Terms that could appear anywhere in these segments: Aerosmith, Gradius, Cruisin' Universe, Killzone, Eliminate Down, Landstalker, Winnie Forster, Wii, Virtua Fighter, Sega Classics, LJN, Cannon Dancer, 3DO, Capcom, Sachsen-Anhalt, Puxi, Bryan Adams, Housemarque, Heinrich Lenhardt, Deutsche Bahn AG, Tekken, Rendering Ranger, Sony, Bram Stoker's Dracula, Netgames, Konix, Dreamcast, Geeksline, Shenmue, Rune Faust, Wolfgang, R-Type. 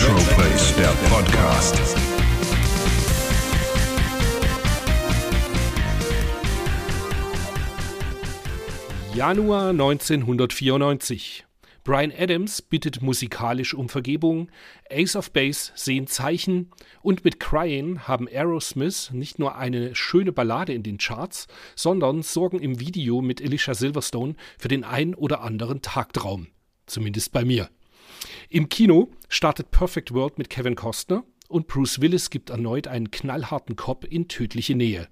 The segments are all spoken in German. Retroplace, der Podcast. Januar 1994. Bryan Adams bittet musikalisch um Vergebung, Ace of Base sehen Zeichen und mit Crying haben Aerosmith nicht nur eine schöne Ballade in den Charts, sondern sorgen im Video mit Alicia Silverstone für den ein oder anderen Tagtraum. Zumindest bei mir. Im Kino startet Perfect World mit Kevin Costner und Bruce Willis gibt erneut einen knallharten Cop in tödliche Nähe.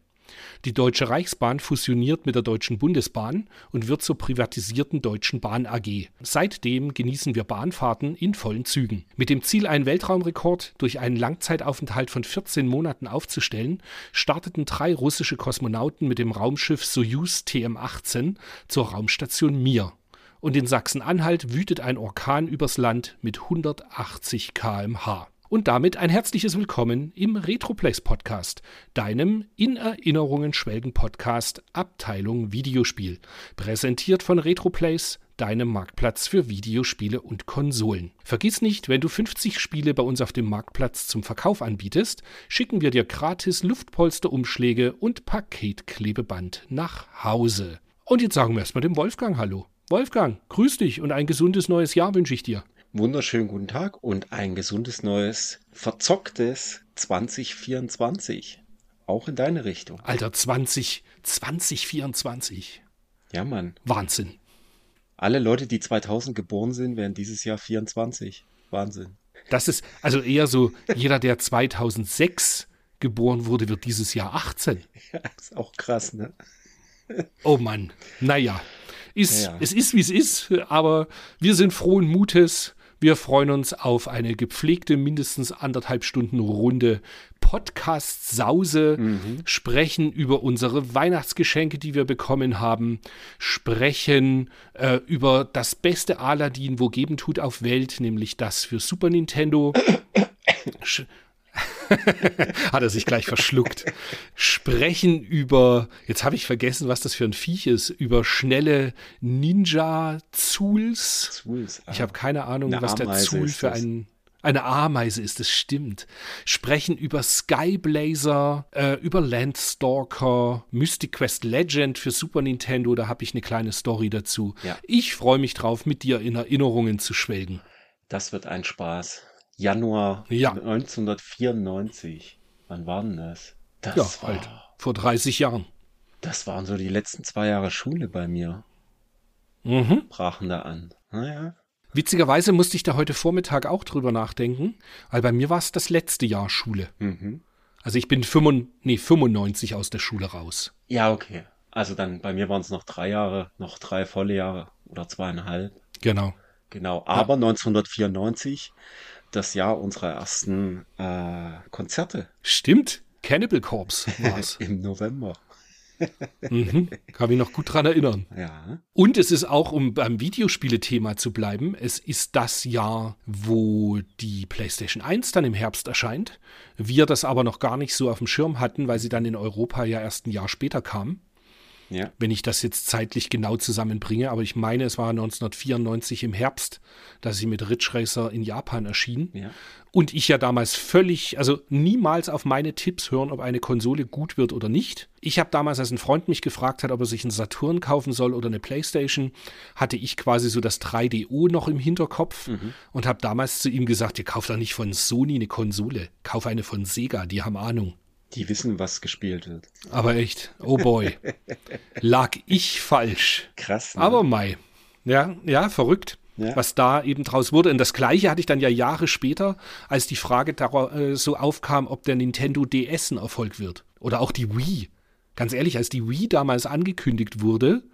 Die Deutsche Reichsbahn fusioniert mit der Deutschen Bundesbahn und wird zur privatisierten Deutschen Bahn AG. Seitdem genießen wir Bahnfahrten in vollen Zügen. Mit dem Ziel, einen Weltraumrekord durch einen Langzeitaufenthalt von 14 Monaten aufzustellen, starteten 3 russische Kosmonauten mit dem Raumschiff Sojuz-TM 18 zur Raumstation Mir. Und in Sachsen-Anhalt wütet ein Orkan übers Land mit 180 km/h. Und damit ein herzliches Willkommen im Retroplace-Podcast, deinem in Erinnerungen schwelgen Podcast Abteilung Videospiel. Präsentiert von Retroplace, deinem Marktplatz für Videospiele und Konsolen. Vergiss nicht, wenn du 50 Spiele bei uns auf dem Marktplatz zum Verkauf anbietest, schicken wir dir gratis Luftpolsterumschläge und Paketklebeband nach Hause. Und jetzt sagen wir erstmal dem Wolfgang Hallo. Wolfgang, grüß dich und ein gesundes neues Jahr wünsche ich dir. Wunderschönen guten Tag und ein gesundes neues, verzocktes 2024. Auch in deine Richtung. Alter, 2024. Ja, Mann. Wahnsinn. Alle Leute, die 2000 geboren sind, werden dieses Jahr 24. Wahnsinn. Das ist also eher so, jeder, der 2006 geboren wurde, wird dieses Jahr 18. Ja, ist auch krass, ne? Oh Mann, naja. Es ist, wie es ist, aber wir sind frohen Mutes. Wir freuen uns auf eine gepflegte, mindestens 1,5 Stunden runde Podcast-Sause, sprechen über unsere Weihnachtsgeschenke, die wir bekommen haben, sprechen über das beste Aladdin, wo geben tut auf Welt, nämlich das für Super Nintendo. Hat er sich gleich verschluckt. Sprechen über, jetzt habe ich vergessen, was das für ein Viech ist, über schnelle Ninja-Zools. Ich habe keine Ahnung, was der Zool für eine Ameise ist, das stimmt. Sprechen über Skyblazer, über Landstalker, Mystic Quest Legend für Super Nintendo, da habe ich eine kleine Story dazu. Ja. Ich freue mich drauf, mit dir in Erinnerungen zu schwelgen. Das wird ein Spaß. Januar 1994. Wann war denn das? Das war halt vor 30 Jahren. Das waren so die letzten 2 Jahre Schule bei mir. Brachen da an. Naja. Witzigerweise musste ich da heute Vormittag auch drüber nachdenken, weil bei mir war es das letzte Jahr Schule. Also ich bin 95 aus der Schule raus. Ja, okay. Also dann bei mir waren es noch 3 Jahre, noch 3 volle Jahre oder 2,5. Genau, aber 1994, das Jahr unserer ersten Konzerte. Stimmt, Cannibal Corpse war's. Im November. Kann mich noch gut dran erinnern. Ja. Und es ist auch, um beim Videospiele-Thema zu bleiben, es ist das Jahr, wo die PlayStation 1 dann im Herbst erscheint. Wir das aber noch gar nicht so auf dem Schirm hatten, weil sie dann in Europa ja erst ein Jahr später kam. Ja. Wenn ich das jetzt zeitlich genau zusammenbringe, aber ich meine, es war 1994 im Herbst, dass sie mit Ridge Racer in Japan erschien. Ja. Und ich ja damals niemals auf meine Tipps hören, ob eine Konsole gut wird oder nicht. Ich habe damals, als ein Freund mich gefragt hat, ob er sich einen Saturn kaufen soll oder eine Playstation, hatte ich quasi so das 3DO noch im Hinterkopf und habe damals zu ihm gesagt, ihr kauft doch nicht von Sony eine Konsole, kauf eine von Sega, die haben Ahnung. Die wissen, was gespielt wird. Aber echt, oh boy, lag ich falsch. Krass. Ne? Aber mei, ja, verrückt, was da eben draus wurde. Und das Gleiche hatte ich dann ja Jahre später, als die Frage so aufkam, ob der Nintendo DS ein Erfolg wird. Oder auch die Wii. Ganz ehrlich, als die Wii damals angekündigt wurde,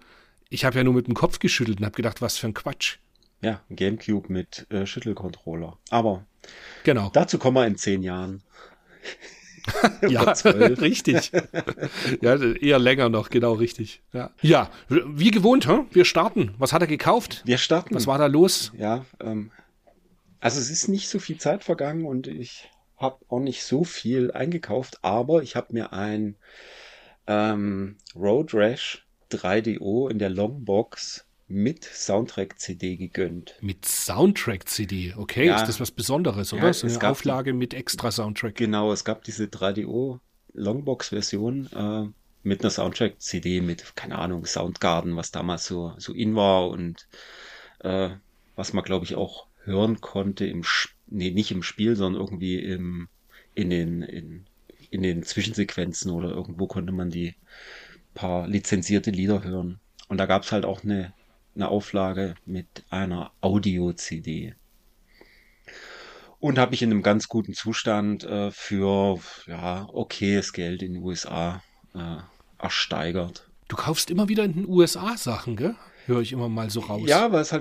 ich habe ja nur mit dem Kopf geschüttelt und habe gedacht, was für ein Quatsch. Ja, ein Gamecube mit Schüttelcontroller. Aber dazu kommen wir in 10 Jahren. Ja, richtig. Ja, eher länger noch, genau, richtig. Ja, wie gewohnt, wir starten. Was hat er gekauft? Wir starten. Was war da los? Ja, also es ist nicht so viel Zeit vergangen und ich habe auch nicht so viel eingekauft, aber ich habe mir ein Road Rash 3DO in der Longbox mit Soundtrack-CD gegönnt. Mit Soundtrack-CD? Okay, ja. Ist das was Besonderes, oder? Ja, so eine Auflage mit extra Soundtrack. Genau, es gab diese 3DO-Longbox-Version mit einer Soundtrack-CD, mit, keine Ahnung, Soundgarden, was damals so in war und was man, glaube ich, auch hören konnte nicht im Spiel, sondern irgendwie in den Zwischensequenzen oder irgendwo konnte man die paar lizenzierte Lieder hören. Und da gab es halt auch eine Auflage mit einer Audio-CD. Und habe ich in einem ganz guten Zustand für okayes Geld in den USA ersteigert. Du kaufst immer wieder in den USA Sachen, gell? Höre ich immer mal so raus. Ja, aber es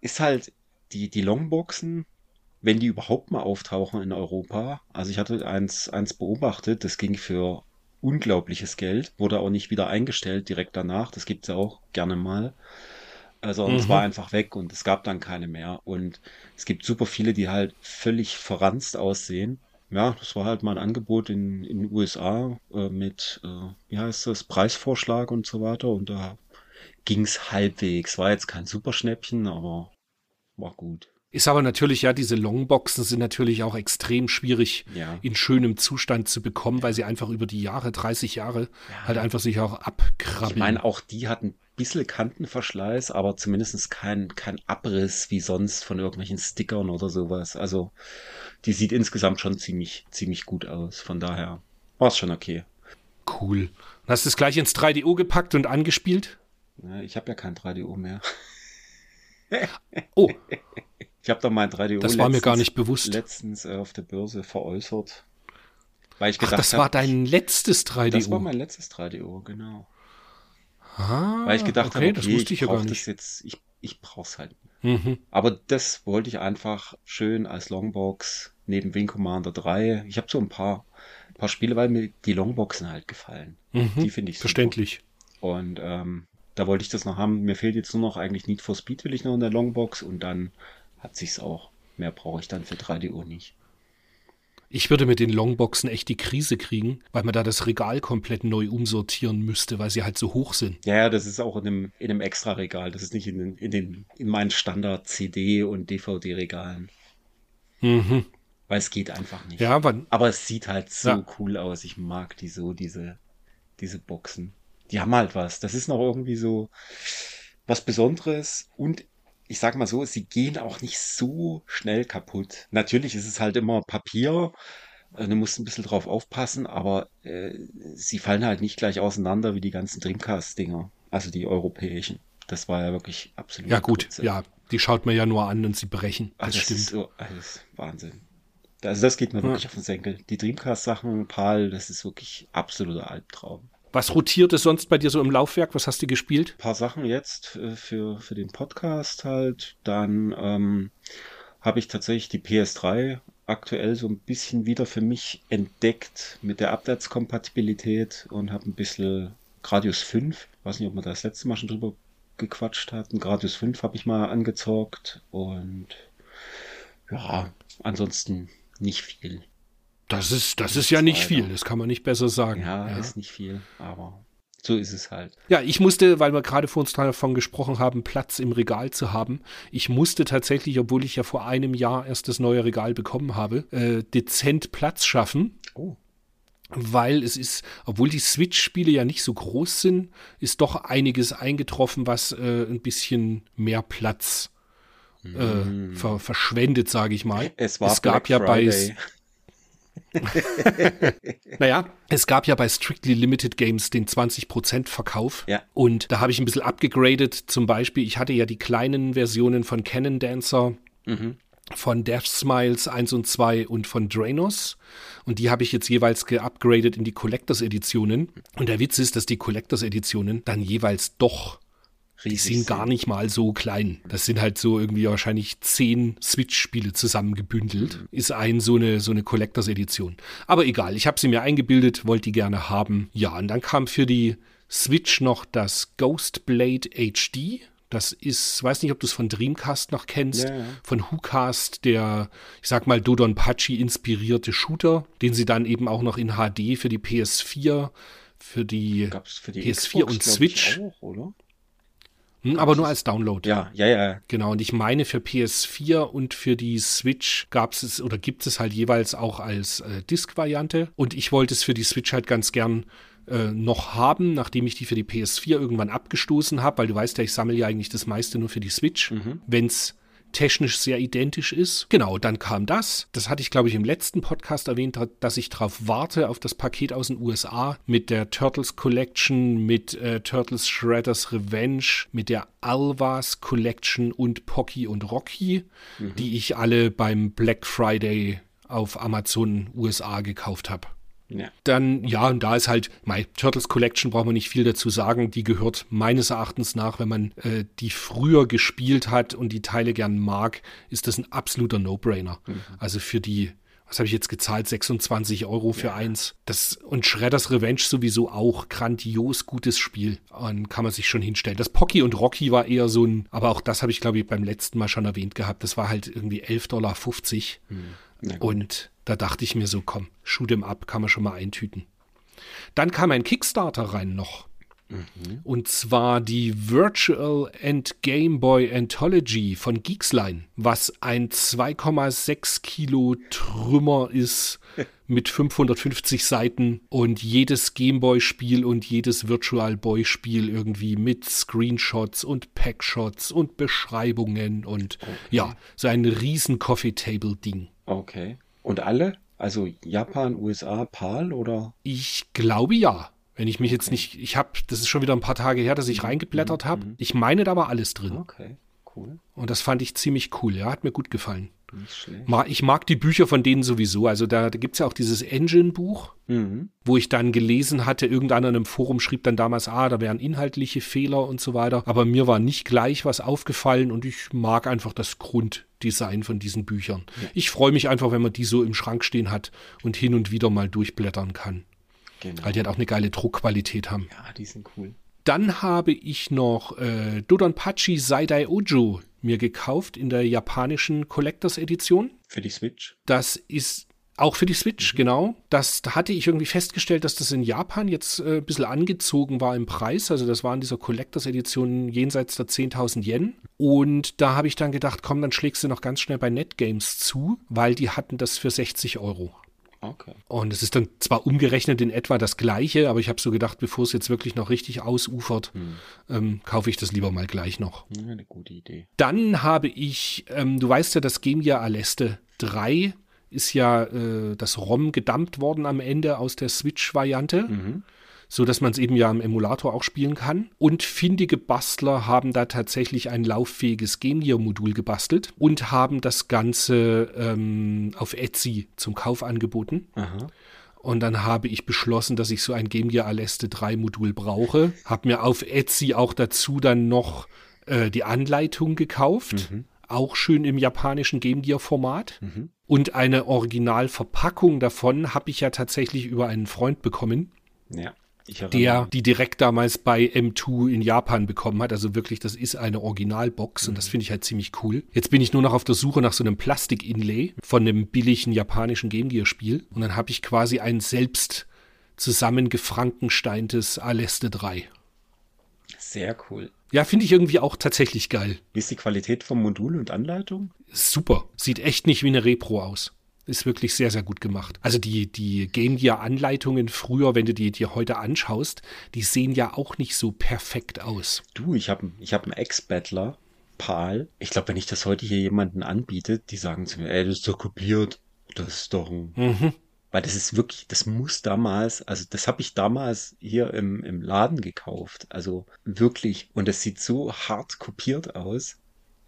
ist halt die Longboxen, wenn die überhaupt mal auftauchen in Europa. Also ich hatte eins beobachtet, das ging für unglaubliches Geld, wurde auch nicht wieder eingestellt direkt danach, das gibt es ja auch gerne mal. Also es war einfach weg und es gab dann keine mehr. Und es gibt super viele, die halt völlig verranzt aussehen. Ja, das war halt mal ein Angebot in den USA mit, Preisvorschlag und so weiter. Und da ging es halbwegs. War jetzt kein Superschnäppchen, aber war gut. Ist aber natürlich, ja, diese Longboxen sind natürlich auch extrem schwierig in schönem Zustand zu bekommen, weil sie einfach über die Jahre, 30 Jahre, halt einfach sich auch abkrabbeln. Ich meine, auch die hatten ein bisschen Kantenverschleiß, aber zumindest kein Abriss wie sonst von irgendwelchen Stickern oder sowas. Also die sieht insgesamt schon ziemlich gut aus. Von daher war es schon okay. Cool. Und hast du es gleich ins 3DO gepackt und angespielt? Na, ich habe ja kein 3DO mehr. Oh. Ich habe doch mein 3DO das war mir gar nicht bewusst. Letztens auf der Börse veräußert. Weil ich gedacht habe, das war dein letztes 3DO? Das war mein letztes 3DO, genau. Ah, weil ich gedacht habe, das wusste ich ja gar nicht. Das jetzt, ich brauche es halt nicht. Mhm. Aber das wollte ich einfach schön als Longbox neben Wing Commander 3. Ich habe so ein paar Spiele, weil mir die Longboxen halt gefallen. Mhm. Die finde ich super. Verständlich. Und da wollte ich das noch haben. Mir fehlt jetzt nur noch eigentlich Need for Speed, will ich noch in der Longbox und dann hat sich's auch. Mehr brauche ich dann für 3DO nicht. Ich würde mit den Longboxen echt die Krise kriegen, weil man da das Regal komplett neu umsortieren müsste, weil sie halt so hoch sind. Ja, das ist auch in einem Extra-Regal. Das ist nicht in meinen Standard-CD- und DVD-Regalen. Mhm. Weil es geht einfach nicht. Ja, aber es sieht halt so cool aus. Ich mag die so, diese Boxen. Die haben halt was. Das ist noch irgendwie so was Besonderes und ich sag mal so, sie gehen auch nicht so schnell kaputt. Natürlich ist es halt immer Papier, du musst ein bisschen drauf aufpassen, aber sie fallen halt nicht gleich auseinander wie die ganzen Dreamcast-Dinger, also die europäischen. Das war ja wirklich absolut Blödsinn. Ja, die schaut man ja nur an und sie brechen. Das stimmt. Ist so, das ist Wahnsinn. Also das geht mir wirklich auf den Senkel. Die Dreamcast-Sachen, PAL, das ist wirklich absoluter Albtraum. Was rotiert es sonst bei dir so im Laufwerk? Was hast du gespielt? Ein paar Sachen jetzt für den Podcast halt. Dann habe ich tatsächlich die PS3 aktuell so ein bisschen wieder für mich entdeckt mit der Abwärtskompatibilität und habe ein bisschen Gradius 5. Ich weiß nicht, ob man da das letzte Mal schon drüber gequatscht hat. Ein Gradius 5 habe ich mal angezockt und ansonsten nicht viel. Das ist ja nicht viel, das kann man nicht besser sagen. Ja, ist nicht viel, aber so ist es halt. Ja, ich musste, weil wir gerade vor uns davon gesprochen haben, Platz im Regal zu haben. Ich musste tatsächlich, obwohl ich ja vor einem Jahr erst das neue Regal bekommen habe, dezent Platz schaffen. Oh. Weil es ist, obwohl die Switch-Spiele ja nicht so groß sind, ist doch einiges eingetroffen, was ein bisschen mehr Platz verschwendet, sage ich mal. Es gab Black Friday. Es gab ja bei Strictly Limited Games den 20% Verkauf und da habe ich ein bisschen abgegradet, zum Beispiel, ich hatte ja die kleinen Versionen von Cannon Dancer, von Death Smiles 1 und 2 und von Drainos und die habe ich jetzt jeweils geupgradet in die Collectors Editionen und der Witz ist, dass die Collectors Editionen dann jeweils doch riesig. Die sind gar nicht mal so klein. Das sind halt so irgendwie wahrscheinlich 10 Switch-Spiele zusammengebündelt. Ist so eine Collectors-Edition. Aber egal, ich habe sie mir eingebildet, wollte die gerne haben. Ja, und dann kam für die Switch noch das Ghostblade HD. Das ist, weiß nicht, ob du es von Dreamcast noch kennst, von WhoCast, der, ich sag mal, Dodonpachi-inspirierte Shooter, den sie dann eben auch noch in HD für die PS4, für die PS4 Xbox, und Switch. Auch, oder? Aber nur als Download. Ja. Genau, und ich meine, für PS4 und für die Switch gab's es oder gibt es halt jeweils auch als Disk-Variante. Und ich wollte es für die Switch halt ganz gern noch haben, nachdem ich die für die PS4 irgendwann abgestoßen habe, weil du weißt ja, ich sammle ja eigentlich das meiste nur für die Switch, wenn's technisch sehr identisch ist. Genau, dann kam das. Das hatte ich, glaube ich, im letzten Podcast erwähnt, dass ich drauf warte, auf das Paket aus den USA mit der Turtles Collection, mit Turtles Shredder's Revenge, mit der Alvas Collection und Pocky und Rocky, die ich alle beim Black Friday auf Amazon USA gekauft habe. Ja. Dann, ja, und da ist halt, my Turtles Collection braucht man nicht viel dazu sagen, die gehört meines Erachtens nach, wenn man die früher gespielt hat und die Teile gern mag, ist das ein absoluter No-Brainer. Also für die, was habe ich jetzt gezahlt, 26 € für eins. Das, und Shredder's Revenge sowieso auch, grandios gutes Spiel. Und kann man sich schon hinstellen. Das Pocky und Rocky war eher so ein, aber auch das habe ich, glaube ich, beim letzten Mal schon erwähnt gehabt, das war halt irgendwie $11,50. Ja, und da dachte ich mir so, komm, shoot 'em up, kann man schon mal eintüten. Dann kam ein Kickstarter rein noch. Und zwar die Virtual and Game Boy Anthology von Geeksline, was ein 2,6 Kilo Trümmer ist mit 550 Seiten und jedes Game Boy Spiel und jedes Virtual Boy Spiel irgendwie mit Screenshots und Packshots und Beschreibungen und ja, so ein riesen Coffee Table Ding. Okay. Und alle? Also Japan, USA, PAL oder? Ich glaube ja. Wenn ich mich jetzt nicht, das ist schon wieder ein paar Tage her, dass ich reingeblättert habe. Ich meine, da war alles drin. Okay, cool. Und das fand ich ziemlich cool, ja, hat mir gut gefallen. Nicht schlecht. Ich mag die Bücher von denen sowieso. Also da gibt es ja auch dieses Engine-Buch, wo ich dann gelesen hatte, irgendeiner in einem Forum schrieb dann damals, da wären inhaltliche Fehler und so weiter. Aber mir war nicht gleich was aufgefallen und ich mag einfach das Grunddesign von diesen Büchern. Ja. Ich freue mich einfach, wenn man die so im Schrank stehen hat und hin und wieder mal durchblättern kann. Genau. Weil die halt auch eine geile Druckqualität haben. Ja, die sind cool. Dann habe ich noch Dodonpachi Seidai Ojo mir gekauft in der japanischen Collectors Edition. Für die Switch? Das ist auch für die Switch, genau. Das hatte ich irgendwie festgestellt, dass das in Japan jetzt ein bisschen angezogen war im Preis. Also das war in dieser Collectors Edition jenseits der 10.000 Yen. Und da habe ich dann gedacht, komm, dann schlägst du noch ganz schnell bei Netgames zu, weil die hatten das für 60 €. Okay. Und es ist dann zwar umgerechnet in etwa das Gleiche, aber ich habe so gedacht, bevor es jetzt wirklich noch richtig ausufert, kaufe ich das lieber mal gleich noch. Ja, eine gute Idee. Dann habe ich, du weißt ja, das Game Gear Aleste 3 ist ja das ROM gedumpt worden am Ende aus der Switch-Variante, so dass man es eben ja im Emulator auch spielen kann. Und findige Bastler haben da tatsächlich ein lauffähiges Game Gear-Modul gebastelt und haben das Ganze auf Etsy zum Kauf angeboten. Aha. Und dann habe ich beschlossen, dass ich so ein Game Gear Aleste 3-Modul brauche. Habe mir auf Etsy auch dazu dann noch die Anleitung gekauft. Auch schön im japanischen Game Gear-Format. Und eine Originalverpackung davon habe ich ja tatsächlich über einen Freund bekommen. Ja. Der die direkt damals bei M2 in Japan bekommen hat. Also wirklich, das ist eine Originalbox und das finde ich halt ziemlich cool. Jetzt bin ich nur noch auf der Suche nach so einem Plastik-Inlay von einem billigen japanischen Game Gear-Spiel. Und dann habe ich quasi ein selbst zusammengefrankensteintes Aleste 3. Sehr cool. Ja, finde ich irgendwie auch tatsächlich geil. Wie ist die Qualität vom Modul und Anleitung? Super. Sieht echt nicht wie eine Repro aus. Ist wirklich sehr, sehr gut gemacht. Also die Game Gear-Anleitungen früher, wenn du die dir heute anschaust, die sehen ja auch nicht so perfekt aus. Du, ich hab einen Ex-Battler, PAL. Ich glaube, wenn ich das heute hier jemanden anbiete, die sagen zu mir, das ist doch kopiert. Das ist doch ein... Weil das ist wirklich, das muss damals, also das habe ich damals hier im Laden gekauft. Also wirklich. Und das sieht so hart kopiert aus.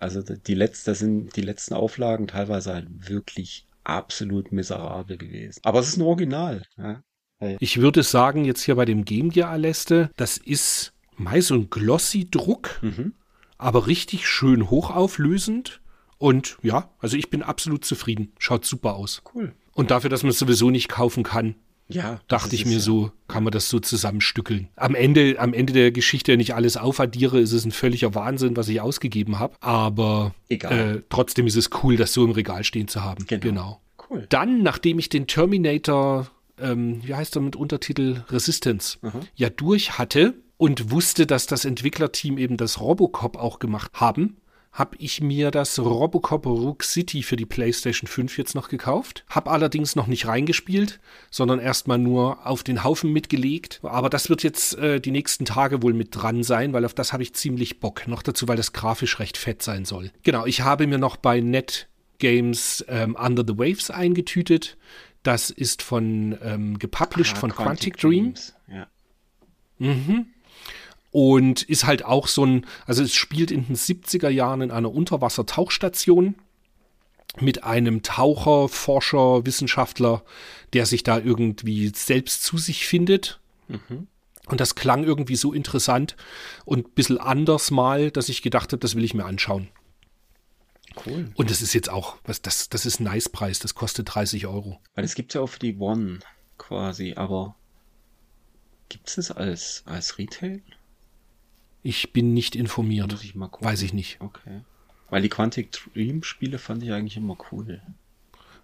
Also die letzten Auflagen teilweise halt wirklich... absolut miserabel gewesen. Aber es ist ein Original. Ja? Hey. Ich würde sagen, jetzt hier bei dem Game Gear Aleste, das ist meist so ein Glossy-Druck, aber richtig schön hochauflösend. Und ja, also ich bin absolut zufrieden. Schaut super aus. Cool. Und dafür, dass man es sowieso nicht kaufen kann, dachte ich mir so, kann man das so zusammenstückeln. Am Ende der Geschichte, wenn ich alles aufaddiere, ist es ein völliger Wahnsinn, was ich ausgegeben habe. Aber trotzdem ist es cool, das so im Regal stehen zu haben. Genau. Cool. Dann, nachdem ich den Terminator, wie heißt er mit Untertitel Resistance, ja durch hatte, und wusste, dass das Entwicklerteam eben das Robocop auch gemacht haben, habe ich mir das Robocop Rogue City für die PlayStation 5 jetzt noch gekauft. Habe allerdings noch nicht reingespielt, sondern erstmal nur auf den Haufen mitgelegt. Aber das wird jetzt die nächsten Tage wohl mit dran sein, weil auf das habe ich ziemlich Bock. Noch dazu, weil das grafisch recht fett sein soll. Genau, ich habe mir noch bei NetGames Under the Waves eingetütet. Das ist von gepublished von Quantic Dreams. Ja. Mhm. Und ist halt auch so ein, also es spielt in den 70er Jahren in einer Unterwassertauchstation mit einem Taucher, Forscher, Wissenschaftler, der sich da irgendwie selbst zu sich findet. Mhm. Und das klang irgendwie so interessant und ein bisschen anders mal, dass ich gedacht habe, das will ich mir anschauen. Cool. Und das ist jetzt auch, das ist ein Nice-Preis, das kostet 30€. Weil es gibt ja auch für die One quasi, aber gibt es als Retail? Ich bin nicht informiert. Muss ich mal gucken. Weiß ich nicht. Okay. Weil die Quantic Dream Spiele fand ich eigentlich immer cool.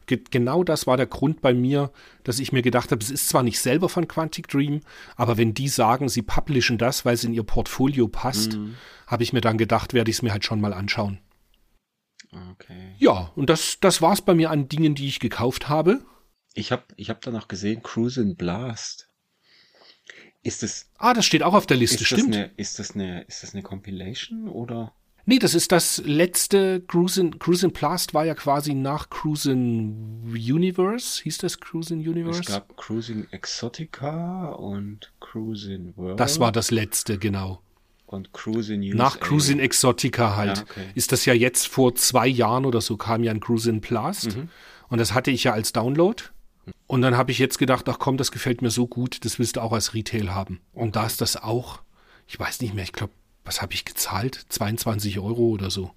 Genau das war der Grund bei mir, dass ich mir gedacht habe, es ist zwar nicht selber von Quantic Dream, aber wenn die sagen, sie publishen das, weil es in ihr Portfolio passt, habe ich mir dann gedacht, werde ich es mir halt schon mal anschauen. Okay. Ja, und das war es bei mir an Dingen, die ich gekauft habe. Ich hab danach gesehen, Cruisin' Blast. Ist das? Ah, das steht auch auf der Liste, ist stimmt. Ist das eine Compilation oder? Nee, das ist das letzte Cruisin' Blast war ja quasi nach Cruisin' Universe. Hieß das Cruisin' Universe? Es gab Cruisin' Exotica und Cruisin' World. Das war das letzte, genau. Und Cruisin' USA. Nach Cruisin' Exotica halt. Ja, okay. Ist das ja jetzt vor 2 Jahren oder so kam ja ein Cruisin' Blast. Mhm. Und das hatte ich ja als Download. Und dann habe ich jetzt gedacht, ach komm, das gefällt mir so gut, das willst du auch als Retail haben. Und da ist das auch, ich weiß nicht mehr, ich glaube, was habe ich gezahlt? 22€ oder so.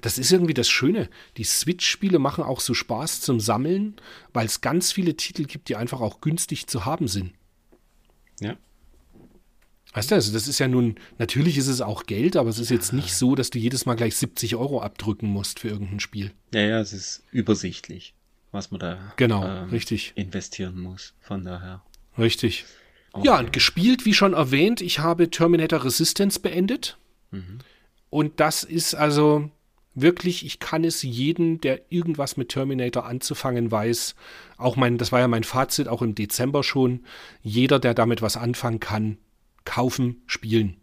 Das ist irgendwie das Schöne. Die Switch-Spiele machen auch so Spaß zum Sammeln, weil es ganz viele Titel gibt, die einfach auch günstig zu haben sind. Ja. Weißt du, also das ist ja nun, natürlich ist es auch Geld, aber es ist jetzt nicht so, dass du jedes Mal gleich 70€ abdrücken musst für irgendein Spiel. Ja, es ist übersichtlich, was man da richtig investieren muss, von daher. Richtig. Okay. Ja, und gespielt, wie schon erwähnt, ich habe Terminator Resistance beendet. Mhm. Und das ist also wirklich, ich kann es jedem, der irgendwas mit Terminator anzufangen weiß, auch das war ja mein Fazit, auch im Dezember schon, jeder, der damit was anfangen kann, kaufen, spielen.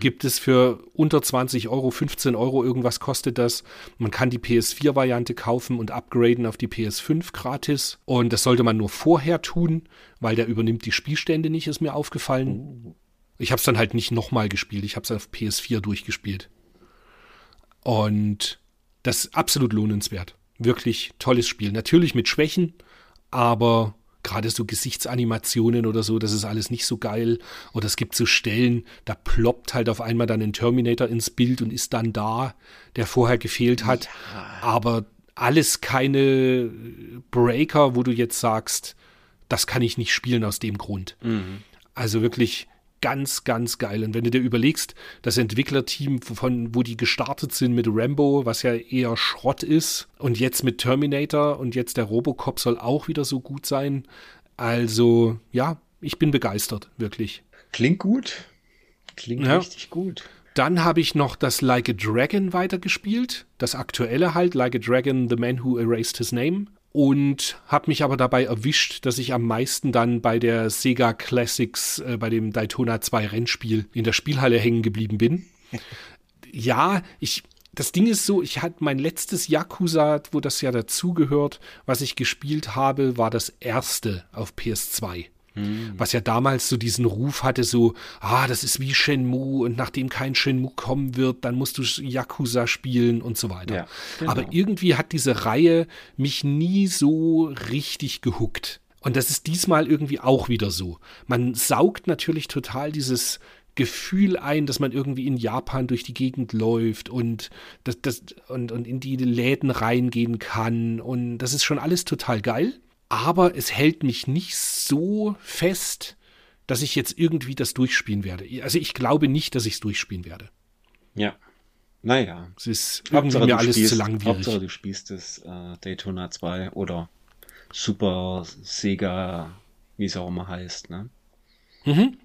Gibt es für unter 20€, 15€ irgendwas kostet das. Man kann die PS4-Variante kaufen und upgraden auf die PS5 gratis. Und das sollte man nur vorher tun, weil der übernimmt die Spielstände nicht, ist mir aufgefallen. Ich habe es dann halt nicht nochmal gespielt. Ich habe es auf PS4 durchgespielt. Und das ist absolut lohnenswert. Wirklich tolles Spiel. Natürlich mit Schwächen, aber gerade so Gesichtsanimationen oder so, das ist alles nicht so geil. Oder es gibt so Stellen, da ploppt halt auf einmal dann ein Terminator ins Bild und ist dann da, der vorher gefehlt hat. Ja. Aber alles keine Breaker, wo du jetzt sagst, das kann ich nicht spielen aus dem Grund. Mhm. Also wirklich ganz, ganz geil. Und wenn du dir überlegst, das Entwicklerteam, wo die gestartet sind mit Rambo, was ja eher Schrott ist, und jetzt mit Terminator und jetzt der Robocop soll auch wieder so gut sein. Also, ja, ich bin begeistert, wirklich. Klingt gut. Klingt richtig gut. Dann habe ich noch das Like a Dragon weitergespielt. Das aktuelle halt, Like a Dragon, The Man Who Erased His Name. Und habe mich aber dabei erwischt, dass ich am meisten dann bei der Sega Classics, bei dem Daytona 2 Rennspiel in der Spielhalle hängen geblieben bin. Ja, das Ding ist so, ich hatte mein letztes Yakuza, wo das ja dazugehört, was ich gespielt habe, war das erste auf PS2. Was ja damals so diesen Ruf hatte, so, das ist wie Shenmue und nachdem kein Shenmue kommen wird, dann musst du Yakuza spielen und so weiter. Ja, genau. Aber irgendwie hat diese Reihe mich nie so richtig gehuckt. Und das ist diesmal irgendwie auch wieder so. Man saugt natürlich total dieses Gefühl ein, dass man irgendwie in Japan durch die Gegend läuft und, und in die Läden reingehen kann. Und das ist schon alles total geil. Aber es hält mich nicht so fest, dass ich jetzt irgendwie das durchspielen werde. Also ich glaube nicht, dass ich es durchspielen werde. Ja, naja. Es ist irgendwie mir alles zu langwierig. Hauptsache du spielst das Daytona 2 oder Super Sega, wie es auch immer heißt, ne? Mhm.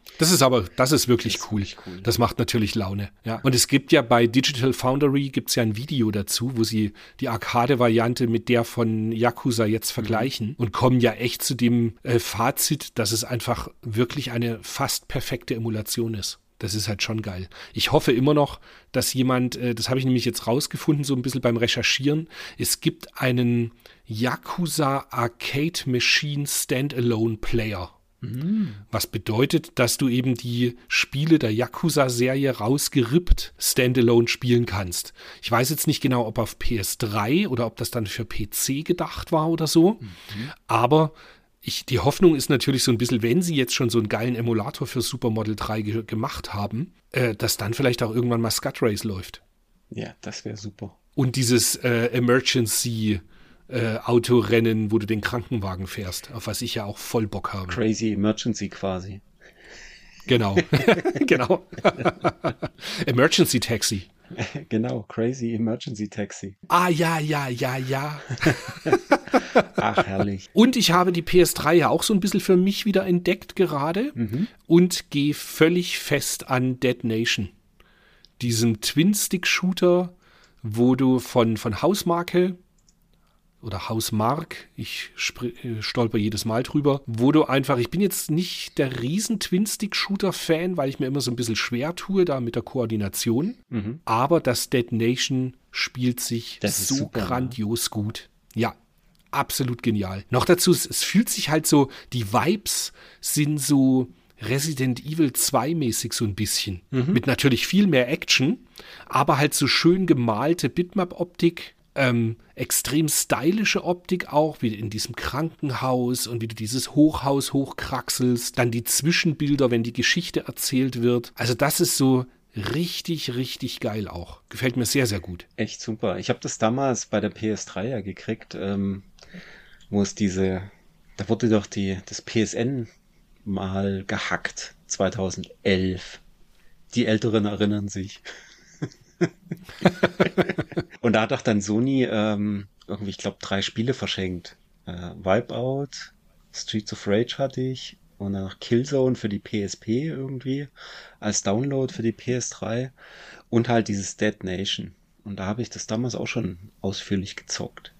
Das ist wirklich cool. Cool. Das macht natürlich Laune. Ja. Und es gibt ja bei Digital Foundry gibt's ja ein Video dazu, wo sie die Arcade-Variante mit der von Yakuza jetzt vergleichen und kommen ja echt zu dem Fazit, dass es einfach wirklich eine fast perfekte Emulation ist. Das ist halt schon geil. Ich hoffe immer noch, dass jemand, das habe ich nämlich jetzt rausgefunden, so ein bisschen beim Recherchieren, es gibt einen Yakuza Arcade Machine Standalone Player. Was bedeutet, dass du eben die Spiele der Yakuza-Serie rausgerippt standalone spielen kannst. Ich weiß jetzt nicht genau, ob auf PS3 oder ob das dann für PC gedacht war oder so, aber die Hoffnung ist natürlich so ein bisschen, wenn sie jetzt schon so einen geilen Emulator für Supermodel 3 gemacht haben, dass dann vielleicht auch irgendwann mal Scat Race läuft. Ja, das wäre super. Und dieses Emergency Autorennen, wo du den Krankenwagen fährst, auf was ich ja auch voll Bock habe. Crazy Emergency quasi. Genau, genau. Emergency Taxi. Genau, Crazy Emergency Taxi. Ah, ja, ja, ja, ja. Ach, herrlich. Und ich habe die PS3 ja auch so ein bisschen für mich wieder entdeckt gerade und gehe völlig fest an Dead Nation. Diesen Twin-Stick-Shooter, wo du von Housemarque oder Housemarque, ich stolper jedes Mal drüber, wo du einfach, ich bin jetzt nicht der riesen Twin-Stick-Shooter-Fan, weil ich mir immer so ein bisschen schwer tue da mit der Koordination, aber das Dead Nation spielt sich so super, grandios gut. Ja, absolut genial. Noch dazu, es fühlt sich halt so, die Vibes sind so Resident Evil 2 mäßig so ein bisschen, mit natürlich viel mehr Action, aber halt so schön gemalte Bitmap-Optik, extrem stylische Optik auch, wie in diesem Krankenhaus und wie du dieses Hochhaus hochkraxelst, dann die Zwischenbilder, wenn die Geschichte erzählt wird. Also das ist so richtig, richtig geil auch. Gefällt mir sehr, sehr gut. Echt super. Ich habe das damals bei der PS3 ja gekriegt, wo es da wurde doch das PSN mal gehackt, 2011. Die Älteren erinnern sich. Und da hat auch dann Sony irgendwie, ich glaube, 3 Spiele verschenkt. Wipeout, Streets of Rage hatte ich und dann noch Killzone für die PSP irgendwie als Download für die PS3 und halt dieses Dead Nation. Und da habe ich das damals auch schon ausführlich gezockt.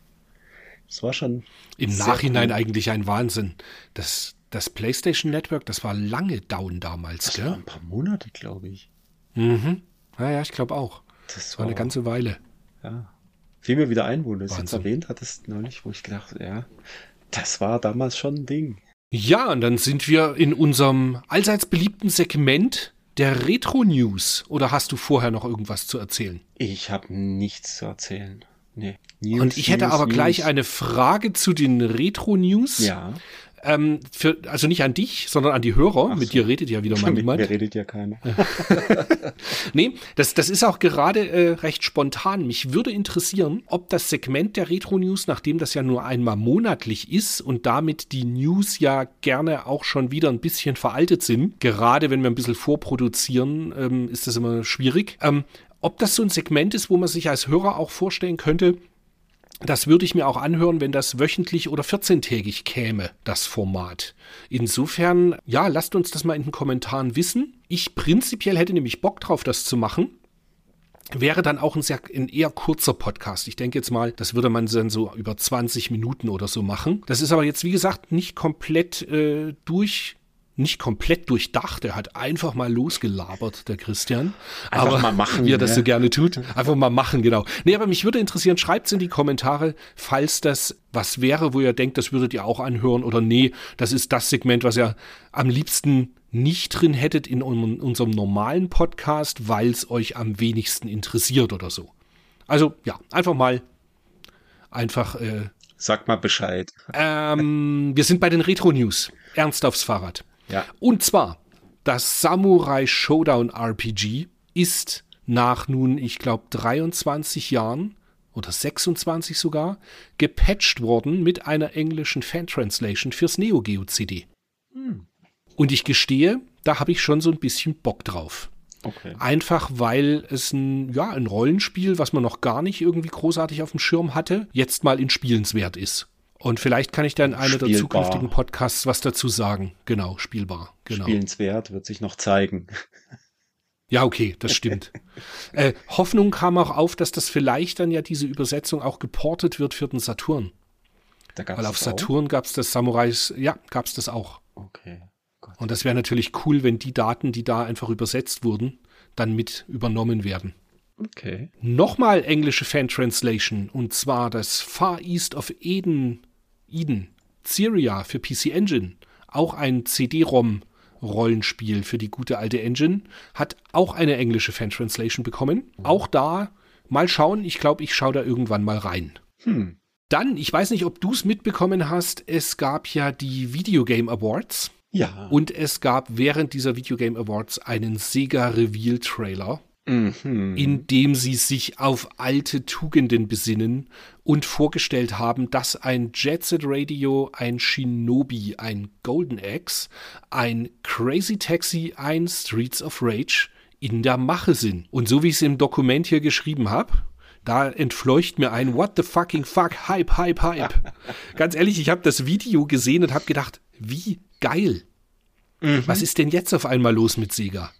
Das war schon im Nachhinein eigentlich ein Wahnsinn. Das PlayStation Network, das war lange down damals, das gell? War ein paar Monate, glaube ich. Naja, ich glaube auch. Das war eine ganze Weile. Ja. Fiel mir wieder ein, wo du es jetzt erwähnt hattest neulich, wo ich gedacht, ja, das war damals schon ein Ding. Ja, und dann sind wir in unserem allseits beliebten Segment der Retro-News. Oder hast du vorher noch irgendwas zu erzählen? Ich habe nichts zu erzählen. Nee. News, und ich hätte aber gleich eine Frage zu den Retro-News. Ja. Also nicht an dich, sondern an die Hörer. Mit dir redet ja wieder mal niemand. Mit mir redet ja keiner. Nee, das ist auch gerade recht spontan. Mich würde interessieren, ob das Segment der Retro-News, nachdem das ja nur einmal monatlich ist und damit die News ja gerne auch schon wieder ein bisschen veraltet sind, gerade wenn wir ein bisschen vorproduzieren, ist das immer schwierig, ob das so ein Segment ist, wo man sich als Hörer auch vorstellen könnte, das würde ich mir auch anhören, wenn das wöchentlich oder 14-tägig käme, das Format. Insofern, ja, lasst uns das mal in den Kommentaren wissen. Ich prinzipiell hätte nämlich Bock drauf, das zu machen. Wäre dann auch ein eher kurzer Podcast. Ich denke jetzt mal, das würde man dann so über 20 Minuten oder so machen. Das ist aber jetzt, wie gesagt, nicht komplett durchdacht. Er hat einfach mal losgelabert, der Christian. Einfach aber mal machen, wie er das so gerne tut. Einfach mal machen, genau. Nee, aber mich würde interessieren, schreibt es in die Kommentare, falls das was wäre, wo ihr denkt, das würdet ihr auch anhören oder nee, das ist das Segment, was ihr am liebsten nicht drin hättet in unserem normalen Podcast, weil es euch am wenigsten interessiert oder so. Also ja, einfach mal sagt mal Bescheid. Wir sind bei den Retro-News. Ernst aufs Fahrrad. Ja. Und zwar, das Samurai Showdown RPG ist nach nun, ich glaube, 23 Jahren oder 26 sogar, gepatcht worden mit einer englischen Fan-Translation fürs Neo Geo CD. Und ich gestehe, da habe ich schon so ein bisschen Bock drauf. Okay. Einfach, weil es ein Rollenspiel, was man noch gar nicht irgendwie großartig auf dem Schirm hatte, jetzt mal in spielenswert ist. Und vielleicht kann ich dann in einem der zukünftigen Podcasts was dazu sagen. Genau, spielbar. Genau. Spielenswert wird sich noch zeigen. Ja, okay, das stimmt. Hoffnung kam auch auf, dass das vielleicht dann ja diese Übersetzung auch geportet wird für den Saturn. Da gab's Weil auf Saturn gab es das Samurais, ja, gab es das auch. Okay. Gott. Und das wäre natürlich cool, wenn die Daten, die da einfach übersetzt wurden, dann mit übernommen werden. Okay. Nochmal englische Fan-Translation, und zwar das Far East of Eden, Syria für PC Engine, auch ein CD-ROM-Rollenspiel für die gute alte Engine, hat auch eine englische Fan-Translation bekommen. Auch da mal schauen, ich glaube, ich schaue da irgendwann mal rein. Dann, ich weiß nicht, ob du es mitbekommen hast, es gab ja die Video Game Awards. Ja. Und es gab während dieser Video Game Awards einen Sega-Reveal-Trailer. Indem sie sich auf alte Tugenden besinnen und vorgestellt haben, dass ein Jet Set Radio, ein Shinobi, ein Golden Axe, ein Crazy Taxi, ein Streets of Rage in der Mache sind. Und so wie ich es im Dokument hier geschrieben habe, da entfleucht mir ein What the fucking fuck, Hype, Hype, Hype. Ganz ehrlich, ich habe das Video gesehen und habe gedacht, wie geil. Was ist denn jetzt auf einmal los mit Sega?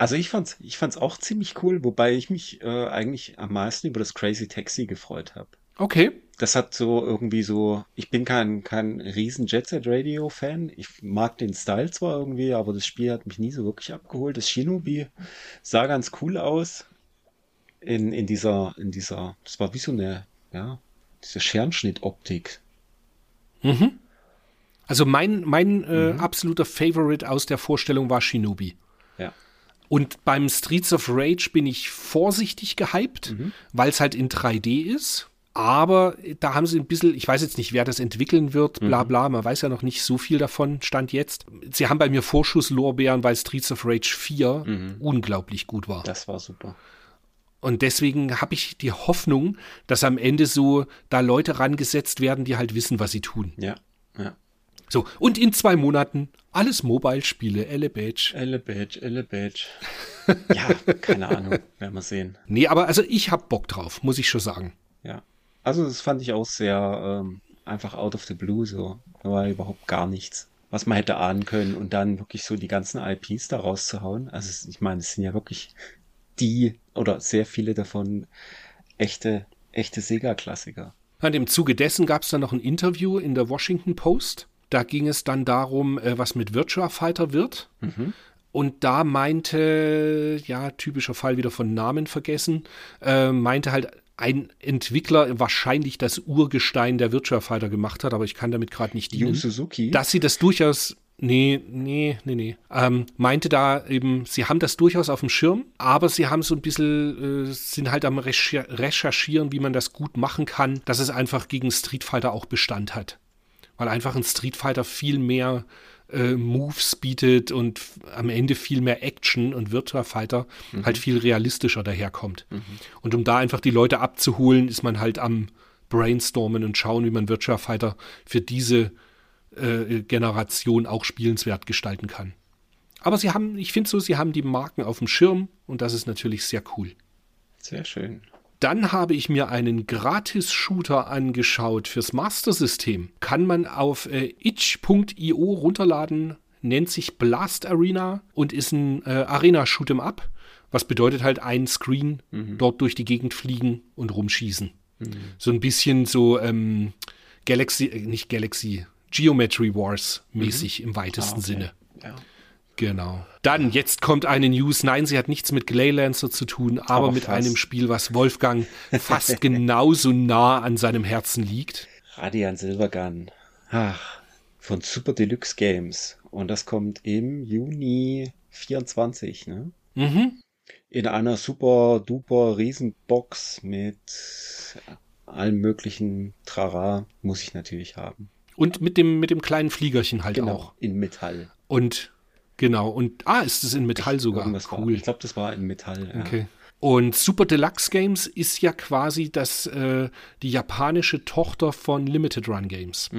Also ich fand's auch ziemlich cool, wobei ich mich eigentlich am meisten über das Crazy Taxi gefreut habe. Okay. Das hat so irgendwie so, ich bin kein riesen Jet Set Radio Fan. Ich mag den Style zwar irgendwie, aber das Spiel hat mich nie so wirklich abgeholt. Das Shinobi sah ganz cool aus in dieser, das war wie so eine, ja, diese Scherenschnittoptik. Mhm. Also mein absoluter Favorite aus der Vorstellung war Shinobi. Ja. Und beim Streets of Rage bin ich vorsichtig gehypt, weil es halt in 3D ist. Aber da haben sie ein bisschen, ich weiß jetzt nicht, wer das entwickeln wird, bla bla, man weiß ja noch nicht so viel davon, Stand jetzt. Sie haben bei mir Vorschusslorbeeren, weil Streets of Rage 4 unglaublich gut war. Das war super. Und deswegen habe ich die Hoffnung, dass am Ende so da Leute rangesetzt werden, die halt wissen, was sie tun. Ja, ja. So, und in 2 Monaten alles Mobile-Spiele, Elle Badge. Ja, keine Ahnung, werden wir sehen. Nee, aber also ich hab Bock drauf, muss ich schon sagen. Ja, also das fand ich auch sehr einfach out of the blue so. Da war überhaupt gar nichts, was man hätte ahnen können. Und dann wirklich so die ganzen IPs da rauszuhauen. Also ich meine, es sind ja wirklich die, oder sehr viele davon, echte Sega-Klassiker. Und im Zuge dessen gab es dann noch ein Interview in der Washington Post. Da ging es dann darum, was mit Virtua Fighter wird. Und da meinte, ja, typischer Fall wieder von Namen vergessen, meinte halt ein Entwickler, wahrscheinlich das Urgestein der Virtua Fighter gemacht hat, aber ich kann damit gerade nicht dienen. Yu Suzuki? Dass sie das durchaus, nee. Meinte da eben, sie haben das durchaus auf dem Schirm, aber sie haben so ein bisschen, sind halt am Recherchieren, wie man das gut machen kann, dass es einfach gegen Street Fighter auch Bestand hat. Weil einfach ein Street Fighter viel mehr Moves bietet und am Ende viel mehr Action und Virtua Fighter halt viel realistischer daherkommt. Und um da einfach die Leute abzuholen, ist man halt am Brainstormen und schauen, wie man Virtua Fighter für diese Generation auch spielenswert gestalten kann. Aber ich finde, sie haben die Marken auf dem Schirm und das ist natürlich sehr cool. Sehr schön. Dann habe ich mir einen Gratis-Shooter angeschaut fürs Master-System. Kann man auf itch.io runterladen, nennt sich Blast Arena und ist ein Arena-Shoot'em-Up. Was bedeutet halt ein Screen, dort durch die Gegend fliegen und rumschießen. So ein bisschen so Geometry Wars mäßig im weitesten Sinne. Ja. Genau. Dann, jetzt kommt eine News. Nein, sie hat nichts mit Glaylancer zu tun, aber mit einem Spiel, was Wolfgang fast genauso nah an seinem Herzen liegt. Radiant Silvergun. Ach, von Super Deluxe Games. Und das kommt im Juni 24, ne? In einer super duper Riesenbox mit allem möglichen Trara, muss ich natürlich haben. Und mit dem kleinen Fliegerchen halt auch. In Metall. Und ist es in Metall sogar? Cool. Ich glaube, das war in Metall. Ja. Okay. Und Super Deluxe Games ist ja quasi die japanische Tochter von Limited Run Games.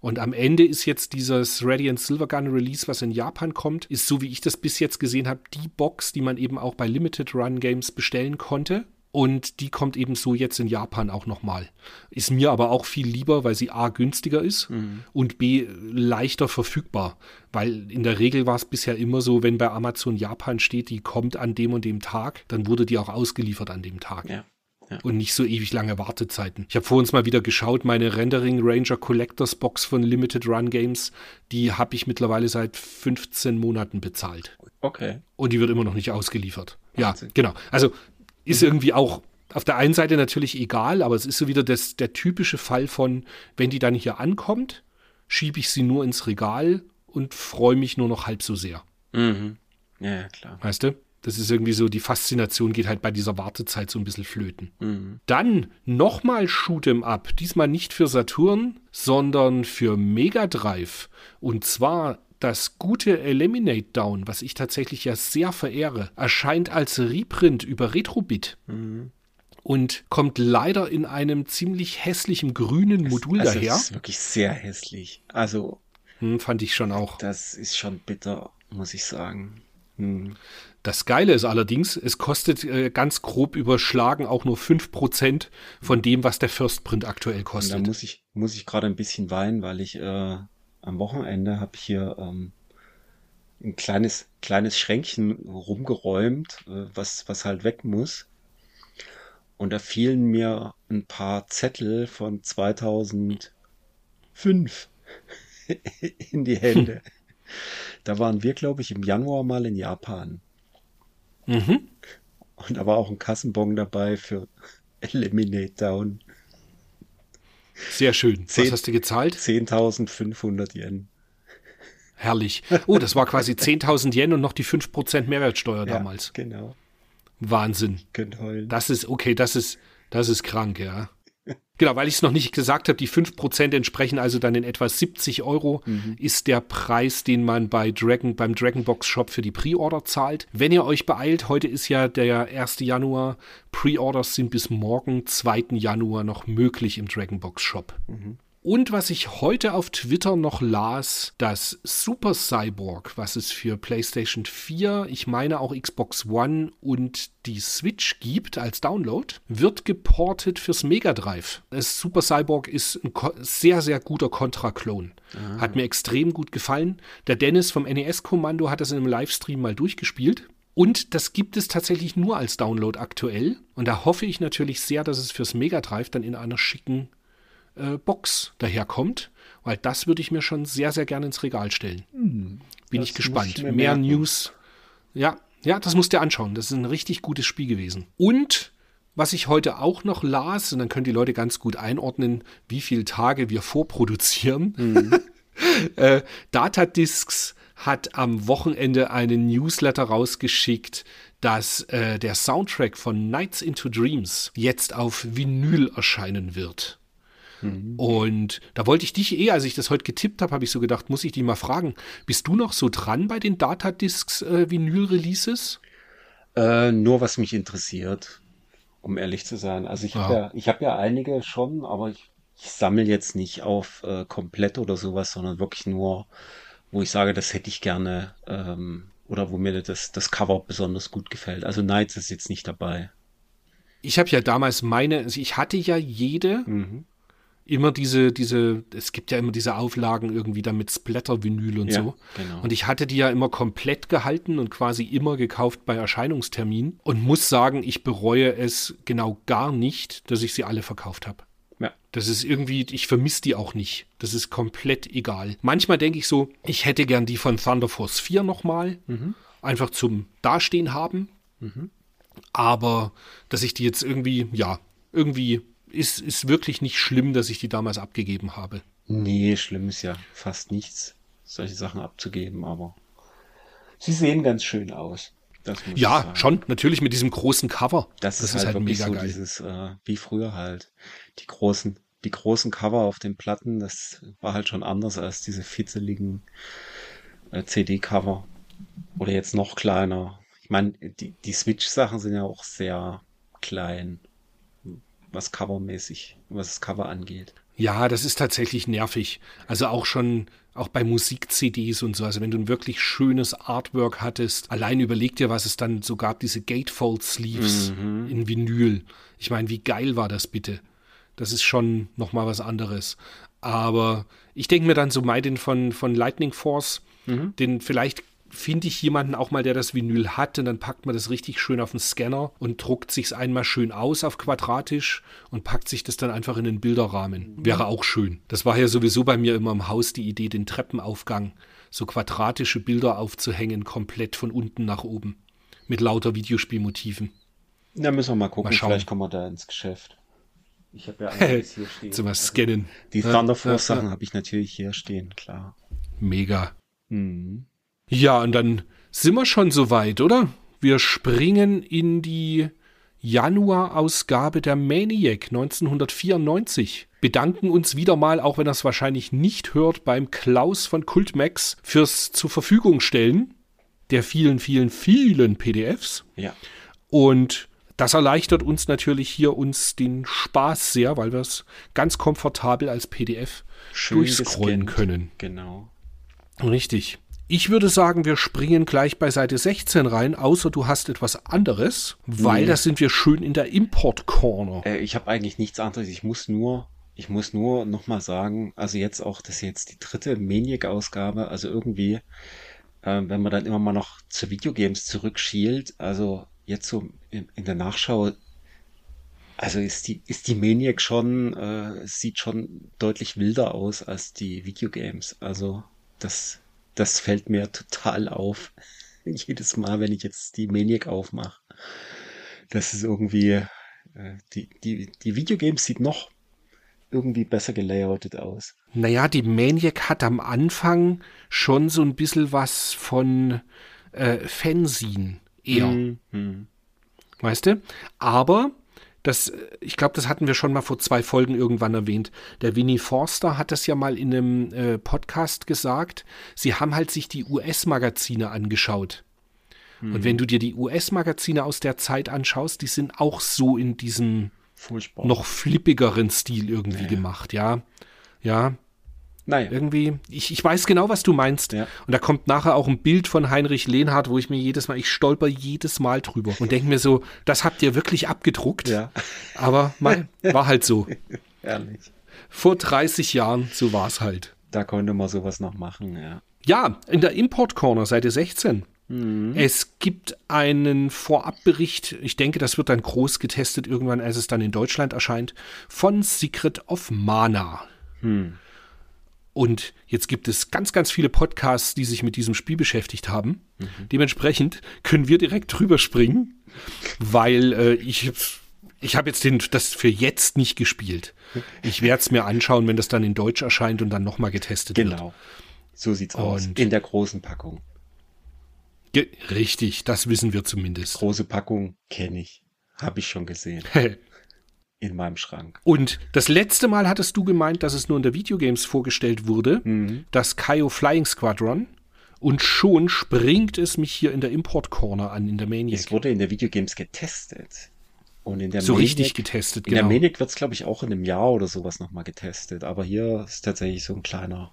Und am Ende ist jetzt dieses Radiant Silvergun Release, was in Japan kommt, ist so, wie ich das bis jetzt gesehen habe, die Box, die man eben auch bei Limited Run Games bestellen konnte. Und die kommt eben so jetzt in Japan auch nochmal. Ist mir aber auch viel lieber, weil sie A, günstiger ist und B, leichter verfügbar. Weil in der Regel war es bisher immer so, wenn bei Amazon Japan steht, die kommt an dem und dem Tag, dann wurde die auch ausgeliefert an dem Tag. Ja. Ja. Und nicht so ewig lange Wartezeiten. Ich habe vor uns mal wieder geschaut, meine Rendering Ranger Collectors Box von Limited Run Games, die habe ich mittlerweile seit 15 Monaten bezahlt. Okay. Und die wird immer noch nicht ausgeliefert. Wahnsinn. Ja, genau. Also ist irgendwie auch auf der einen Seite natürlich egal, aber es ist so wieder der typische Fall von, wenn die dann hier ankommt, schiebe ich sie nur ins Regal und freue mich nur noch halb so sehr. Mhm. Ja, klar. Weißt du? Das ist irgendwie so, die Faszination geht halt bei dieser Wartezeit so ein bisschen flöten. Mhm. Dann nochmal Shoot'em Up. Diesmal nicht für Saturn, sondern für Mega Drive. Und zwar das gute Eliminate Down, was ich tatsächlich ja sehr verehre, erscheint als Reprint über Retrobit. Mhm. Und kommt leider in einem ziemlich hässlichen grünen Modul daher. Das ist wirklich sehr hässlich. Also fand ich schon auch. Das ist schon bitter, muss ich sagen. Mhm. Das Geile ist allerdings, es kostet ganz grob überschlagen auch nur 5% von dem, was der First Print aktuell kostet. Und da muss ich gerade ein bisschen weinen, weil ich am Wochenende habe hier ein kleines Schränkchen rumgeräumt, was halt weg muss. Und da fielen mir ein paar Zettel von 2005 in die Hände. Da waren wir, glaube ich, im Januar mal in Japan. Mhm. Und da war auch ein Kassenbon dabei für Eliminate Down. Sehr schön. Was hast du gezahlt? 10.500 Yen. Herrlich. Oh, das war quasi 10.000 Yen und noch die 5% Mehrwertsteuer damals. Ja, genau. Wahnsinn. Ich könnte heulen. Das ist krank, ja. Genau, weil ich es noch nicht gesagt habe, die 5% entsprechen also dann in etwa 70 Euro, ist der Preis, den man beim Dragon Box Shop für die Pre-Order zahlt. Wenn ihr euch beeilt, heute ist ja der 1. Januar, Pre-Orders sind bis morgen, 2. Januar noch möglich im Dragon Box Shop. Mhm. Und was ich heute auf Twitter noch las, das Super Cyborg, was es für PlayStation 4, ich meine auch Xbox One und die Switch gibt als Download, wird geportet fürs Mega Drive. Das Super Cyborg ist ein sehr, sehr guter Contra-Klon. Ah. Hat mir extrem gut gefallen. Der Dennis vom NES-Kommando hat das in einem Livestream mal durchgespielt. Und das gibt es tatsächlich nur als Download aktuell. Und da hoffe ich natürlich sehr, dass es fürs Mega Drive dann in einer schicken Box daherkommt, weil das würde ich mir schon sehr, sehr gerne ins Regal stellen. Bin ich gespannt. Mehr News. Ja, das musst du dir anschauen. Das ist ein richtig gutes Spiel gewesen. Und was ich heute auch noch las, und dann können die Leute ganz gut einordnen, wie viele Tage wir vorproduzieren. Datadiscs hat am Wochenende einen Newsletter rausgeschickt, dass der Soundtrack von Nights into Dreams jetzt auf Vinyl erscheinen wird. Und da wollte ich dich als ich das heute getippt habe, habe ich so gedacht, muss ich dich mal fragen, bist du noch so dran bei den Datadiscs Vinyl-Releases? Nur was mich interessiert, um ehrlich zu sein. Also ich habe ja einige schon, aber ich sammle jetzt nicht auf komplett oder sowas, sondern wirklich nur, wo ich sage, das hätte ich gerne oder wo mir das Cover besonders gut gefällt. Also Nights ist jetzt nicht dabei. Ich habe ja damals ich hatte ja jede... Immer es gibt ja immer diese Auflagen irgendwie dann mit Splatter-Vinyl und so. Genau. Und ich hatte die ja immer komplett gehalten und quasi immer gekauft bei Erscheinungstermin und muss sagen, ich bereue es genau gar nicht, dass ich sie alle verkauft habe. Ja. Das ist irgendwie, ich vermisse die auch nicht. Das ist komplett egal. Manchmal denke ich so, ich hätte gern die von Thunder Force 4 nochmal, einfach zum Dastehen haben. Aber, dass ich die jetzt irgendwie ist wirklich nicht schlimm, dass ich die damals abgegeben habe. Nee, schlimm ist ja fast nichts, solche Sachen abzugeben, aber sie sehen ganz schön aus. Das muss ich sagen. Schon, natürlich mit diesem großen Cover. Das ist halt wirklich mega so geil. Dieses, wie früher halt, die großen Cover auf den Platten, das war halt schon anders als diese fitzeligen CD-Cover. Oder jetzt noch kleiner. Ich meine, die Switch-Sachen sind ja auch sehr klein, was das Cover angeht. Ja, das ist tatsächlich nervig. Also auch bei Musik-CDs und so. Also wenn du ein wirklich schönes Artwork hattest, allein überleg dir, was es dann so gab, diese Gatefold-Sleeves in Vinyl. Ich meine, wie geil war das bitte? Das ist schon nochmal was anderes. Aber ich denke mir dann so mal den von Lightning Force, den vielleicht finde ich jemanden auch mal, der das Vinyl hat, und dann packt man das richtig schön auf den Scanner und druckt sich's einmal schön aus auf quadratisch und packt sich das dann einfach in den Bilderrahmen. Wäre auch schön. Das war ja sowieso bei mir immer im Haus die Idee, den Treppenaufgang, so quadratische Bilder aufzuhängen, komplett von unten nach oben, mit lauter Videospielmotiven. Da müssen wir mal gucken, vielleicht kommen wir da ins Geschäft. Ich habe ja alles hier stehen. Zum was scannen. Die Thunder Force Sachen habe ich natürlich hier stehen, klar. Mega. Mhm. Ja, und dann sind wir schon soweit, oder? Wir springen in die Januar-Ausgabe der Maniac 1994. Bedanken uns wieder mal, auch wenn er es wahrscheinlich nicht hört, beim Klaus von Kultmax fürs zur Verfügung stellen der vielen, vielen, vielen PDFs. Ja. Und das erleichtert uns natürlich hier den Spaß sehr, weil wir es ganz komfortabel als PDF schön durchscrollen können. Genau. Richtig. Ich würde sagen, wir springen gleich bei Seite 16 rein, außer du hast etwas anderes, weil das sind wir schön in der Import-Corner. Ich habe eigentlich nichts anderes. Ich muss nur nochmal sagen, also jetzt auch, das ist jetzt die dritte Maniac-Ausgabe, also irgendwie, wenn man dann immer mal noch zu Videogames zurückschielt, also jetzt so in der Nachschau, also ist die Maniac schon, sieht schon deutlich wilder aus als die Videogames. Also das fällt mir total auf. Jedes Mal, wenn ich jetzt die Maniac aufmache. Das ist irgendwie, die Videogames sieht noch irgendwie besser gelayoutet aus. Naja, die Maniac hat am Anfang schon so ein bisschen was von Fanzine eher. Mhm. Weißt du? Aber ich glaube, das hatten wir schon mal vor 2 Folgen irgendwann erwähnt. Der Winnie Forster hat das ja mal in einem Podcast gesagt. Sie haben halt sich die US-Magazine angeschaut. Hm. Und wenn du dir die US-Magazine aus der Zeit anschaust, die sind auch so in diesem furchtbar noch flippigeren Stil irgendwie gemacht. Ja, ja. Naja. Irgendwie, ich weiß genau, was du meinst. Ja. Und da kommt nachher auch ein Bild von Heinrich Lenhardt, wo ich mir ich stolper jedes Mal drüber und denke mir so, das habt ihr wirklich abgedruckt. Ja. Aber war halt so. Ehrlich. Vor 30 Jahren, so war es halt. Da konnte man sowas noch machen, ja. Ja, in der Import-Corner, Seite 16. Mhm. Es gibt einen Vorabbericht, ich denke, das wird dann groß getestet irgendwann, als es dann in Deutschland erscheint, von Secret of Mana. Hm. Und jetzt gibt es ganz, ganz viele Podcasts, die sich mit diesem Spiel beschäftigt haben. Mhm. Dementsprechend können wir direkt drüber springen, weil ich habe jetzt das für jetzt nicht gespielt. Ich werde es mir anschauen, wenn das dann in Deutsch erscheint und dann nochmal getestet wird. Genau, so sieht's aus. In der großen Packung. Richtig, das wissen wir zumindest. Große Packung kenne ich, habe ich schon gesehen. In meinem Schrank. Und das letzte Mal hattest du gemeint, dass es nur in der Videogames vorgestellt wurde, das Kaio Flying Squadron, und schon springt es mich hier in der Import-Corner an, in der Maniac. Es wurde in der Videogames getestet. Und in der so Maniac, richtig getestet, genau. In der Maniac wird es, glaube ich, auch in einem Jahr oder sowas nochmal getestet, aber hier ist tatsächlich so ein kleiner,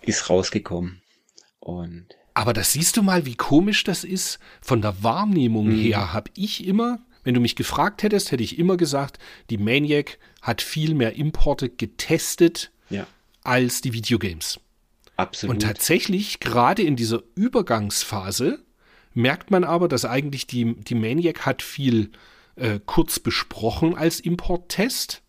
ist rausgekommen. Aber das siehst du mal, wie komisch das ist. Von der Wahrnehmung her habe ich immer... Wenn du mich gefragt hättest, hätte ich immer gesagt, die Maniac hat viel mehr Importe getestet als die Videogames. Absolut. Und tatsächlich, gerade in dieser Übergangsphase, merkt man aber, dass eigentlich die Maniac hat viel kurz besprochen als Importtest,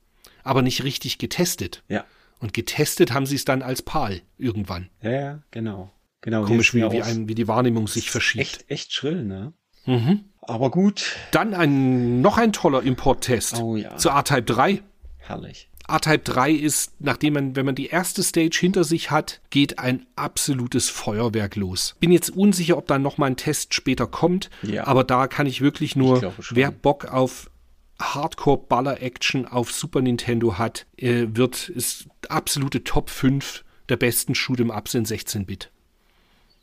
aber nicht richtig getestet. Ja. Und getestet haben sie es dann als PAL irgendwann. Ja, genau. Komisch, wie die Wahrnehmung sich verschiebt. Echt schrill, ne? Mhm. Aber gut. Dann noch ein toller Importtest zu R-Type 3. Herrlich. R-Type 3 ist, wenn man die erste Stage hinter sich hat, geht ein absolutes Feuerwerk los. Bin jetzt unsicher, ob da nochmal ein Test später kommt, aber da kann ich wirklich nur, wer Bock auf Hardcore-Baller-Action auf Super Nintendo hat, ist absolute Top 5 der besten Shoot'em-Ups in 16-Bit.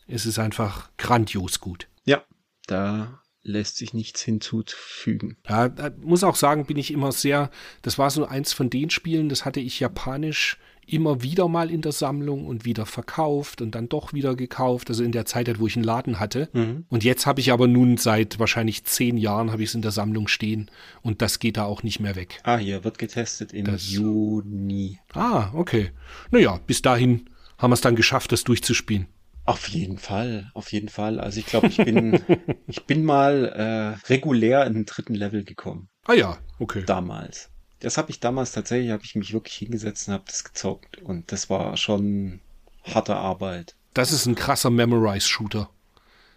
Es ist einfach grandios gut. Ja, da lässt sich nichts hinzufügen. Ja, da muss auch sagen, bin ich immer sehr, das war so eins von den Spielen, das hatte ich japanisch immer wieder mal in der Sammlung und wieder verkauft und dann doch wieder gekauft, also in der Zeit, wo ich einen Laden hatte. Mhm. Und jetzt habe ich aber nun seit wahrscheinlich 10 Jahren habe ich es in der Sammlung stehen und das geht da auch nicht mehr weg. Ah, hier wird getestet im Juni. Ah, okay. Naja, bis dahin haben wir es dann geschafft, das durchzuspielen. Auf jeden Fall, auf jeden Fall. Also ich glaube, ich bin mal regulär in den 3. Level gekommen. Ah ja, okay. Damals. Das habe ich damals tatsächlich, habe ich mich wirklich hingesetzt und habe das gezockt. Und das war schon harte Arbeit. Das ist ein krasser Memorize-Shooter.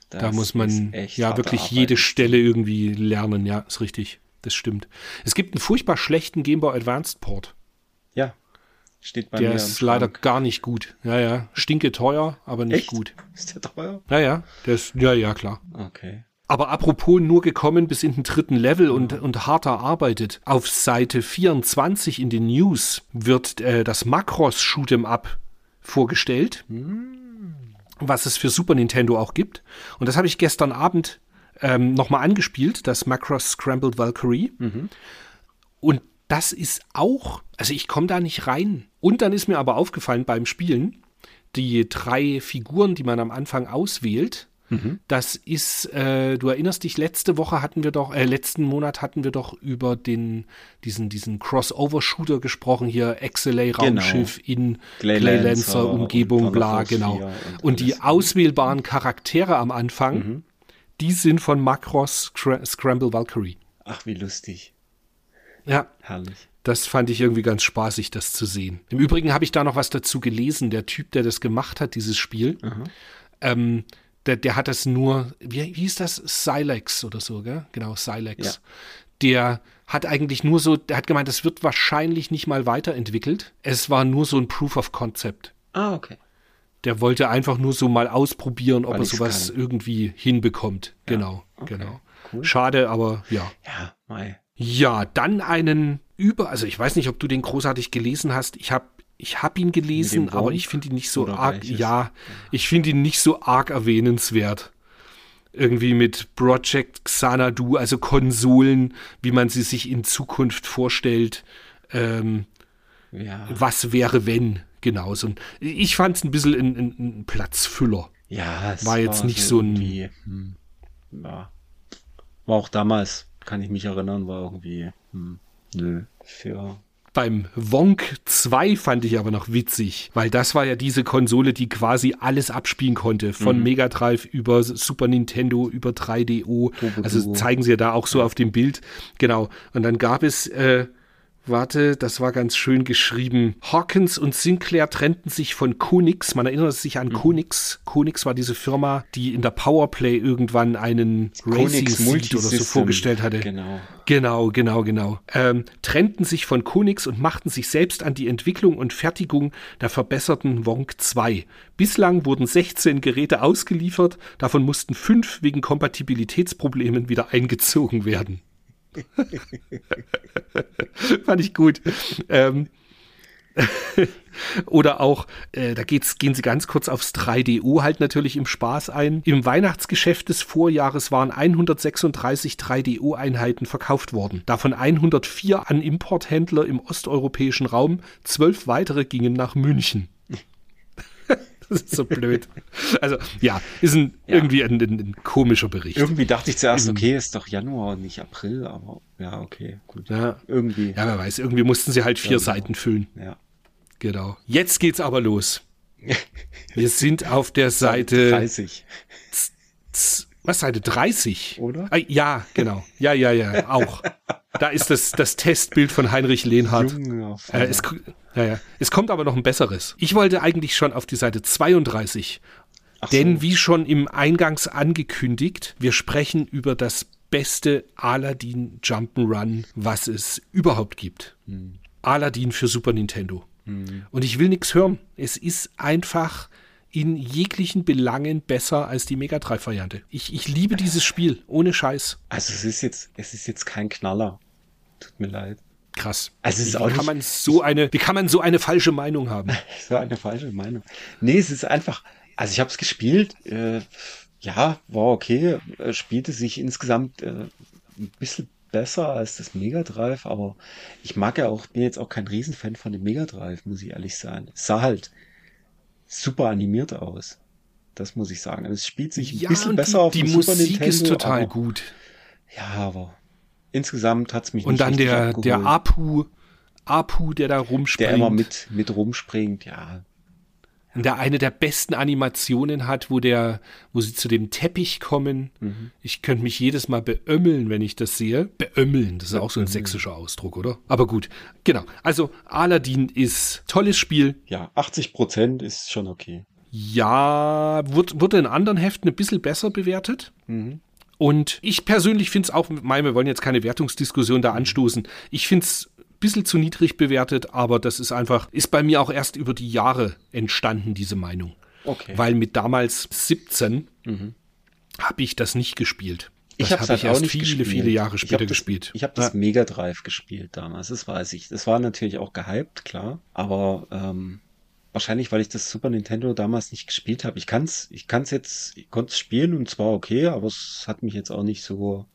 Da muss man ja wirklich jede Stelle irgendwie lernen. Ja, ist richtig. Das stimmt. Es gibt einen furchtbar schlechten Game Boy Advanced Port. Ja, steht bei mir. Der ist leider gar nicht gut. Ja, ja. Stinke teuer, aber nicht echt? Gut. Ist der teuer? Ja, ja. Der ist, ja, ja, klar. Okay. Aber apropos nur gekommen bis in den 3. Level und hart erarbeitet. Auf Seite 24 in den News wird das Macross Shoot'em Up vorgestellt, was es für Super Nintendo auch gibt. Und das habe ich gestern Abend nochmal angespielt, das Macross Scrambled Valkyrie. Mhm. Und das ist auch, also ich komme da nicht rein. Und dann ist mir aber aufgefallen beim Spielen, die 3 Figuren, die man am Anfang auswählt, mhm. Das ist, du erinnerst dich, letzten Monat hatten wir doch über diesen Crossover-Shooter gesprochen, hier XLA-Raumschiff genau. In Clay-Lancer-Umgebung, bla, genau. Und die auswählbaren Charaktere am Anfang, mhm. Die sind von Macross Scramble Valkyrie. Ach, wie lustig. Ja. Herrlich. Das fand ich irgendwie ganz spaßig, das zu sehen. Im Übrigen habe ich da noch was dazu gelesen. Der Typ, der das gemacht hat, dieses Spiel, mhm. Der hat das nur, wie hieß das? Silex oder so, gell? Genau, Silex. Ja. Der hat eigentlich nur so, der hat gemeint, das wird wahrscheinlich nicht mal weiterentwickelt. Es war nur so ein Proof of Concept. Ah, okay. Der wollte einfach nur so mal ausprobieren, ob er sowas irgendwie hinbekommt. Ja. Genau, okay. Genau. Cool. Schade, aber ja. Ja, mei. Ja, dann also ich weiß nicht, ob du den großartig gelesen hast. Ich habe ihn gelesen, aber ich finde ihn nicht so arg, ich finde ihn nicht so arg erwähnenswert. Irgendwie mit Project Xanadu, also Konsolen, wie man sie sich in Zukunft vorstellt. Was wäre, wenn? Genau. Und ich fand es ein bisschen ein Platzfüller. Ja, es war jetzt nicht so ein. Ja. War auch damals, kann ich mich erinnern, war irgendwie. Nö. Für. Beim Wonk 2 fand ich aber noch witzig, weil das war ja diese Konsole, die quasi alles abspielen konnte. Von Mega Drive über Super Nintendo, über 3DO. Also zeigen sie ja da auch so auf dem Bild. Genau. Und dann gab es, das war ganz schön geschrieben. Hawkins und Sinclair trennten sich von Konix. Man erinnert sich an Konix. Konix war diese Firma, die in der Powerplay irgendwann einen Racing Seat oder so vorgestellt hatte. Genau. Genau. Trennten sich von Konix und machten sich selbst an die Entwicklung und Fertigung der verbesserten Wonk 2. Bislang wurden 16 Geräte ausgeliefert, davon mussten 5 wegen Kompatibilitätsproblemen wieder eingezogen werden. Fand ich gut. Oder auch, gehen sie ganz kurz aufs 3DO halt natürlich im Spaß ein. Im Weihnachtsgeschäft des Vorjahres waren 136 3DO-Einheiten verkauft worden. Davon 104 an Importhändler im osteuropäischen Raum, 12 weitere gingen nach München. Das ist so blöd. Also ja, ist irgendwie ein komischer Bericht. Irgendwie dachte ich zuerst, okay, ist doch Januar und nicht April, aber ja, okay, gut. Ja, irgendwie. Ja, wer weiß, irgendwie mussten sie halt 4 Seiten füllen. Ja. Genau. Jetzt geht's aber los. Wir sind auf der Seite 30. Was, Seite 30? Oder? Ah, ja, genau. Ja, auch. Da ist das Testbild von Heinrich Lenhardt. Es kommt aber noch ein besseres. Ich wollte eigentlich schon auf die Seite 32. Ach denn so. Wie schon im Eingangs angekündigt, wir sprechen über das beste Aladdin Jump'n'Run, was es überhaupt gibt. Aladdin für Super Nintendo. Und ich will nichts hören. Es ist einfach in jeglichen Belangen besser als die Mega Drive-Variante. Ich liebe dieses Spiel, ohne Scheiß. Also es ist jetzt kein Knaller. Tut mir leid. Krass. Also wie kann man so eine falsche Meinung haben? So eine falsche Meinung. Nee, es ist einfach, also ich habe es gespielt, Ja, war okay. Spielte sich insgesamt ein bisschen besser als das Mega Drive, aber ich mag ja auch, bin jetzt auch kein Riesenfan von dem Mega Drive, muss ich ehrlich sagen. Es sah halt super animiert aus. Das muss ich sagen. Es spielt sich ein bisschen besser auf dem Super Nintendo. Die Musik ist total gut. Ja, aber insgesamt hat es mich nicht richtig abgeholt. Und dann der Apu, der da rumspringt. Der immer mit rumspringt, ja. Und der eine der besten Animationen hat, wo sie zu dem Teppich kommen. Mhm. Ich könnte mich jedes Mal beömmeln, wenn ich das sehe. Beömmeln, das ist auch so ein sächsischer Ausdruck, oder? Aber gut, genau. Also Aladdin ist tolles Spiel. Ja, 80% ist schon okay. Ja, wurde in anderen Heften ein bisschen besser bewertet. Mhm. Und ich persönlich finde es auch, wir wollen jetzt keine Wertungsdiskussion da anstoßen. Ich finde es bisschen zu niedrig bewertet, aber das ist einfach, ist bei mir auch erst über die Jahre entstanden, diese Meinung. Okay. Weil mit damals 17 habe ich das nicht gespielt. Das habe ich erst viele Jahre später gespielt. Ich habe das Mega Drive gespielt damals, das weiß ich. Das war natürlich auch gehypt, klar, aber wahrscheinlich, weil ich das Super Nintendo damals nicht gespielt habe. Ich konnte es spielen und zwar okay, aber es hat mich jetzt auch nicht so,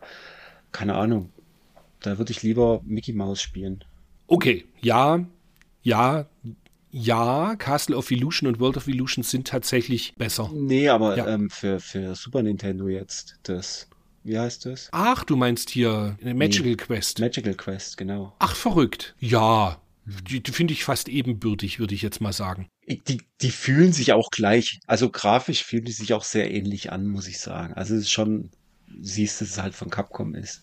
keine Ahnung, da würde ich lieber Mickey Mouse spielen. Okay, ja, Castle of Illusion und World of Illusion sind tatsächlich besser. Nee, aber ja. Für Super Nintendo jetzt das, wie heißt das? Ach, du meinst hier Magical Quest. Magical Quest, genau. Ach, verrückt. Ja, die finde ich fast ebenbürtig, würde ich jetzt mal sagen. Die fühlen sich auch gleich, also grafisch fühlen die sich auch sehr ähnlich an, muss ich sagen. Also es ist schon, siehst du, dass es halt von Capcom ist.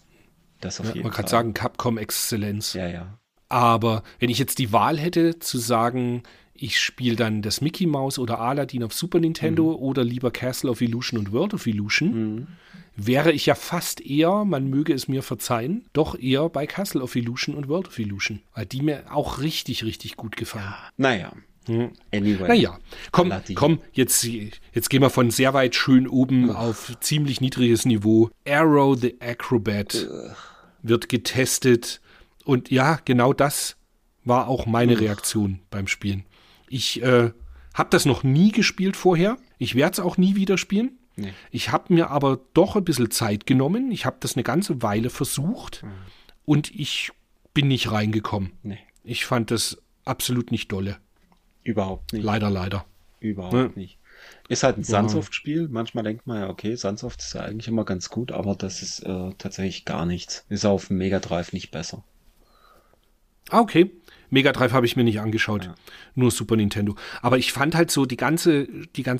Das auf jeden man kann Fall sagen, Capcom-Exzellenz. Ja, ja. Aber wenn ich jetzt die Wahl hätte, zu sagen, ich spiele dann das Mickey Mouse oder Aladdin auf Super Nintendo oder lieber Castle of Illusion und World of Illusion, wäre ich ja fast eher, man möge es mir verzeihen, doch eher bei Castle of Illusion und World of Illusion. Weil die mir auch richtig, richtig gut gefallen. Ja. Naja. Anyway. Naja, komm, jetzt gehen wir von sehr weit schön oben auf ziemlich niedriges Niveau. Arrow the Acrobat wird getestet. Und ja, genau das war auch meine Reaktion beim Spielen. Ich habe das noch nie gespielt vorher. Ich werde es auch nie wieder spielen. Nee. Ich habe mir aber doch ein bisschen Zeit genommen. Ich habe das eine ganze Weile versucht. Und ich bin nicht reingekommen. Nee. Ich fand das absolut nicht dolle. Überhaupt nicht. Leider. Überhaupt nicht. Ist halt ein Sunsoft-Spiel. Manchmal denkt man ja, okay, Sunsoft ist ja eigentlich immer ganz gut, aber das ist tatsächlich gar nichts. Ist auf dem Mega Drive nicht besser. Ah, okay. Mega Drive habe ich mir nicht angeschaut. Ja. Nur Super Nintendo. Aber ich fand halt so, die ganze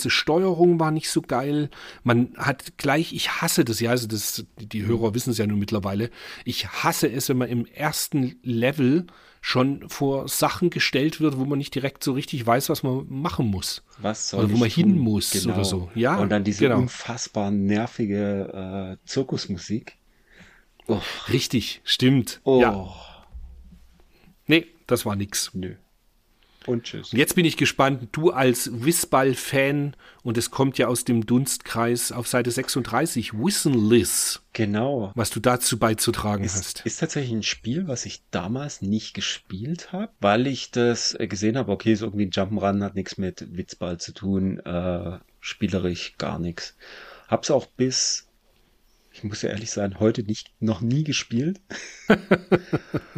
Steuerung war nicht so geil. Man hat gleich, ich hasse das, ja, also das, die Hörer wissen es ja nun mittlerweile, ich hasse es, wenn man im ersten Level schon vor Sachen gestellt wird, wo man nicht direkt so richtig weiß, was man machen muss. Was soll oder wo man hin muss oder so. Ja, und dann diese unfassbar nervige Zirkusmusik. Oh. Richtig, stimmt. Oh. Ja. Nee, das war nix. Nö. Und tschüss. Und jetzt bin ich gespannt, du als Whizball-Fan, und es kommt ja aus dem Dunstkreis auf Seite 36, Whistliss. Genau. Was du dazu beizutragen hast. Ist tatsächlich ein Spiel, was ich damals nicht gespielt habe, weil ich das gesehen habe, okay, ist irgendwie ein Jump'n'Run, hat nichts mit Whizball zu tun, spielerisch gar nichts. Hab's auch bis, ich muss ja ehrlich sein, heute noch nie gespielt.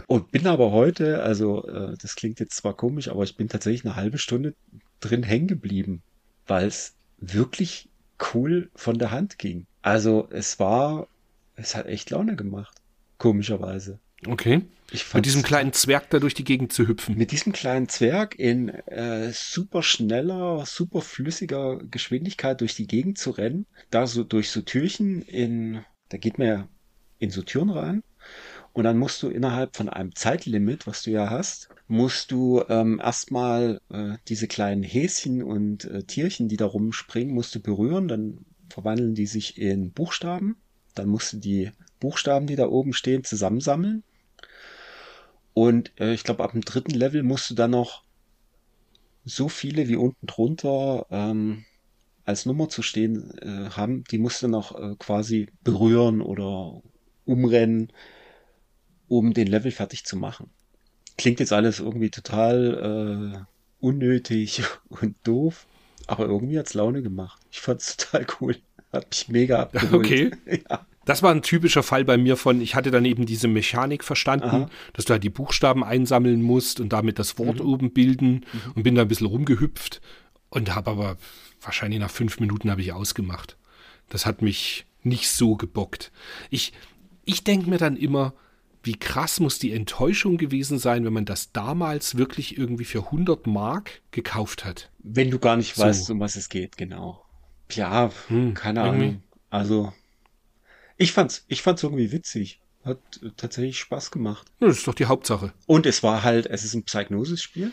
Und bin aber heute, also das klingt jetzt zwar komisch, aber ich bin tatsächlich eine halbe Stunde drin hängen geblieben, weil es wirklich cool von der Hand ging. Also es hat echt Laune gemacht, komischerweise. Okay, mit diesem kleinen Zwerg da durch die Gegend zu hüpfen. Mit diesem kleinen Zwerg in super schneller, super flüssiger Geschwindigkeit durch die Gegend zu rennen, da so durch so Türchen da geht man ja in so Türen rein und dann musst du innerhalb von einem Zeitlimit, was du ja hast, musst du erstmal diese kleinen Häschen und Tierchen, die da rumspringen, musst du berühren, dann verwandeln die sich in Buchstaben, dann musst du die Buchstaben, die da oben stehen, zusammensammeln. Und ich glaube, ab dem dritten Level musst du dann noch so viele wie unten drunter als Nummer zu stehen haben, die musst du dann noch quasi berühren oder umrennen, um den Level fertig zu machen. Klingt jetzt alles irgendwie total unnötig und doof, aber irgendwie hat's Laune gemacht. Ich fand's total cool. Hat mich mega abgeholt. Okay. Ja. Das war ein typischer Fall bei mir von, ich hatte dann eben diese Mechanik verstanden, aha, dass du halt die Buchstaben einsammeln musst und damit das Wort oben bilden und bin da ein bisschen rumgehüpft und habe aber wahrscheinlich nach 5 Minuten habe ich ausgemacht. Das hat mich nicht so gebockt. Ich denke mir dann immer, wie krass muss die Enttäuschung gewesen sein, wenn man das damals wirklich irgendwie für 100 Mark gekauft hat. Wenn du gar nicht weißt, um was es geht, genau. Ja, keine Ahnung. Also, ich fand's irgendwie witzig. Hat tatsächlich Spaß gemacht. Ja, das ist doch die Hauptsache. Und es war halt, es ist ein Psychnosis-Spiel.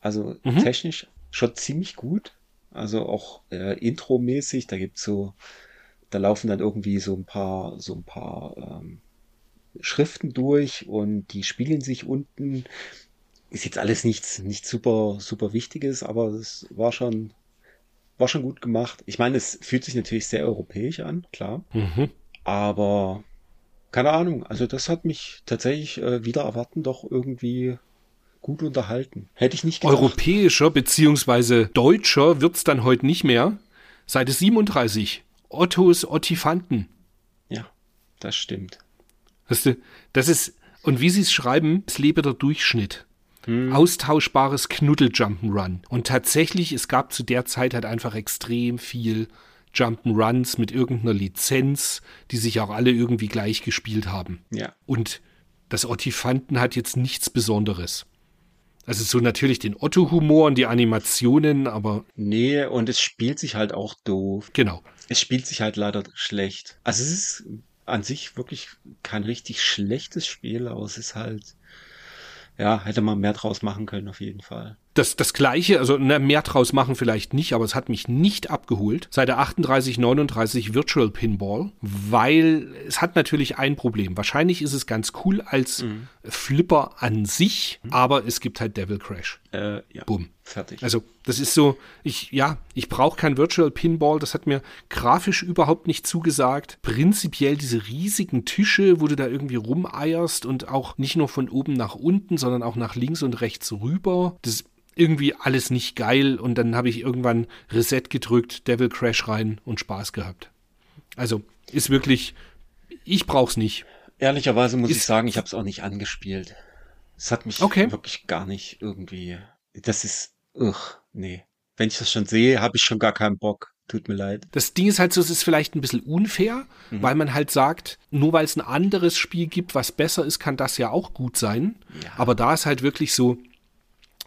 Also technisch schon ziemlich gut. Also auch intromäßig, da gibt's so, da laufen dann irgendwie so ein paar Schriften durch und die spiegeln sich unten. Ist jetzt alles nichts super Wichtiges, aber es war schon gut gemacht. Ich meine, es fühlt sich natürlich sehr europäisch an, klar. Aber keine Ahnung, also das hat mich tatsächlich wider Erwarten doch irgendwie gut unterhalten. Hätte ich nicht gedacht. Europäischer bzw. deutscher wird's dann heute nicht mehr. Seite 37. Ottos Ottifanten. Ja, das stimmt. Weißt du, das ist, und wie sie es schreiben, es lebe der Durchschnitt. Austauschbares Knuddel-Jump'n'Run. Und tatsächlich, es gab zu der Zeit halt einfach extrem viel Jump'n'Runs mit irgendeiner Lizenz, die sich auch alle irgendwie gleich gespielt haben. Ja. Und das Ottifanten hat jetzt nichts Besonderes. Also so natürlich den Otto-Humor und die Animationen, aber... Nee, und es spielt sich halt auch doof. Genau. Es spielt sich halt leider schlecht. Also es ist an sich wirklich kein richtig schlechtes Spiel, aber es ist halt... Ja, hätte man mehr draus machen können auf jeden Fall. Das Gleiche, also mehr draus machen vielleicht nicht, aber es hat mich nicht abgeholt. Seite 38, 39 Virtual Pinball, weil es hat natürlich ein Problem. Wahrscheinlich ist es ganz cool als Flipper an sich, aber es gibt halt Devil Crash. Ja. Bumm. Fertig. Also das ist so, ich brauche kein Virtual Pinball, das hat mir grafisch überhaupt nicht zugesagt. Prinzipiell diese riesigen Tische, wo du da irgendwie rumeierst und auch nicht nur von oben nach unten, sondern auch nach links und rechts rüber. Das irgendwie alles nicht geil und dann habe ich irgendwann Reset gedrückt, Devil Crash rein und Spaß gehabt. Also ist wirklich, ich brauch's nicht. Ehrlicherweise muss ich sagen, ich habe es auch nicht angespielt. Es hat mich wirklich gar nicht irgendwie, das ist, nee. Wenn ich das schon sehe, habe ich schon gar keinen Bock. Tut mir leid. Das Ding ist halt so, es ist vielleicht ein bisschen unfair, weil man halt sagt, nur weil es ein anderes Spiel gibt, was besser ist, kann das ja auch gut sein. Ja. Aber da ist halt wirklich so,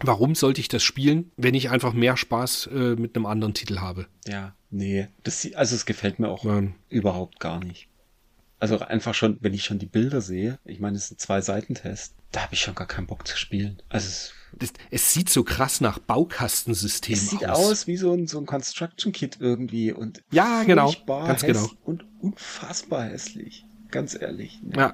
warum sollte ich das spielen, wenn ich einfach mehr Spaß mit einem anderen Titel habe? Ja, nee. Es gefällt mir auch überhaupt gar nicht. Also einfach schon, wenn ich schon die Bilder sehe, ich meine, es ist ein 2-Seiten-Test, da habe ich schon gar keinen Bock zu spielen. Also es sieht so krass nach Baukastensystem aus. Es sieht aus wie so ein Construction-Kit irgendwie. Und ja, genau. Ganz genau. Und unfassbar hässlich. Ganz ehrlich. Ne? Ja.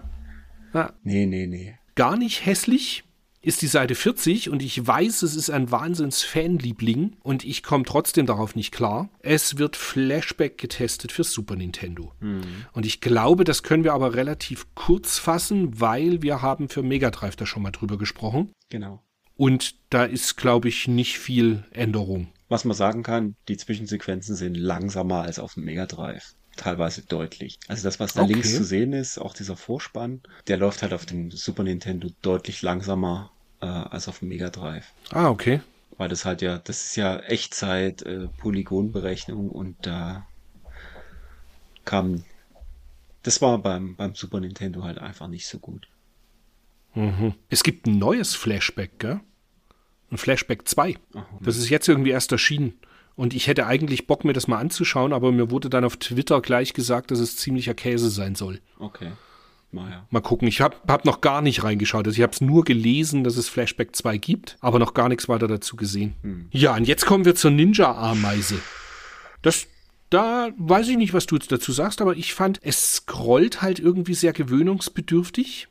Ja. Nee. Gar nicht hässlich ist die Seite 40 und ich weiß, es ist ein Wahnsinns-Fanliebling und ich komme trotzdem darauf nicht klar. Es wird Flashback getestet für Super Nintendo. Und ich glaube, das können wir aber relativ kurz fassen, weil wir haben für Mega Drive da schon mal drüber gesprochen. Genau. Und da ist, glaube ich, nicht viel Änderung. Was man sagen kann, die Zwischensequenzen sind langsamer als auf dem Mega Drive. Teilweise deutlich. Also das, was da links zu sehen ist, auch dieser Vorspann, der läuft halt auf dem Super Nintendo deutlich langsamer als auf dem Mega Drive. Ah, okay. Weil das halt ja, das ist ja Echtzeit, Polygonberechnung und da das war beim Super Nintendo halt einfach nicht so gut. Es gibt ein neues Flashback, gell? Ein Flashback 2. Aha, das ist jetzt irgendwie erst erschienen. Und ich hätte eigentlich Bock, mir das mal anzuschauen, aber mir wurde dann auf Twitter gleich gesagt, dass es ziemlicher Käse sein soll. Okay. Naja. Mal gucken. Ich hab noch gar nicht reingeschaut. Also ich habe es nur gelesen, dass es Flashback 2 gibt, aber noch gar nichts weiter dazu gesehen. Ja, und jetzt kommen wir zur Ninja-Ameise. Da weiß ich nicht, was du jetzt dazu sagst, aber ich fand, es scrollt halt irgendwie sehr gewöhnungsbedürftig.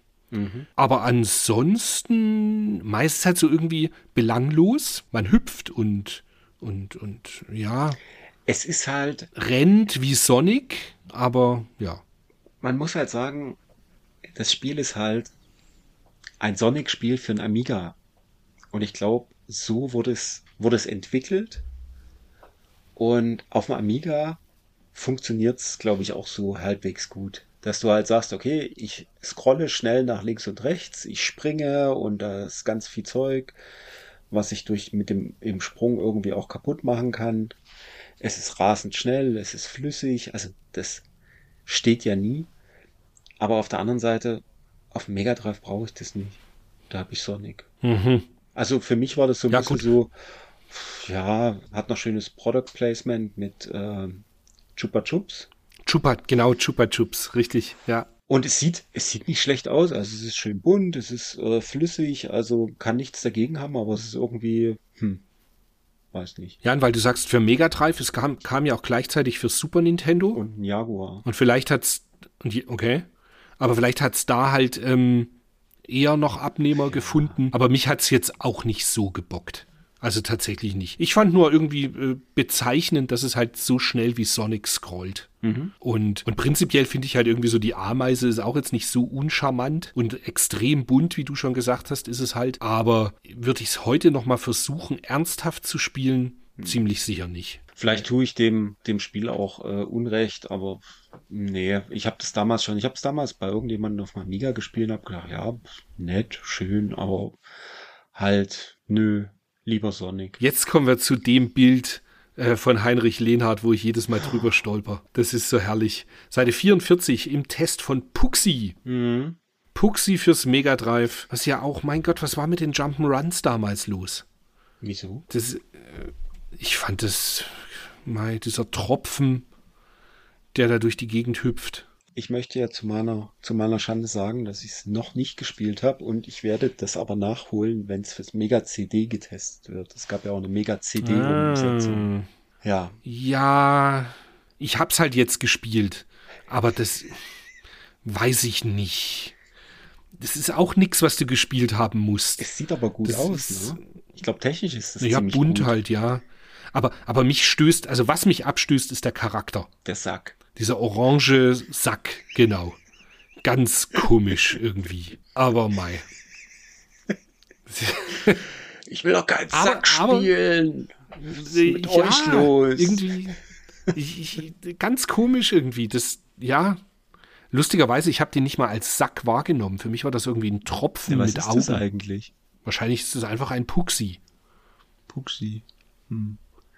Aber ansonsten meistens halt so irgendwie belanglos. Man hüpft und ja. Es ist halt... Rennt wie Sonic, aber ja. Man muss halt sagen, das Spiel ist halt ein Sonic-Spiel für ein Amiga. Und ich glaube, so wurde es entwickelt. Und auf dem Amiga funktioniert es, glaube ich, auch so halbwegs gut. Dass du halt sagst, okay, ich scrolle schnell nach links und rechts, ich springe und da ist ganz viel Zeug, was ich im Sprung irgendwie auch kaputt machen kann. Es ist rasend schnell, es ist flüssig, also das steht ja nie. Aber auf der anderen Seite, auf dem Mega Drive brauche ich das nicht. Da habe ich Sonic. Mhm. Also für mich war das so ein bisschen gut. So, ja, hat noch schönes Product Placement mit Chupa Chups. Chupa Chups, richtig, ja. Und es sieht nicht schlecht aus, also es ist schön bunt, es ist flüssig, also kann nichts dagegen haben, aber es ist irgendwie, weiß nicht. Ja, und weil du sagst, für Mega Drive, es kam ja auch gleichzeitig für Super Nintendo. Und ein Jaguar. Und vielleicht hat's, okay, aber vielleicht hat's da halt eher noch Abnehmer gefunden, aber mich hat's jetzt auch nicht so gebockt. Also tatsächlich nicht. Ich fand nur irgendwie bezeichnend, dass es halt so schnell wie Sonic scrollt. Mhm. Und prinzipiell finde ich halt irgendwie so, die Ameise ist auch jetzt nicht so uncharmant und extrem bunt, wie du schon gesagt hast, ist es halt. Aber würde ich es heute nochmal versuchen, ernsthaft zu spielen? Ziemlich sicher nicht. Vielleicht tue ich dem Spiel auch Unrecht, aber nee, ich habe es damals bei irgendjemandem auf meinem Amiga gespielt und habe gedacht, ja, nett, schön, aber halt, nö. Lieber Sonic. Jetzt kommen wir zu dem Bild von Heinrich Lenhardt, wo ich jedes Mal drüber stolper. Das ist so herrlich. Seite 44 im Test von Puxi. Mhm. Puxi fürs Mega Drive. Was ja auch, mein Gott, was war mit den Jump'n'Runs damals los? Wieso? Das, ich fand das, dieser Tropfen, der da durch die Gegend hüpft. Ich möchte ja zu meiner Schande sagen, dass ich es noch nicht gespielt habe und ich werde das aber nachholen, wenn es fürs Mega-CD getestet wird. Es gab ja auch eine Mega-CD-Umsetzung. Ja. Ja, ich hab's halt jetzt gespielt, aber das weiß ich nicht. Das ist auch nichts, was du gespielt haben musst. Es sieht aber gut aus, ne? Ich glaube, technisch ist das ziemlich gut. Ja, bunt halt, ja. Aber was mich abstößt, ist der Charakter. Der Sack. Dieser orange Sack, genau. Ganz komisch irgendwie. Aber mei. Ich will doch keinen Sack spielen. Was ist mit euch los? Irgendwie, ganz komisch irgendwie. Das, ja. Lustigerweise, ich habe den nicht mal als Sack wahrgenommen. Für mich war das irgendwie ein Tropfen mit Augen. Was ist das eigentlich? Wahrscheinlich ist das einfach ein Puxi. Puxi.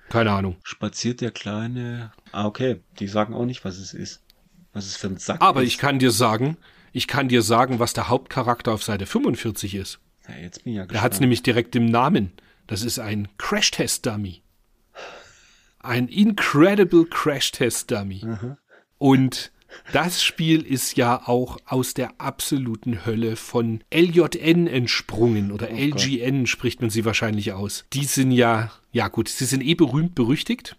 Keine Ahnung. Spaziert der Kleine. Ah, okay. Die sagen auch nicht, was es ist. Was es für ein Sack ist. Aber ich kann dir sagen, was der Hauptcharakter auf Seite 45 ist. Ja, jetzt bin ich ja gespannt. Der hat es nämlich direkt im Namen. Das ist ein Crash-Test-Dummy. Ein Incredible Crash-Test-Dummy. Aha. Und das Spiel ist ja auch aus der absoluten Hölle von LJN entsprungen oder LGN spricht man sie wahrscheinlich aus. Die sind sie sind eh berühmt-berüchtigt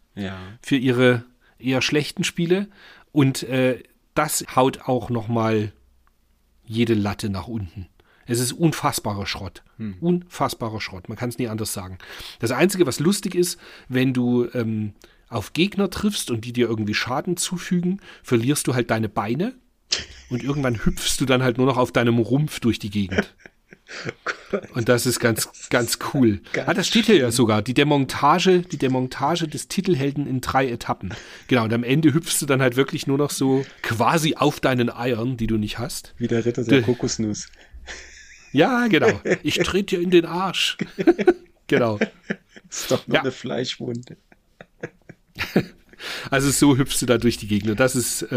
für ihre eher schlechten Spiele und das haut auch nochmal jede Latte nach unten. Es ist unfassbarer Schrott. Unfassbarer Schrott, man kann es nie anders sagen. Das Einzige, was lustig ist, wenn du auf Gegner triffst und die dir irgendwie Schaden zufügen, verlierst du halt deine Beine und irgendwann hüpfst du dann halt nur noch auf deinem Rumpf durch die Gegend. Und das ist ganz, ganz cool. Das steht hier ja sogar, die Demontage des Titelhelden in 3 Etappen. Genau, und am Ende hüpfst du dann halt wirklich nur noch so quasi auf deinen Eiern, die du nicht hast. Wie der Ritter der Kokosnuss. Ja, genau. Ich trete dir in den Arsch. Genau. Ist doch nur eine Fleischwunde. Also so hüpfst du da durch die Gegend. Und das ist,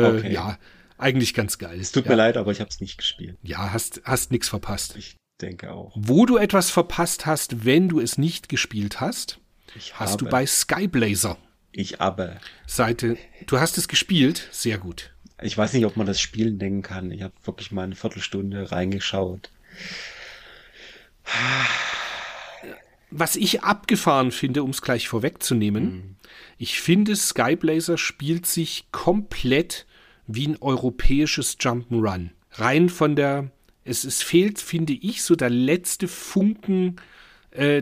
eigentlich ganz geil. Es tut mir leid, aber ich habe es nicht gespielt. Ja, hast nichts verpasst. Ich denke auch. Wo du etwas verpasst hast, wenn du es nicht gespielt hast, hast du bei Skyblazer. Du hast es gespielt? Sehr gut. Ich weiß nicht, ob man das Spielen nennen kann. Ich habe wirklich mal eine Viertelstunde reingeschaut. Was ich abgefahren finde, um es gleich vorwegzunehmen, ich finde, Skyblazer spielt sich komplett wie ein europäisches Jump'n'Run. Rein von der, es fehlt, finde ich, so der letzte Funken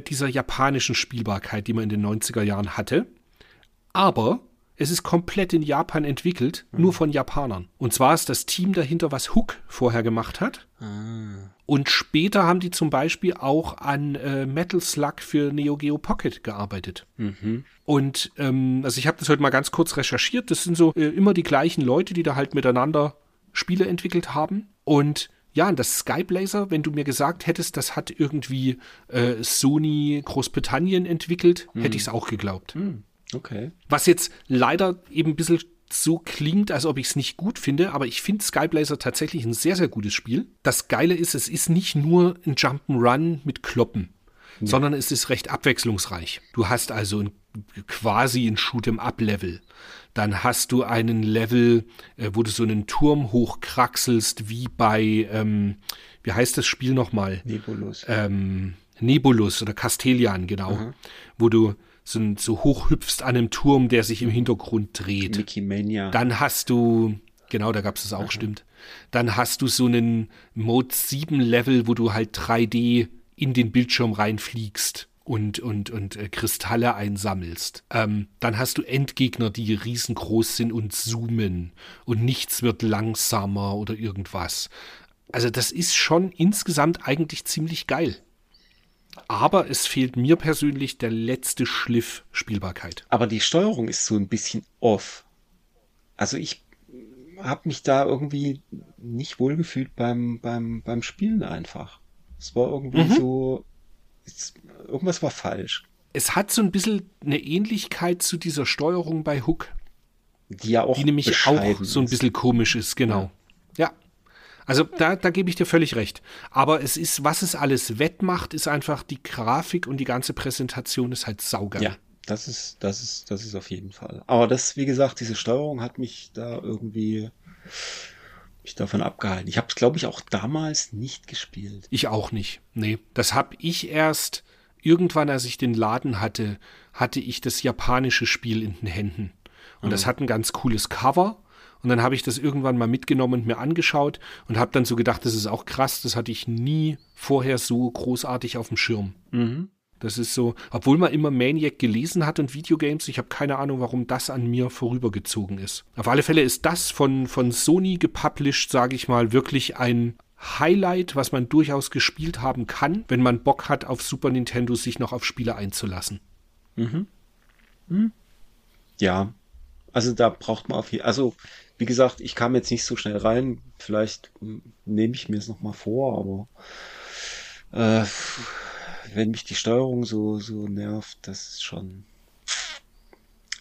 dieser japanischen Spielbarkeit, die man in den 90er Jahren hatte. Aber Es ist komplett in Japan entwickelt, nur von Japanern. Und zwar ist das Team dahinter, was Hook vorher gemacht hat. Und später haben die zum Beispiel auch an Metal Slug für Neo Geo Pocket gearbeitet. Und also ich habe das heute mal ganz kurz recherchiert. Das sind so immer die gleichen Leute, die da halt miteinander Spiele entwickelt haben. Und ja, das Skyblazer, wenn du mir gesagt hättest, das hat irgendwie Sony Großbritannien entwickelt, hätte ich es auch geglaubt. Okay. Was jetzt leider eben ein bisschen so klingt, als ob ich es nicht gut finde, aber ich finde Skyblazer tatsächlich ein sehr, sehr gutes Spiel. Das Geile ist, es ist nicht nur ein Jump'n'Run mit Kloppen, sondern es ist recht abwechslungsreich. Du hast also quasi ein Shoot'em-up-Level. Dann hast du einen Level, wo du so einen Turm hochkraxelst, wie bei, wie heißt das Spiel nochmal? Nebulus. Nebulus oder Castellian, genau. Wo du so hoch hüpfst an einem Turm, der sich im Hintergrund dreht. Mickey Mania. Dann hast du, genau, da gab es das auch, stimmt. Dann hast du so einen Mode 7 Level, wo du halt 3D in den Bildschirm reinfliegst und Kristalle einsammelst. Dann hast du Endgegner, die riesengroß sind und zoomen und nichts wird langsamer oder irgendwas. Also das ist schon insgesamt eigentlich ziemlich geil. Aber es fehlt mir persönlich der letzte Schliff Spielbarkeit. Aber die Steuerung ist so ein bisschen off. Also ich habe mich da irgendwie nicht wohlgefühlt beim Spielen einfach. Es war irgendwie so, irgendwas war falsch. Es hat so ein bisschen eine Ähnlichkeit zu dieser Steuerung bei Hook. Die ja auch so ein bisschen komisch ist, genau. Ja. Also da gebe ich dir völlig recht. Aber es ist, was es alles wettmacht, ist einfach die Grafik und die ganze Präsentation ist halt saugeil. Ja, das ist auf jeden Fall. Aber das, wie gesagt, diese Steuerung hat mich da irgendwie davon abgehalten. Ich habe es, glaube ich, auch damals nicht gespielt. Ich auch nicht. Nee, das habe ich erst irgendwann, als ich den Laden hatte, ich das japanische Spiel in den Händen. Und das hat ein ganz cooles Cover. Und dann habe ich das irgendwann mal mitgenommen und mir angeschaut und habe dann so gedacht, das ist auch krass, das hatte ich nie vorher so großartig auf dem Schirm. Das ist so, obwohl man immer Maniac gelesen hat und Videogames, ich habe keine Ahnung, warum das an mir vorübergezogen ist. Auf alle Fälle ist das von Sony gepublished, sage ich mal, wirklich ein Highlight, was man durchaus gespielt haben kann, wenn man Bock hat, auf Super Nintendo sich noch auf Spiele einzulassen. Ja, also da braucht man wie gesagt, ich kam jetzt nicht so schnell rein. Vielleicht nehme ich mir es nochmal vor, aber wenn mich die Steuerung so nervt, das ist schon...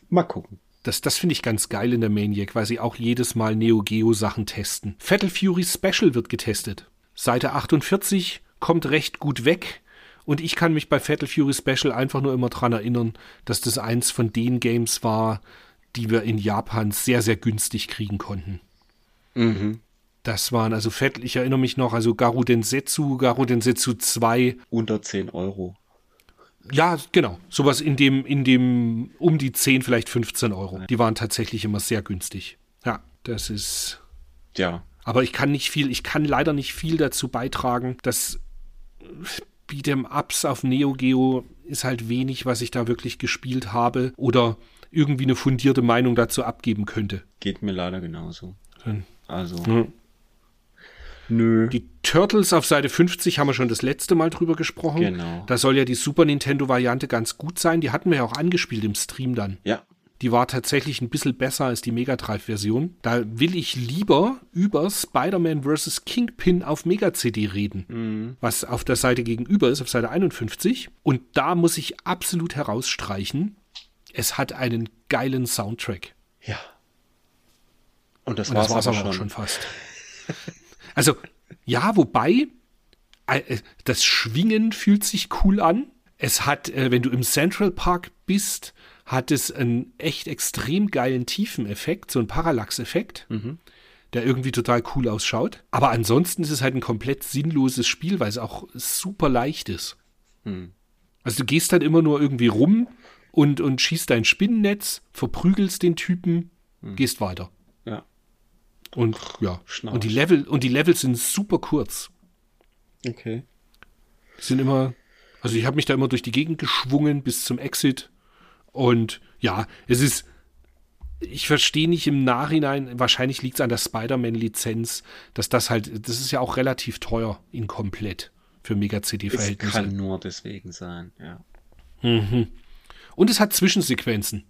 Mal gucken. Das finde ich ganz geil in der Maniac, weil sie auch jedes Mal Neo Geo Sachen testen. Fatal Fury Special wird getestet. Seite 48 kommt recht gut weg. Und ich kann mich bei Fatal Fury Special einfach nur immer dran erinnern, dass das eins von den Games war, die wir in Japan sehr, sehr günstig kriegen konnten. Das waren also ich erinnere mich noch, also Garudensetsu 2. Unter 10 Euro. Ja, genau. Sowas in dem um die 10, vielleicht 15 Euro. Die waren tatsächlich immer sehr günstig. Ja, das ist... Ja. Aber ich kann leider nicht viel dazu beitragen, dass Beat'em-Ups auf Neo Geo ist halt wenig, was ich da wirklich gespielt habe oder irgendwie eine fundierte Meinung dazu abgeben könnte. Geht mir leider genauso. Nö. Die Turtles auf Seite 50 haben wir schon das letzte Mal drüber gesprochen. Genau. Da soll ja die Super Nintendo-Variante ganz gut sein. Die hatten wir ja auch angespielt im Stream dann. Ja. Die war tatsächlich ein bisschen besser als die Mega Drive-Version. Da will ich lieber über Spider-Man vs. Kingpin auf Mega-CD reden, was auf der Seite gegenüber ist, auf Seite 51. Und da muss ich absolut herausstreichen, es hat einen geilen Soundtrack. Ja. Und das war es aber auch schon fast. Also, ja, wobei, das Schwingen fühlt sich cool an. Es hat, wenn du im Central Park bist, hat es einen echt extrem geilen Tiefeneffekt, so einen Parallax-Effekt, der irgendwie total cool ausschaut. Aber ansonsten ist es halt ein komplett sinnloses Spiel, weil es auch super leicht ist. Also du gehst halt immer nur irgendwie rum und schießt dein Spinnennetz, verprügelst den Typen, gehst weiter. Und ja, und die Level sind super kurz. Okay. Sind immer, also ich habe mich da immer durch die Gegend geschwungen bis zum Exit. Und ja, es ist ich verstehe nicht im Nachhinein, wahrscheinlich liegt es an der Spider-Man-Lizenz, dass das halt, das ist ja auch relativ teuer in komplett für Mega-CD-Verhältnisse. Es kann nur deswegen sein, ja. Mhm. Und es hat Zwischensequenzen,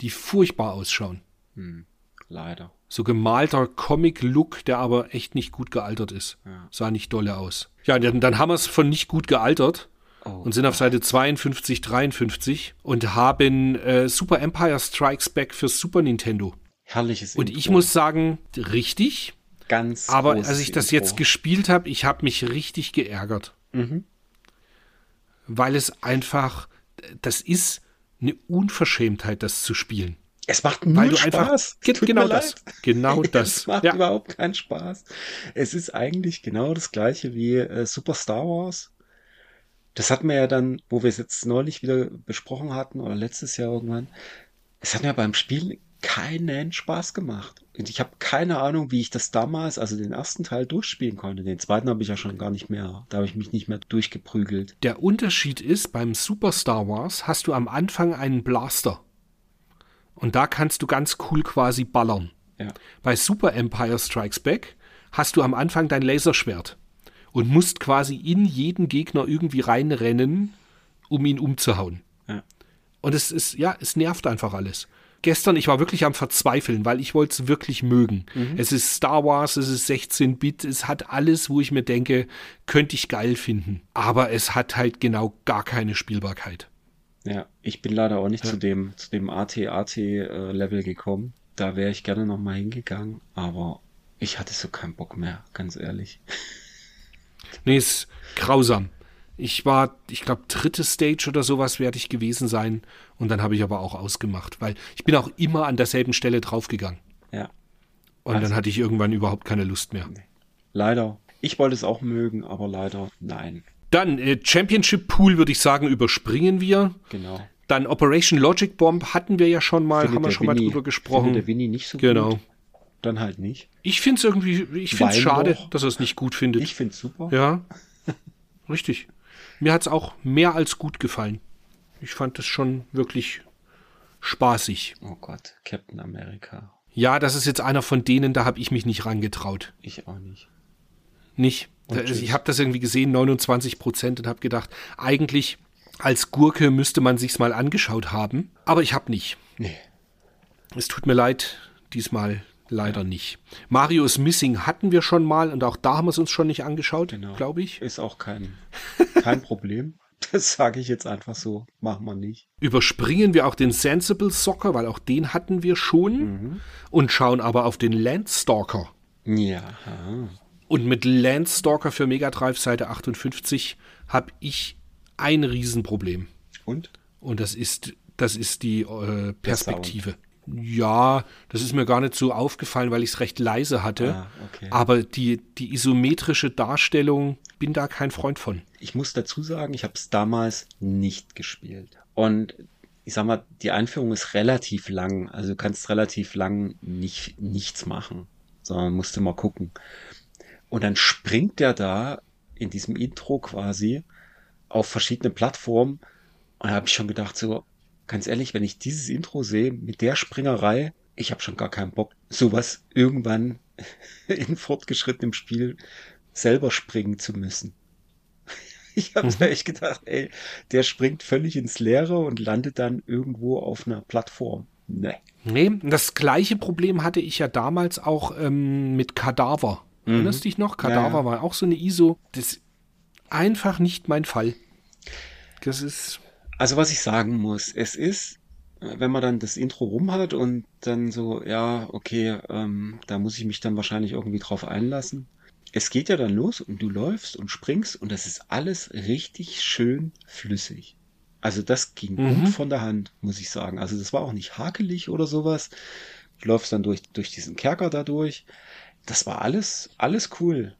die furchtbar ausschauen. Hm, leider. So gemalter Comic-Look, der aber echt nicht gut gealtert ist. Ja. Sah nicht dolle aus. Ja, dann haben wir es von nicht gut gealtert und sind auf Seite 52, 53 und haben Super Empire Strikes Back für Super Nintendo. Herrliches Intro. Und ich muss sagen, richtig. Ganz aber als ich das jetzt gespielt habe, ich habe mich richtig geärgert. Mhm. Weil es einfach, das ist eine Unverschämtheit, das zu spielen. Es macht nur Spaß. Genau das. Es macht überhaupt keinen Spaß. Es ist eigentlich genau das gleiche wie Super Star Wars. Das hatten wir ja dann, wo wir es jetzt neulich wieder besprochen hatten oder letztes Jahr irgendwann. Es hat mir beim Spielen keinen Spaß gemacht. Und ich habe keine Ahnung, wie ich das damals, also den ersten Teil durchspielen konnte. Den zweiten habe ich ja schon gar nicht mehr. Da habe ich mich nicht mehr durchgeprügelt. Der Unterschied ist, beim Super Star Wars hast du am Anfang einen Blaster. Und da kannst du ganz cool quasi ballern. Ja. Bei Super Empire Strikes Back hast du am Anfang dein Laserschwert und musst quasi in jeden Gegner irgendwie reinrennen, um ihn umzuhauen. Ja. Und es ist, ja, es nervt einfach alles. Gestern, ich war wirklich am Verzweifeln, weil ich wollte es wirklich mögen. Mhm. Es ist Star Wars, es ist 16-Bit, es hat alles, wo ich mir denke, könnte ich geil finden. Aber es hat halt genau gar keine Spielbarkeit. Ja, ich bin leider auch nicht zu dem AT-AT-Level gekommen. Da wäre ich gerne nochmal hingegangen, aber ich hatte so keinen Bock mehr, ganz ehrlich. Nee, ist grausam. Ich glaube, dritte Stage oder sowas werde ich gewesen sein und dann habe ich aber auch ausgemacht, weil ich bin auch immer an derselben Stelle draufgegangen. Ja. Und also, dann hatte ich irgendwann überhaupt keine Lust mehr. Nee. Leider. Ich wollte es auch mögen, aber leider nein. Dann Championship Pool, würde ich sagen, überspringen wir. Genau. Dann Operation Logic Bomb hatten wir ja schon mal, haben wir schon mal drüber gesprochen. Findet der Winnie nicht so gut. Dann halt nicht. Ich finde es irgendwie, schade, dass er es nicht gut findet. Ich finde es super. Ja, richtig. Mir hat es auch mehr als gut gefallen. Ich fand es schon wirklich spaßig. Oh Gott, Captain America. Ja, das ist jetzt einer von denen, da habe ich mich nicht rangetraut. Ich auch nicht. Nicht? Ich habe das irgendwie gesehen, 29% und habe gedacht, eigentlich als Gurke müsste man sich's mal angeschaut haben, aber ich habe nicht. Nee. Es tut mir leid, diesmal leider nicht. Mario is Missing hatten wir schon mal und auch da haben wir es uns schon nicht angeschaut, glaube ich. Ist auch kein Problem. Das sage ich jetzt einfach so, machen wir nicht. Überspringen wir auch den Sensible Soccer, weil auch den hatten wir schon und schauen aber auf den Landstalker. Ja, und mit Landstalker für Mega Drive Seite 58 habe ich ein Riesenproblem. Und das ist die Perspektive. Ja, das ist mir gar nicht so aufgefallen, weil ich es recht leise hatte. Ah, okay. Aber die isometrische Darstellung, bin da kein Freund von. Ich muss dazu sagen, ich habe es damals nicht gespielt. Und ich sag mal, die Einführung ist relativ lang. Also du kannst relativ lang nichts machen, sondern musst immer gucken. Und dann springt der da in diesem Intro quasi auf verschiedene Plattformen. Und da habe ich schon gedacht, so ganz ehrlich, wenn ich dieses Intro sehe mit der Springerei, ich habe schon gar keinen Bock, sowas irgendwann in fortgeschrittenem Spiel selber springen zu müssen. Ich habe mir echt gedacht, ey, der springt völlig ins Leere und landet dann irgendwo auf einer Plattform. Nee, das gleiche Problem hatte ich ja damals auch mit Kadaver. Erinnerst dich noch? Kadaver war auch so eine ISO. Das ist einfach nicht mein Fall. Das ist... Also was ich sagen muss, es ist, wenn man dann das Intro rum hat und dann so, ja, okay, da muss ich mich dann wahrscheinlich irgendwie drauf einlassen. Es geht ja dann los und du läufst und springst und das ist alles richtig schön flüssig. Also das ging gut von der Hand, muss ich sagen. Also das war auch nicht hakelig oder sowas. Du läufst dann durch diesen Kerker dadurch. Das war alles cool.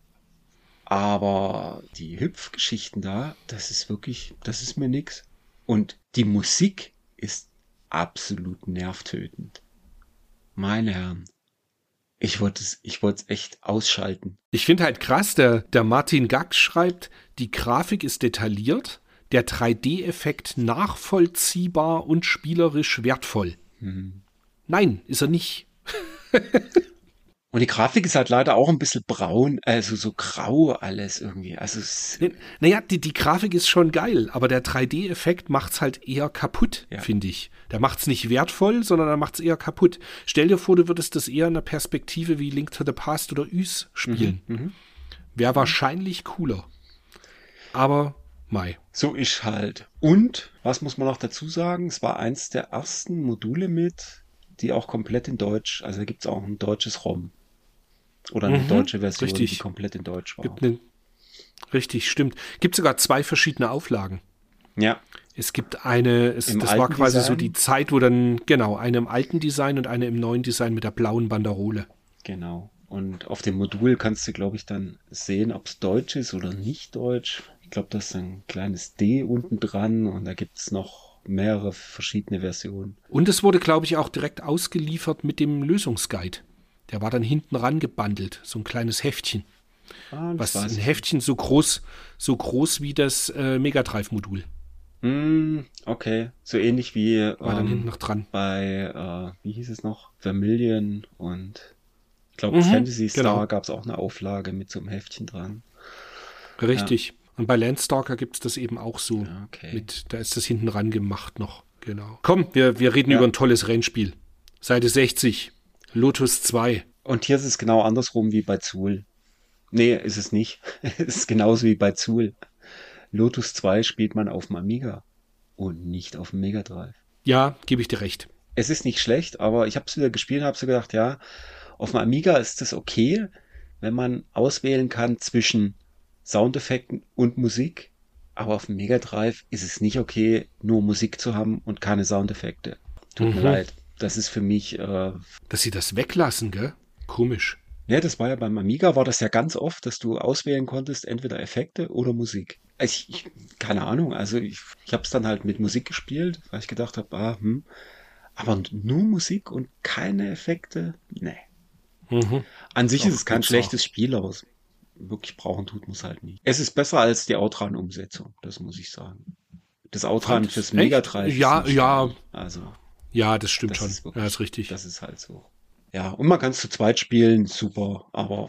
Aber die Hüpfgeschichten da, das ist mir nix. Und die Musik ist absolut nervtötend. Meine Herren, ich wollte es echt ausschalten. Ich finde halt krass, der Martin Gack schreibt, die Grafik ist detailliert, der 3D-Effekt nachvollziehbar und spielerisch wertvoll. Nein, ist er nicht. Und die Grafik ist halt leider auch ein bisschen braun, also so grau alles irgendwie. Also naja, die Grafik ist schon geil, aber der 3D-Effekt macht's halt eher kaputt, finde ich. Der macht's nicht wertvoll, sondern er macht's eher kaputt. Stell dir vor, du würdest das eher in einer Perspektive wie Link to the Past oder Ys spielen. Mhm, wäre wahrscheinlich cooler. Aber Mai. So ist halt. Und, was muss man noch dazu sagen, es war eins der ersten Module mit, die auch komplett in Deutsch, also da gibt's auch ein deutsches ROM. Oder eine deutsche Version, richtig, die komplett in Deutsch war. Richtig, stimmt. Gibt sogar 2 verschiedene Auflagen. Ja. Es gibt eine, das war quasi Design, so die Zeit, wo dann, genau, eine im alten Design und eine im neuen Design mit der blauen Banderole. Genau. Und auf dem Modul kannst du, glaube ich, dann sehen, ob es deutsch ist oder nicht deutsch. Ich glaube, da ist ein kleines D unten dran und da gibt es noch mehrere verschiedene Versionen. Und es wurde, glaube ich, auch direkt ausgeliefert mit dem Lösungsguide. Der war dann hinten ran gebundelt, so ein kleines Heftchen. Was ein Heftchen so groß wie das Mega Drive-Modul. Okay, so ähnlich wie war dann hinten noch dran. Bei, wie hieß es noch? Vermilion und ich glaube Fantasy Star gab es auch eine Auflage mit so einem Heftchen dran. Richtig. Ja. Und bei Landstalker gibt es das eben auch so. Ja, okay. Da ist das hinten ran gemacht noch. Genau. Komm, wir reden über ein tolles Rennspiel. Seite 60. Lotus 2. Und hier ist es genau andersrum wie bei Zool. Nee, ist es nicht. Es ist genauso wie bei Zool. Lotus 2 spielt man auf dem Amiga und nicht auf dem Mega Drive. Ja, gebe ich dir recht. Es ist nicht schlecht, aber ich habe es wieder gespielt und habe so gedacht, ja, auf dem Amiga ist es okay, wenn man auswählen kann zwischen Soundeffekten und Musik, aber auf dem Mega Drive ist es nicht okay, nur Musik zu haben und keine Soundeffekte. Tut mir leid. Das ist für mich... dass sie das weglassen, gell? Komisch. Ja, das war ja beim Amiga, war das ja ganz oft, dass du auswählen konntest, entweder Effekte oder Musik. Also keine Ahnung, also ich habe es dann halt mit Musik gespielt, weil ich gedacht habe, aber nur Musik und keine Effekte? Nee. An sich ist es kein schlechtes Spiel, aber es wirklich brauchen tut man es halt nicht. Es ist besser als die Outrun-Umsetzung, das muss ich sagen. Das Outrun fürs Mega Drive. Ja. Also... Ja, das stimmt schon. Das ist richtig. Das ist halt so. Ja, und man kann es zu zweit spielen, super. Aber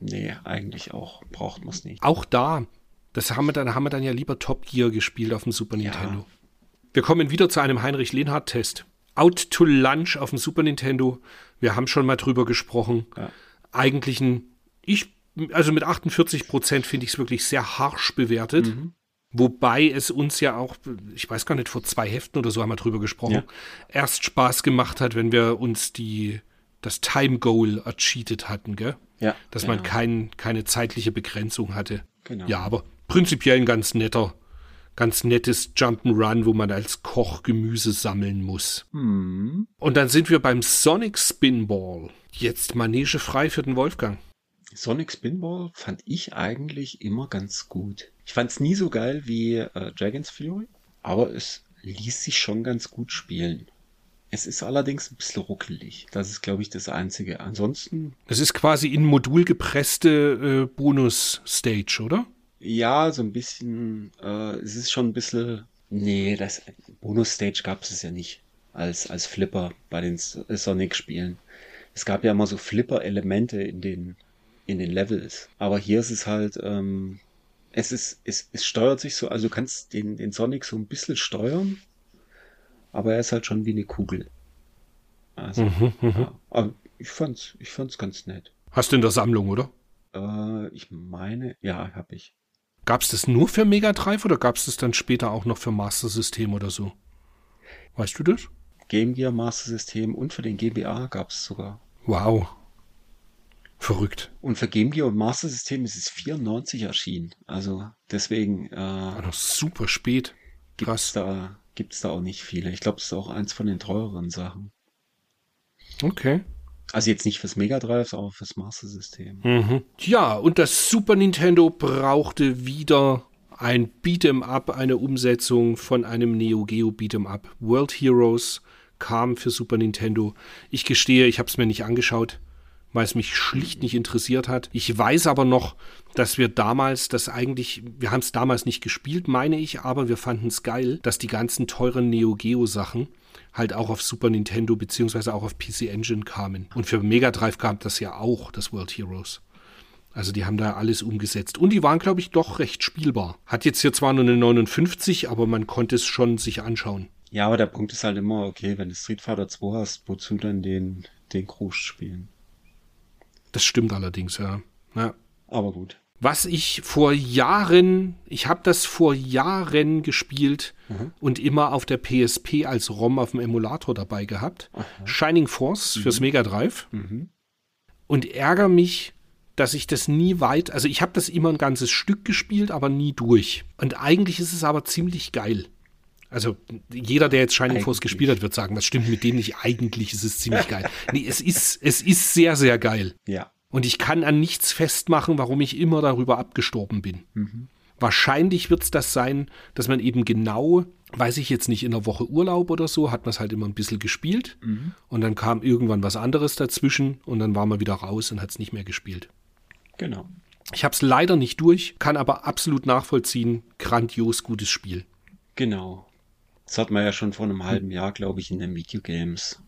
nee, eigentlich auch braucht man es nicht. Auch da, das haben wir dann ja lieber Top Gear gespielt auf dem Super Nintendo. Wir kommen wieder zu einem Heinrich-Lenhardt-Test. Out to Lunch auf dem Super Nintendo. Wir haben schon mal drüber gesprochen. Ja. Eigentlich also mit 48% finde ich es wirklich sehr harsch bewertet. Wobei es uns ja auch, ich weiß gar nicht, vor 2 Heften oder so haben wir drüber gesprochen, erst Spaß gemacht hat, wenn wir uns das Time-Goal ercheatet hatten, gell? Ja, dass man keine zeitliche Begrenzung hatte. Genau. Ja, aber prinzipiell ein ganz nettes Jump'n'Run, wo man als Koch Gemüse sammeln muss. Und dann sind wir beim Sonic Spinball. Jetzt Manege frei für den Wolfgang. Sonic Spinball fand ich eigentlich immer ganz gut. Ich fand es nie so geil wie Dragon's Fury, aber es ließ sich schon ganz gut spielen. Es ist allerdings ein bisschen ruckelig. Das ist, glaube ich, das Einzige. Ansonsten... Es ist quasi in Modul gepresste Bonus-Stage, oder? Ja, so ein bisschen... es ist schon ein bisschen... Nee, das Bonus-Stage gab es ja nicht als Flipper bei den Sonic-Spielen. Es gab ja immer so Flipper-Elemente in den Levels. Aber hier ist es halt... Es steuert sich so, also du kannst den Sonic so ein bisschen steuern, aber er ist halt schon wie eine Kugel. Also, aber ich fand's ganz nett. Hast du in der Sammlung, oder? Ich meine, ja, hab ich. Gab's das nur für Mega Drive oder gab's das dann später auch noch für Master System oder so? Weißt du das? Game Gear, Master System und für den GBA gab's sogar. Wow. Verrückt. Und für Game Gear und Master System ist es 94 erschienen. Also deswegen... war doch super spät. Krass. Gibt's da auch nicht viele. Ich glaube, es ist auch eins von den teureren Sachen. Okay. Also jetzt nicht fürs Mega Drive, aber fürs Master System. Ja, und das Super Nintendo brauchte wieder ein Beat'em Up, eine Umsetzung von einem Neo Geo Beat'em Up. World Heroes kam für Super Nintendo. Ich gestehe, ich habe es mir nicht angeschaut. weil es mich schlicht nicht interessiert hat. Ich weiß aber noch, dass wir damals das eigentlich, wir haben es damals nicht gespielt, meine ich, aber wir fanden es geil, dass die ganzen teuren Neo Geo Sachen halt auch auf Super Nintendo beziehungsweise auch auf PC Engine kamen. Und für Mega Drive kam das ja auch, das World Heroes. Also die haben da alles umgesetzt. Und die waren, glaube ich, doch recht spielbar. Hat jetzt hier zwar nur eine 59, aber man konnte es schon sich anschauen. Ja, aber der Punkt ist halt immer, okay, wenn du Street Fighter 2 hast, wozu dann den Crush spielen? Das stimmt allerdings, ja. Aber gut. Was ich habe das vor Jahren gespielt, mhm, und immer auf der PSP als ROM auf dem Emulator dabei gehabt. Aha. Shining Force, mhm, fürs Mega Drive. Mhm. Und ärgere mich, dass ich das nie weit, also ich habe das immer ein ganzes Stück gespielt, aber nie durch. Und eigentlich ist es aber ziemlich geil. Also jeder, der jetzt Shining Force gespielt hat, wird sagen, was stimmt mit dem nicht? Eigentlich ist es ziemlich geil. Nee, es ist sehr, sehr geil. Ja. Und ich kann an nichts festmachen, warum ich immer darüber abgestorben bin. Mhm. Wahrscheinlich wird es das sein, dass man eben genau, weiß ich jetzt nicht, in einer Woche Urlaub oder so, hat man es halt immer ein bisschen gespielt. Mhm. Und dann kam irgendwann was anderes dazwischen und dann war man wieder raus und hat es nicht mehr gespielt. Genau. Ich habe es leider nicht durch, kann aber absolut nachvollziehen, grandios gutes Spiel. Genau. Das hat man ja schon vor einem halben Jahr, glaube ich, in den Videogames,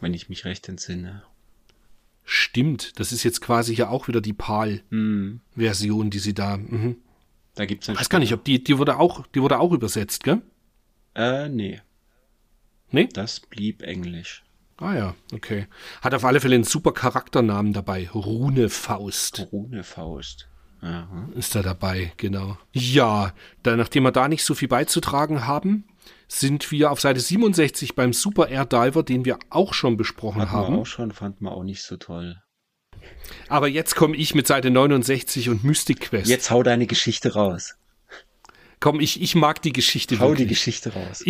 wenn ich mich recht entsinne. Stimmt, das ist jetzt quasi ja auch wieder die PAL-Version, die sie da... Mhm. Da gibt's ja... Weiß gar nicht, ob die wurde auch übersetzt, gell? Nee. Nee? Das blieb Englisch. Ah ja, okay. Hat auf alle Fälle einen super Charakternamen dabei. Rune Faust. Aha. Ist da dabei, genau. Ja, da, nachdem wir da nicht so viel beizutragen haben, sind wir auf Seite 67 beim Super Air Diver, den wir auch schon besprochen haben. Fand man auch nicht so toll. Aber jetzt komme ich mit Seite 69 und Mystic Quest. Jetzt hau deine Geschichte raus. Komm, ich mag die Geschichte. Hau wirklich die Geschichte raus.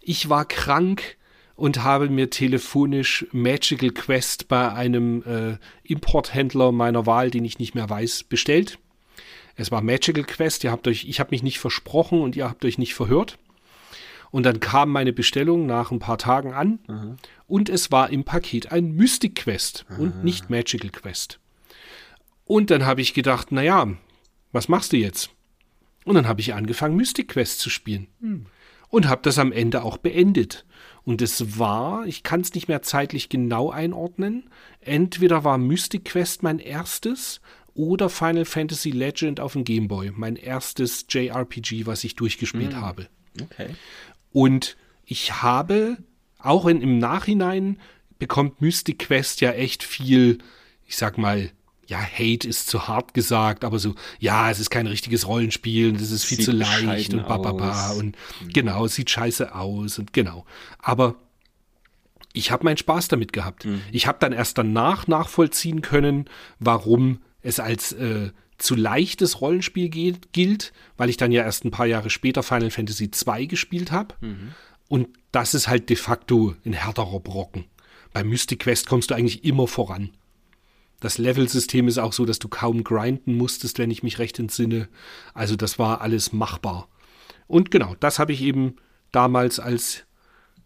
Ich war krank und habe mir telefonisch Magical Quest bei einem Importhändler meiner Wahl, den ich nicht mehr weiß, bestellt. Es war Magical Quest, ich habe mich nicht versprochen und ihr habt euch nicht verhört. Und dann kam meine Bestellung nach ein paar Tagen an, mhm, und es war im Paket ein Mystic Quest, mhm, und nicht Magical Quest. Und dann habe ich gedacht, naja, was machst du jetzt? Und dann habe ich angefangen, Mystic Quest zu spielen. Mhm. Und habe das am Ende auch beendet. Und es war, ich kann es nicht mehr zeitlich genau einordnen, entweder war Mystic Quest mein erstes oder Final Fantasy Legend auf dem Game Boy, mein erstes JRPG, was ich durchgespielt habe. Okay. Und ich habe, auch im Nachhinein, bekommt Mystic Quest ja echt viel, ich sag mal, ja, Hate ist zu hart gesagt, aber so, ja, es ist kein richtiges Rollenspiel, das ist viel zu leicht und bababa und genau, sieht scheiße aus und genau. Aber ich habe meinen Spaß damit gehabt. Mhm. Ich habe dann erst danach nachvollziehen können, warum es als zu leichtes Rollenspiel gilt, weil ich dann ja erst ein paar Jahre später Final Fantasy 2 gespielt habe. Mhm. Und das ist halt de facto ein härterer Brocken. Bei Mystic Quest kommst du eigentlich immer voran. Das Level-System ist auch so, dass du kaum grinden musstest, wenn ich mich recht entsinne. Also das war alles machbar. Und genau, das habe ich eben damals als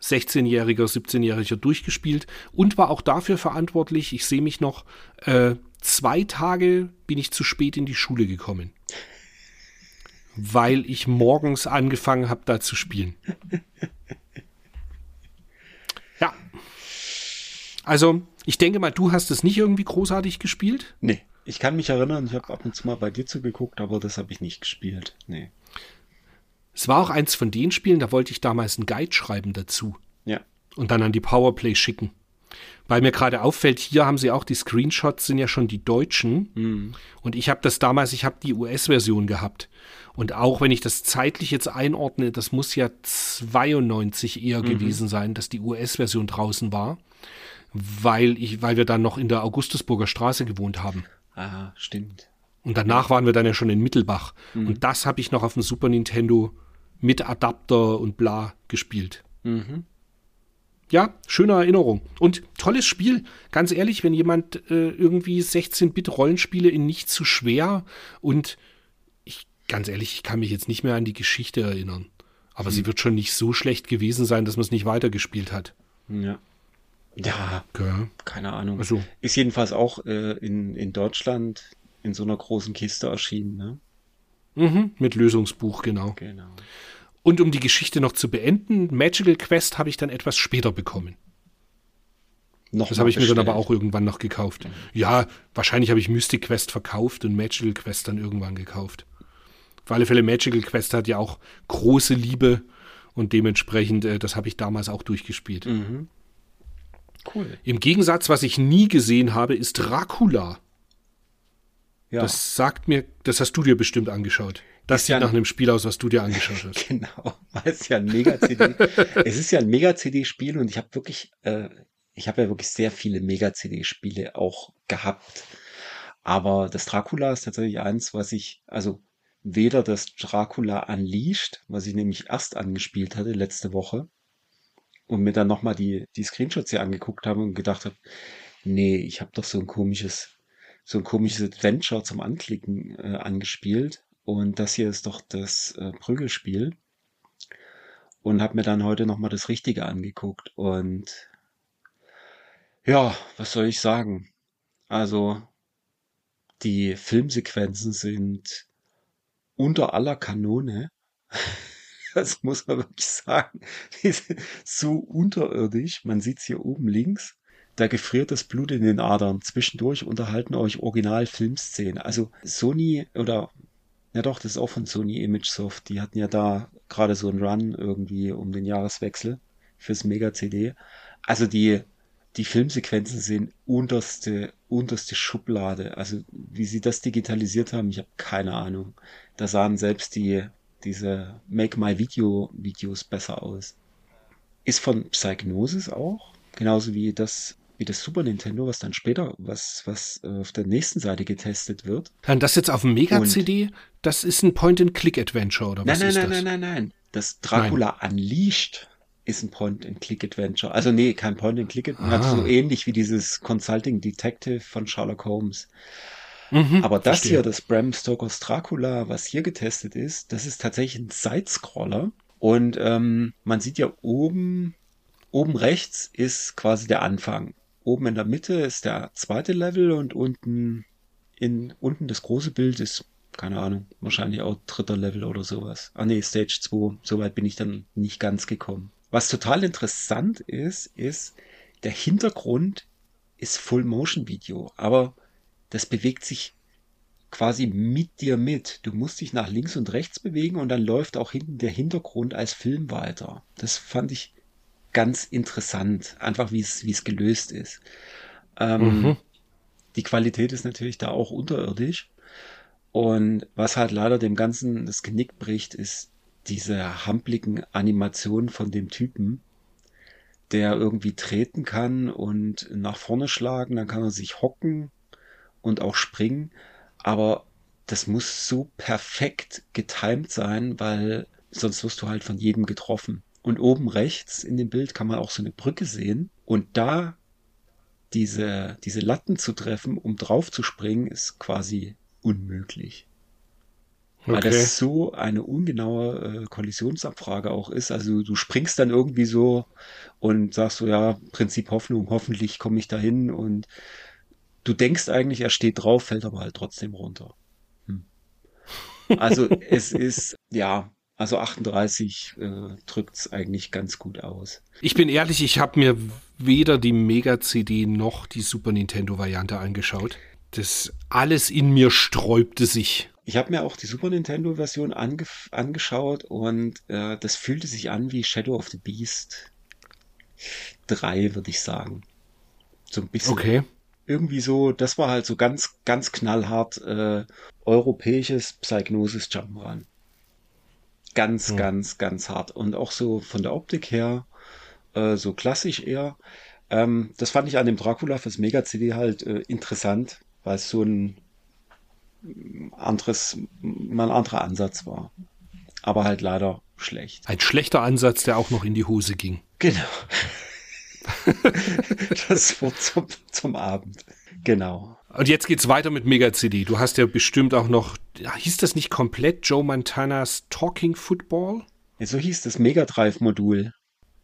16-Jähriger, 17-Jähriger durchgespielt und war auch dafür verantwortlich, ich sehe mich noch, 2 Tage bin ich zu spät in die Schule gekommen, weil ich morgens angefangen habe, da zu spielen. Ja. Also, ich denke mal, du hast es nicht irgendwie großartig gespielt? Nee, ich kann mich erinnern, ich habe ab und zu mal bei dir zugeguckt, aber das habe ich nicht gespielt, nee. Es war auch eins von den Spielen, da wollte ich damals einen Guide schreiben dazu. Ja. Und dann an die Powerplay schicken. Weil mir gerade auffällt, hier haben sie auch die Screenshots, sind ja schon die deutschen. Mhm. Und ich habe das damals, ich habe die US-Version gehabt. Und auch wenn ich das zeitlich jetzt einordne, das muss ja 92 eher gewesen sein, dass die US-Version draußen war. Weil wir dann noch in der Augustusburger Straße gewohnt haben. Ah, stimmt. Und danach waren wir dann ja schon in Mittelbach. Mhm. Und das habe ich noch auf dem Super Nintendo mit Adapter und bla gespielt. Mhm. Ja, schöne Erinnerung. Und tolles Spiel. Ganz ehrlich, wenn jemand irgendwie 16-Bit-Rollenspiele in nicht zu schwer und ich kann mich jetzt nicht mehr an die Geschichte erinnern. Aber sie wird schon nicht so schlecht gewesen sein, dass man es nicht weitergespielt hat. Ja. Ja, okay. Keine Ahnung. So. Ist jedenfalls auch in Deutschland in so einer großen Kiste erschienen, ne? Mhm, mit Lösungsbuch, genau. Genau. Und um die Geschichte noch zu beenden, Magical Quest habe ich dann etwas später bekommen. Noch das habe ich bestellt. Mir dann aber auch irgendwann noch gekauft. Mhm. Ja, wahrscheinlich habe ich Mystic Quest verkauft und Magical Quest dann irgendwann gekauft. Auf alle Fälle, Magical Quest hat ja auch große Liebe und dementsprechend, das habe ich damals auch durchgespielt. Mhm. Cool. Im Gegensatz, was ich nie gesehen habe, ist Dracula. Ja. Das sagt mir, das hast du dir bestimmt angeschaut. Das sieht ja nach einem Spiel aus, was du dir angeschaut hast. Genau, weil es ja ein Mega-CD. Es ist ja ein Mega-CD-Spiel und ich habe ja wirklich sehr viele Mega-CD-Spiele auch gehabt. Aber das Dracula ist tatsächlich eins, was ich, also weder das Dracula Unleashed, was ich nämlich erst angespielt hatte letzte Woche und mir dann nochmal die Screenshots hier angeguckt habe und gedacht habe, nee, ich habe doch so ein komisches Adventure zum Anklicken angespielt. Und das hier ist doch das Prügelspiel. Und habe mir dann heute nochmal das Richtige angeguckt. Und ja, was soll ich sagen? Also, die Filmsequenzen sind unter aller Kanone. Das muss man wirklich sagen. Die sind so unterirdisch. Man sieht es hier oben links. Da gefriert das Blut in den Adern. Zwischendurch unterhalten euch Original-Filmszenen. Also Sony oder... Ja doch, das ist auch von Sony ImageSoft. Die hatten ja da gerade so einen Run irgendwie um den Jahreswechsel fürs Mega-CD. Also die Filmsequenzen sind unterste Schublade. Also wie sie das digitalisiert haben, ich habe keine Ahnung. Da sahen selbst diese Make-My-Video-Videos besser aus. Ist von Psygnosis auch. Genauso wie das Super Nintendo, was dann später, was auf der nächsten Seite getestet wird. Kann das jetzt auf dem Mega-CD? Das ist ein Point-and-Click-Adventure, oder was ist das? Nein. Das Dracula Unleashed ist ein Point-and-Click-Adventure. Also nee, kein Point-and-Click-Adventure, so ähnlich wie dieses Consulting Detective von Sherlock Holmes. Mhm, aber das verstehe. Hier, das Bram Stokers Dracula, was hier getestet ist, das ist tatsächlich ein Side-Scroller. Und man sieht ja oben rechts ist quasi der Anfang. Oben in der Mitte ist der zweite Level und unten das große Bild ist, keine Ahnung, wahrscheinlich auch dritter Level oder sowas. Ah nee, Stage 2, soweit bin ich dann nicht ganz gekommen. Was total interessant ist der Hintergrund ist Full-Motion-Video, aber das bewegt sich quasi mit dir mit. Du musst dich nach links und rechts bewegen und dann läuft auch hinten der Hintergrund als Film weiter. Das fand ich ganz interessant, einfach wie es gelöst ist. Die Qualität ist natürlich da auch unterirdisch. Und was halt leider dem Ganzen das Genick bricht, ist diese hampligen Animationen von dem Typen, der irgendwie treten kann und nach vorne schlagen, dann kann er sich hocken und auch springen. Aber das muss so perfekt getimed sein, weil sonst wirst du halt von jedem getroffen. Und oben rechts in dem Bild kann man auch so eine Brücke sehen. Und da diese Latten zu treffen, um drauf zu springen, ist quasi unmöglich. Okay. Weil das so eine ungenaue Kollisionsabfrage auch ist. Also du springst dann irgendwie so und sagst so, ja, Prinzip Hoffnung, hoffentlich komme ich dahin. Und du denkst eigentlich, er steht drauf, fällt aber halt trotzdem runter. Also es ist, ja... Also 38 drückt es eigentlich ganz gut aus. Ich bin ehrlich, ich habe mir weder die Mega-CD noch die Super Nintendo-Variante angeschaut. Das alles in mir sträubte sich. Ich habe mir auch die Super Nintendo-Version angeschaut und das fühlte sich an wie Shadow of the Beast 3, würde ich sagen. So ein bisschen. Okay. Irgendwie so, das war halt so ganz, ganz knallhart europäisches Psygnosis-Jump'n'Run. Ganz hart. Und auch so von der Optik her, so klassisch eher. Das fand ich an dem Dracula fürs Mega-CD halt interessant, weil es so ein anderer Ansatz war. Aber halt leider schlecht. Ein schlechter Ansatz, der auch noch in die Hose ging. Genau. Das wurde zum Abend. Genau. Und jetzt geht's weiter mit Mega-CD. Du hast ja bestimmt auch noch, hieß das nicht komplett Joe Montanas Talking Football? Ja, so hieß das Mega Drive-Modul.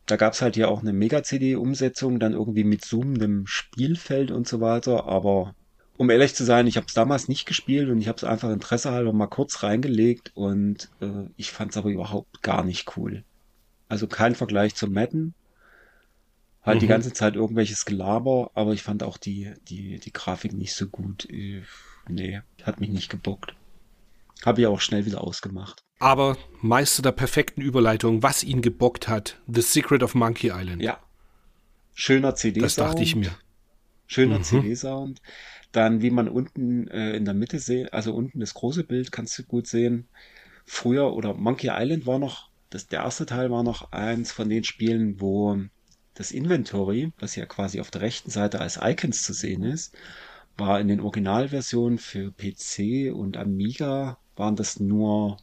Da gab's halt hier auch eine Mega-CD-Umsetzung, dann irgendwie mit zoomendem Spielfeld und so weiter. Aber um ehrlich zu sein, ich habe es damals nicht gespielt und ich habe es einfach interessehalber mal kurz reingelegt und ich fand es aber überhaupt gar nicht cool. Also kein Vergleich zum Madden. Halt die ganze Zeit irgendwelches Gelaber, aber ich fand auch die Grafik nicht so gut. Nee, hat mich nicht gebockt. Habe ich auch schnell wieder ausgemacht. Aber Meister der perfekten Überleitung, was ihn gebockt hat, The Secret of Monkey Island. Ja, schöner CD-Sound. Das dachte ich mir. Schöner CD-Sound. Dann, wie man unten in der Mitte sieht, also unten das große Bild, kannst du gut sehen. Früher, oder Monkey Island war noch, der erste Teil war noch eins von den Spielen, wo das Inventory, was ja quasi auf der rechten Seite als Icons zu sehen ist, war in den Originalversionen für PC und Amiga, war das nur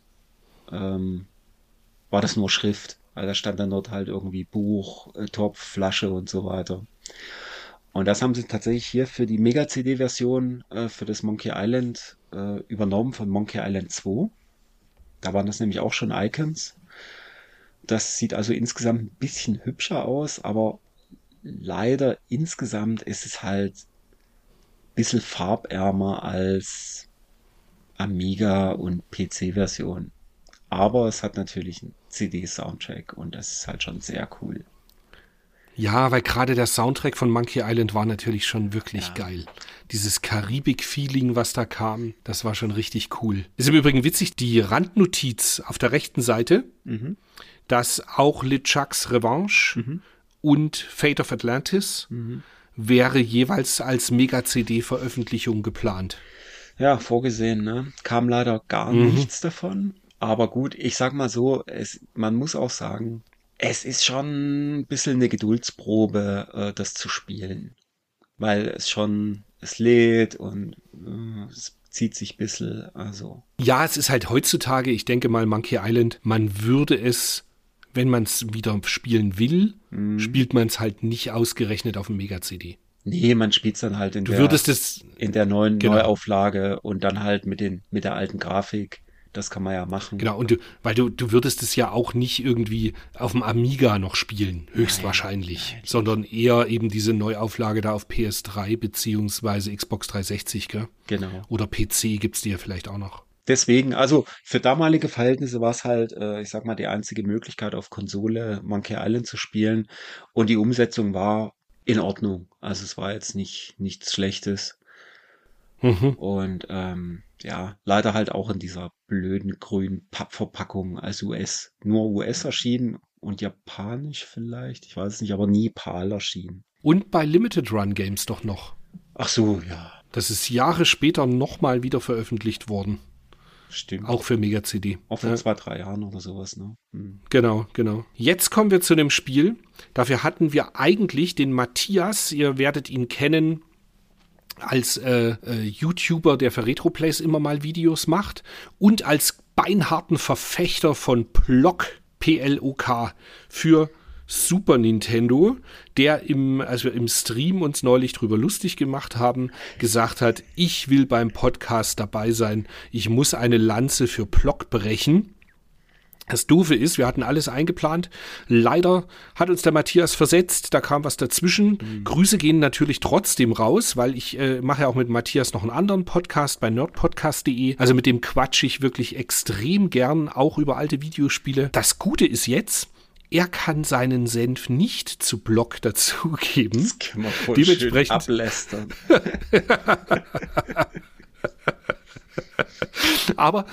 Schrift. Also da stand dann dort halt irgendwie Buch, Topf, Flasche und so weiter. Und das haben sie tatsächlich hier für die Mega-CD-Version für das Monkey Island übernommen von Monkey Island 2. Da waren das nämlich auch schon Icons. Das sieht also insgesamt ein bisschen hübscher aus, aber leider insgesamt ist es halt ein bisschen farbärmer als Amiga- und PC-Version. Aber es hat natürlich einen CD-Soundtrack und das ist halt schon sehr cool. Ja, weil gerade der Soundtrack von Monkey Island war natürlich schon wirklich geil. Dieses Karibik-Feeling, was da kam, das war schon richtig cool. Ist im Übrigen witzig, die Randnotiz auf der rechten Seite, dass auch LeChucks Revanche und Fate of Atlantis wäre jeweils als Mega-CD-Veröffentlichung geplant. Ja, vorgesehen, ne? Kam leider gar nichts davon. Aber gut, ich sag mal so, man muss auch sagen, es ist schon ein bisschen eine Geduldsprobe, das zu spielen. Weil es lädt und es zieht sich ein bisschen. Also. Ja, es ist halt heutzutage, ich denke mal, Monkey Island, man würde es, wenn man es wieder spielen will, spielt man es halt nicht ausgerechnet auf dem Mega-CD. Nee, man spielt es dann halt in der neuen Neuauflage und dann halt mit der alten Grafik. Das kann man ja machen. Genau, und du würdest es ja auch nicht irgendwie auf dem Amiga noch spielen, höchstwahrscheinlich, nein. Sondern eher eben diese Neuauflage da auf PS3 beziehungsweise Xbox 360, gell? Genau. Oder PC gibt's die ja vielleicht auch noch. Deswegen, also für damalige Verhältnisse war es halt, ich sag mal, die einzige Möglichkeit auf Konsole Monkey Island zu spielen und die Umsetzung war in Ordnung. Also es war jetzt nichts Schlechtes. Und ja, leider halt auch in dieser blöden grünen Pappverpackung als US. Nur US erschienen und japanisch vielleicht, ich weiß es nicht, aber nie PAL erschienen. Und bei Limited Run Games doch noch. Ach so, ja. Das ist Jahre später nochmal wieder veröffentlicht worden. Stimmt. Auch für Mega-CD. Auch vor 2-3 Jahren oder sowas, ne? Mhm. Genau. Jetzt kommen wir zu dem Spiel. Dafür hatten wir eigentlich den Matthias, ihr werdet ihn kennen, als YouTuber, der für Retroplace immer mal Videos macht und als beinharten Verfechter von Plock, P-L-O-K, für Super Nintendo, der im Stream uns neulich drüber lustig gemacht haben, gesagt hat, ich will beim Podcast dabei sein, ich muss eine Lanze für Plock brechen. Das Doofe ist, wir hatten alles eingeplant. Leider hat uns der Matthias versetzt, da kam was dazwischen. Grüße gehen natürlich trotzdem raus, weil ich mache ja auch mit Matthias noch einen anderen Podcast bei nerdpodcast.de. Also mit dem quatsche ich wirklich extrem gern, auch über alte Videospiele. Das Gute ist jetzt, er kann seinen Senf nicht zu Block dazugeben. Das kann man voll schön ablästern. Aber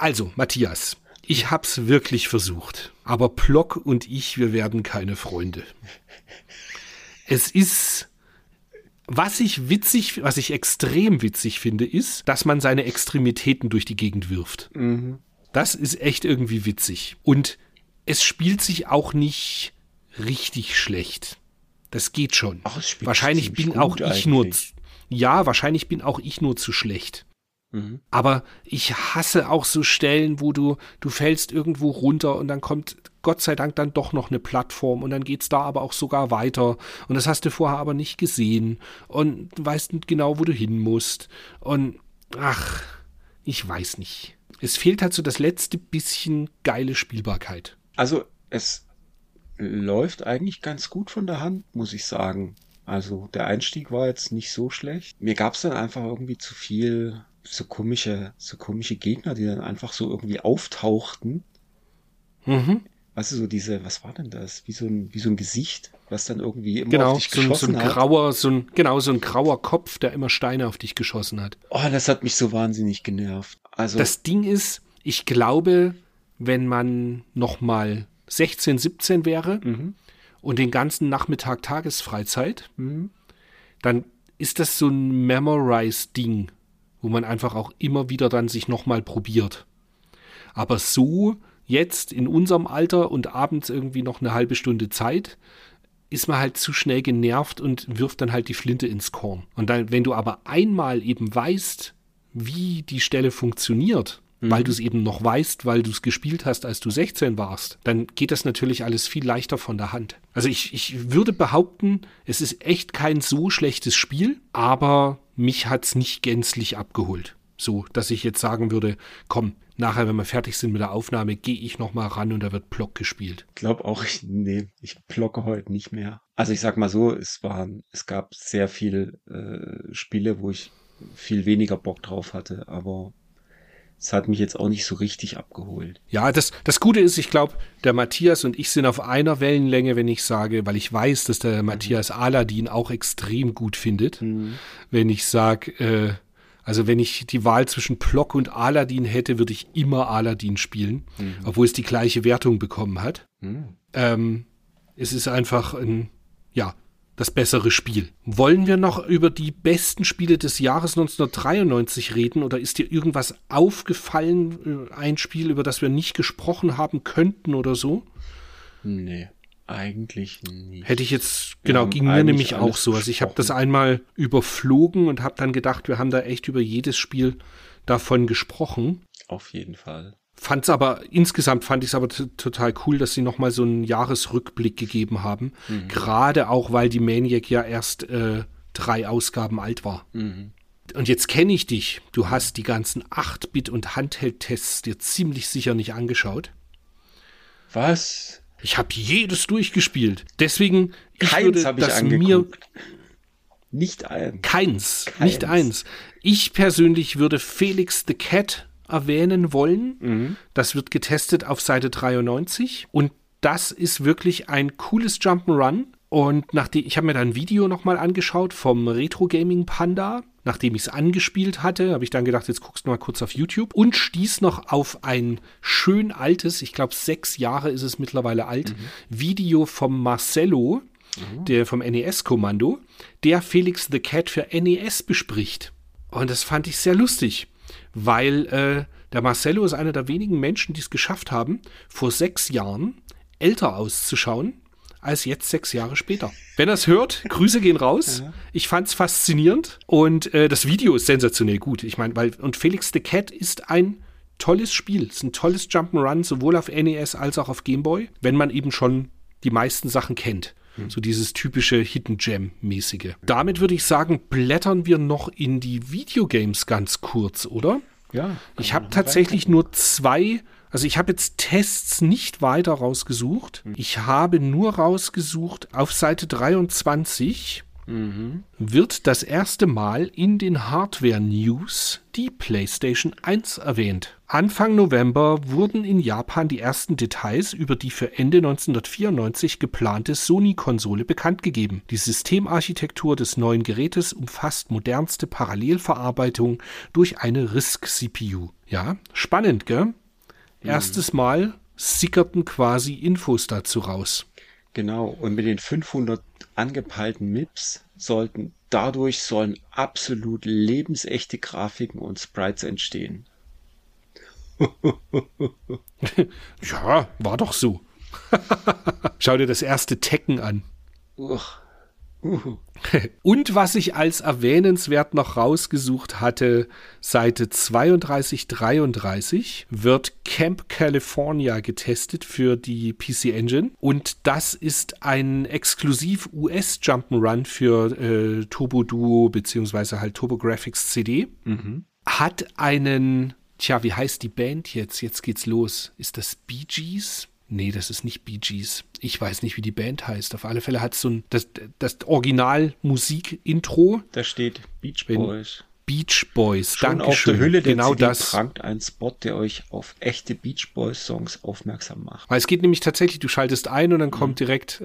Also, Matthias, ich hab's wirklich versucht, aber Plock und ich, wir werden keine Freunde. Es ist, was ich extrem witzig finde, ist, dass man seine Extremitäten durch die Gegend wirft. Das ist echt irgendwie witzig. Und es spielt sich auch nicht richtig schlecht. Das geht schon. Ach, es spielt wahrscheinlich bin auch ich eigentlich. Wahrscheinlich bin auch ich nur zu schlecht. Aber ich hasse auch so Stellen, wo du fällst irgendwo runter und dann kommt Gott sei Dank dann doch noch eine Plattform und dann geht's da aber auch sogar weiter und das hast du vorher aber nicht gesehen und weißt nicht genau, wo du hin musst und ach, ich weiß nicht. Es fehlt halt so das letzte bisschen geile Spielbarkeit. Also es läuft eigentlich ganz gut von der Hand, muss ich sagen. Also der Einstieg war jetzt nicht so schlecht. Mir gab es dann einfach irgendwie zu viel so komische Gegner, die dann einfach so irgendwie auftauchten. Mhm. Weißt du, so diese, was war denn das? Wie so ein Gesicht, was dann irgendwie immer auf dich geschossen hat. Genau, so ein grauer Kopf, der immer Steine auf dich geschossen hat. Oh, das hat mich so wahnsinnig genervt. Also das Ding ist, ich glaube, wenn man noch mal 16, 17 wäre und den ganzen Nachmittag Tagesfreizeit, dann ist das so ein Memorize-Ding, wo man einfach auch immer wieder dann sich noch mal probiert. Aber so jetzt in unserem Alter und abends irgendwie noch eine halbe Stunde Zeit, ist man halt zu schnell genervt und wirft dann halt die Flinte ins Korn. Und dann, wenn du aber einmal eben weißt, wie die Stelle funktioniert, weil du es eben noch weißt, weil du es gespielt hast, als du 16 warst, dann geht das natürlich alles viel leichter von der Hand. Also ich würde behaupten, es ist echt kein so schlechtes Spiel, aber mich hat es nicht gänzlich abgeholt. So, dass ich jetzt sagen würde, komm, nachher, wenn wir fertig sind mit der Aufnahme, gehe ich nochmal ran und da wird Block gespielt. Ich glaube auch, ich blocke heute nicht mehr. Also ich sag mal so, es gab sehr viele Spiele, wo ich viel weniger Bock drauf hatte, aber es hat mich jetzt auch nicht so richtig abgeholt. Ja, das Gute ist, ich glaube, der Matthias und ich sind auf einer Wellenlänge, wenn ich sage, weil ich weiß, dass der Matthias Aladdin auch extrem gut findet, wenn ich sage, also wenn ich die Wahl zwischen Block und Aladdin hätte, würde ich immer Aladdin spielen, obwohl es die gleiche Wertung bekommen hat. Es ist einfach das bessere Spiel. Wollen wir noch über die besten Spiele des Jahres 1993 reden oder ist dir irgendwas aufgefallen, ein Spiel, über das wir nicht gesprochen haben könnten oder so? Nee. Eigentlich nicht. Hätte ich jetzt, ging mir nämlich auch so. Also ich habe das einmal überflogen und habe dann gedacht, wir haben da echt über jedes Spiel davon gesprochen. Auf jeden Fall. Insgesamt fand ich es aber total cool, dass sie nochmal so einen Jahresrückblick gegeben haben. Gerade auch, weil die Maniac ja erst 3 Ausgaben alt war. Und jetzt kenne ich dich. Du hast die ganzen 8-Bit- und Handheld-Tests dir ziemlich sicher nicht angeschaut. Was? Ich habe jedes durchgespielt. Deswegen, keins habe ich angeguckt. Nicht eins. Nicht eins. Ich persönlich würde Felix the Cat erwähnen wollen. Das wird getestet auf Seite 93. Und das ist wirklich ein cooles Jump'n'Run. Und ich habe mir dann ein Video nochmal angeschaut vom Retro Gaming Panda. Nachdem ich es angespielt hatte, habe ich dann gedacht, jetzt guckst du mal kurz auf YouTube und stieß noch auf ein schön altes, ich glaube 6 Jahre ist es mittlerweile alt, Video vom Marcello, der vom NES-Kommando, der Felix the Cat für NES bespricht. Und das fand ich sehr lustig, weil der Marcello ist einer der wenigen Menschen, die es geschafft haben, vor 6 Jahren älter auszuschauen als jetzt 6 Jahre später. Wenn er es hört, Grüße gehen raus. Ja. Ich fand's faszinierend und das Video ist sensationell gut. Ich meine, und Felix the Cat ist ein tolles Spiel. Es ist ein tolles Jump'n'Run, sowohl auf NES als auch auf Game Boy, wenn man eben schon die meisten Sachen kennt. So dieses typische Hidden Gem-mäßige. Damit würde ich sagen, blättern wir noch in die Videogames ganz kurz, oder? Ja. Ich habe tatsächlich nur 2... Also ich habe jetzt Tests nicht weiter rausgesucht. Ich habe nur rausgesucht, auf Seite 23 wird das erste Mal in den Hardware-News die PlayStation 1 erwähnt. Anfang November wurden in Japan die ersten Details über die für Ende 1994 geplante Sony-Konsole bekannt gegeben. Die Systemarchitektur des neuen Gerätes umfasst modernste Parallelverarbeitung durch eine RISC-CPU. Ja, spannend, gell? Erstes Mal sickerten quasi Infos dazu raus. Genau, und mit den 500 angepeilten MIPS sollen absolut lebensechte Grafiken und Sprites entstehen. Ja, war doch so. Schau dir das erste Tekken an. Uch. Und was ich als erwähnenswert noch rausgesucht hatte, Seite 32, 33 wird Camp California getestet für die PC Engine und das ist ein exklusiv US Jump'n'Run für Turbo Duo beziehungsweise halt TurboGrafx CD. Hat einen, wie heißt die Band jetzt? Jetzt geht's los. Ist das Bee Gees? Nee, das ist nicht Bee Gees. Ich weiß nicht, wie die Band heißt. Auf alle Fälle hat es so ein, das Original-Musik-Intro. Da steht Beach Boys. Beach Boys, schon danke schön. Auf der Hülle der genau CD das. Prangt ein Spot, der euch auf echte Beach Boys Songs aufmerksam macht. Weil es geht nämlich tatsächlich, du schaltest ein und dann kommt direkt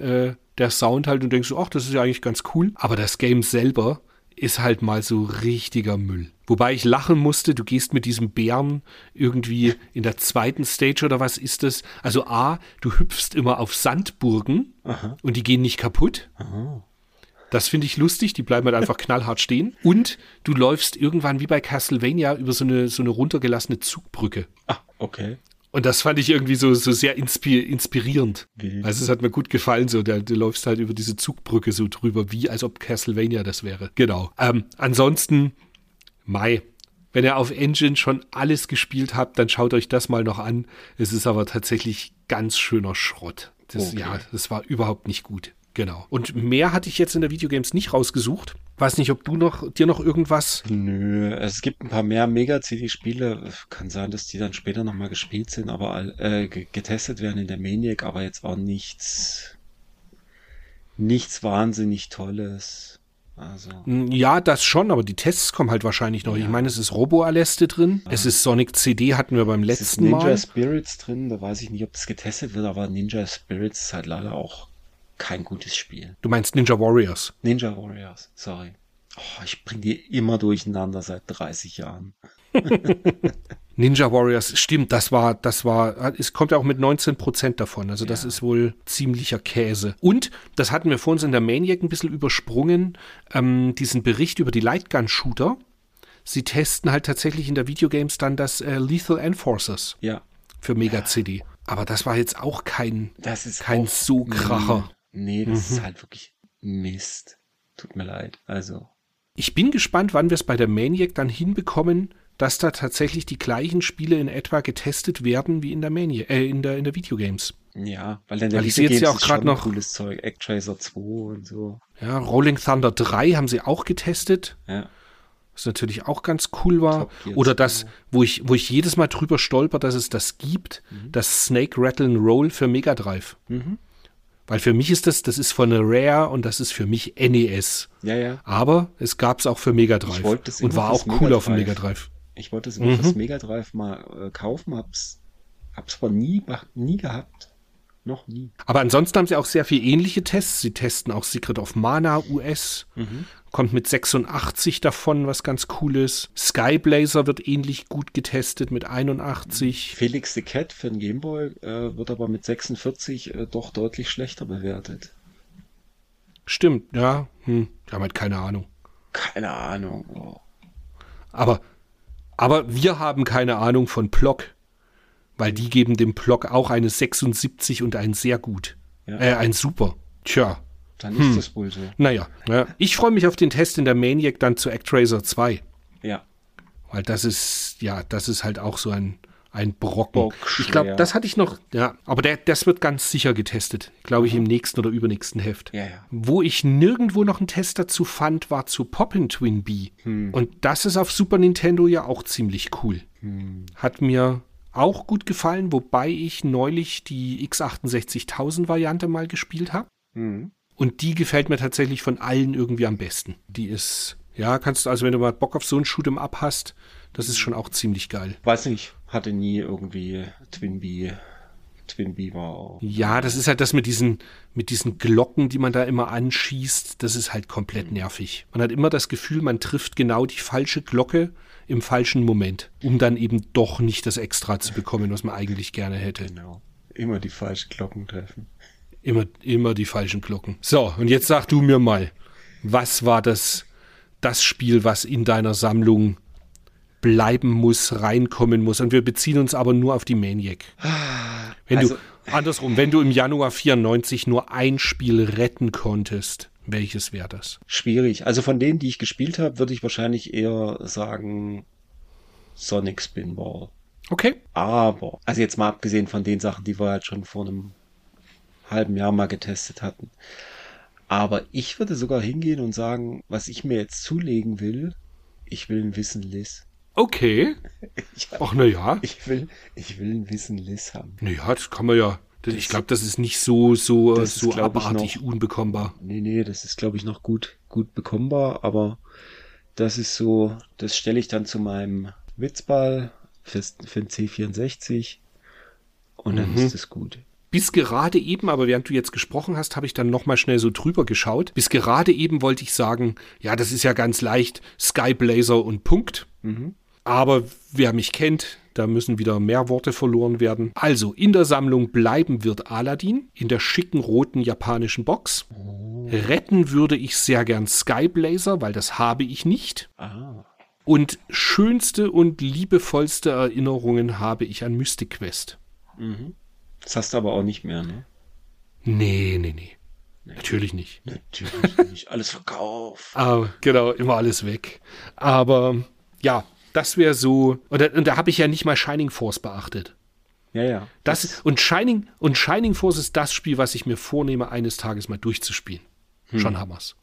der Sound halt und denkst so, ach, das ist ja eigentlich ganz cool. Aber das Game selber ist halt mal so richtiger Müll. Wobei ich lachen musste, du gehst mit diesem Bären irgendwie in der zweiten Stage oder was ist das? Also A, du hüpfst immer auf Sandburgen und die gehen nicht kaputt. Aha. Das finde ich lustig, die bleiben halt einfach knallhart stehen. Und du läufst irgendwann wie bei Castlevania über so eine runtergelassene Zugbrücke. Ah, okay. Und das fand ich irgendwie so sehr inspirierend. Wie? Also es hat mir gut gefallen, so du läufst halt über diese Zugbrücke so drüber, wie als ob Castlevania das wäre. Genau. Ansonsten, wenn ihr auf Engine schon alles gespielt habt, dann schaut euch das mal noch an. Es ist aber tatsächlich ganz schöner Schrott. Okay. Ja, das war überhaupt nicht gut. Genau. Und mehr hatte ich jetzt in der Videogames nicht rausgesucht. Weiß nicht, ob du dir noch irgendwas... Nö, es gibt ein paar mehr Mega-CD-Spiele. Kann sein, dass die dann später nochmal gespielt sind, aber getestet werden in der Maniac, aber jetzt auch nichts wahnsinnig Tolles. Also. Ja, das schon, aber die Tests kommen halt wahrscheinlich noch. Ja. Ich meine, es ist Robo-Aleste drin, es ist Sonic CD, hatten wir beim letzten Mal. Es ist Ninja Spirits drin, da weiß ich nicht, ob das getestet wird, aber Ninja Spirits ist halt leider auch kein gutes Spiel. Du meinst Ninja Warriors? Ninja Warriors, sorry. Oh, ich bringe die immer durcheinander seit 30 Jahren. Ninja Warriors, stimmt, das war, es kommt ja auch mit 19% davon, also das ist wohl ziemlicher Käse. Und, das hatten wir vor uns in der Maniac ein bisschen übersprungen, diesen Bericht über die Lightgun-Shooter. Sie testen halt tatsächlich in der Videogames dann das Lethal Enforcers für Mega-CD. Ja. Aber das war jetzt auch kein so Kracher. Nee, das ist halt wirklich Mist. Tut mir leid. Also. Ich bin gespannt, wann wir es bei der Maniac dann hinbekommen, dass da tatsächlich die gleichen Spiele in etwa getestet werden wie in der Maniac, in der Videogames. Ja, weil dann ich sehe jetzt ja auch gerade noch cooles Zeug, Actraiser 2 und so. Ja, Rolling Thunder 3 haben sie auch getestet. Ja. Was natürlich auch ganz cool war. Oder das, wo ich jedes Mal drüber stolper, dass es das gibt, das Snake Rattle and Roll für Mega Drive. Mhm. Weil für mich ist das ist von Rare und das ist für mich NES. Ja, ja. Aber es gab es auch für Mega Drive und war auch cool auf dem Mega Drive. Ich wollte es immer fürs Mega Drive mal kaufen, hab's aber nie gehabt. Noch nie. Aber ansonsten haben sie auch sehr viel ähnliche Tests. Sie testen auch Secret of Mana US. Kommt mit 86 davon, was ganz cool ist. Skyblazer wird ähnlich gut getestet mit 81. Felix the Cat für den Game Boy wird aber mit 46 doch deutlich schlechter bewertet. Stimmt, ja. Die haben halt keine Ahnung. Keine Ahnung. Oh. Aber wir haben keine Ahnung von Plock. Weil die geben dem Block auch eine 76 und ein sehr gut. Ja. Ein super. Tja. Dann ist das wohl so. Naja. Ich freue mich auf den Test in der Maniac dann zu Actraiser 2. Ja. Weil das ist halt auch so ein Brocken. Ich glaube, das hatte ich noch. Ja, aber das wird ganz sicher getestet. Glaube ich im nächsten oder übernächsten Heft. Ja, ja. Wo ich nirgendwo noch einen Test dazu fand, war zu Poppin' Twin Bee. Und das ist auf Super Nintendo ja auch ziemlich cool. Hat mir auch gut gefallen, wobei ich neulich die X68000-Variante mal gespielt habe. Und die gefällt mir tatsächlich von allen irgendwie am besten. Die ist, kannst du, also wenn du mal Bock auf so ein Shoot'em Up hast, das ist schon auch ziemlich geil. Weiß nicht, hatte nie irgendwie Twin Bee. Twin Bee war auch. Ja, das ist halt das mit diesen Glocken, die man da immer anschießt, das ist halt komplett nervig. Man hat immer das Gefühl, man trifft genau die falsche Glocke im falschen Moment, um dann eben doch nicht das Extra zu bekommen, was man eigentlich gerne hätte. Genau. Immer die falschen Glocken treffen. Immer die falschen Glocken. So, und jetzt sag du mir mal, was war das Spiel, was in deiner Sammlung bleiben muss, reinkommen muss? Und wir beziehen uns aber nur auf die Maniac. Wenn du im Januar 94 nur ein Spiel retten konntest, welches wäre das? Schwierig. Also von denen, die ich gespielt habe, würde ich wahrscheinlich eher sagen Sonic Spinball. Okay. Aber, also jetzt mal abgesehen von den Sachen, die wir halt schon vor einem halben Jahr mal getestet hatten. Aber ich würde sogar hingehen und sagen, was ich mir jetzt zulegen will, ich will ein Wissen Liss. Okay. Ich will ein Wissen Liss haben. Naja, das kann man ja. Ich glaube, das ist nicht so abartig unbekommbar. Nee, das ist, glaube ich, noch gut bekommbar, aber das ist so, das stelle ich dann zu meinem Witzball für den C64 und dann ist das gut. Bis gerade eben, aber während du jetzt gesprochen hast, habe ich dann nochmal schnell so drüber geschaut. Bis gerade eben wollte ich sagen, ja, das ist ja ganz leicht, Skyblazer und Punkt. Aber wer mich kennt, da müssen wieder mehr Worte verloren werden. Also, in der Sammlung bleiben wird Aladdin in der schicken roten japanischen Box. Retten würde ich sehr gern Skyblazer, weil das habe ich nicht. Und schönste und liebevollste Erinnerungen habe ich an Mystic Quest. Das hast du aber auch nicht mehr, ne? Nee. Natürlich nicht. Alles verkauft. Genau, immer alles weg. Aber ja, das wäre so. Und da habe ich ja nicht mal Shining Force beachtet. Ja. Shining Force ist das Spiel, was ich mir vornehme, eines Tages mal durchzuspielen. Schon Hammers.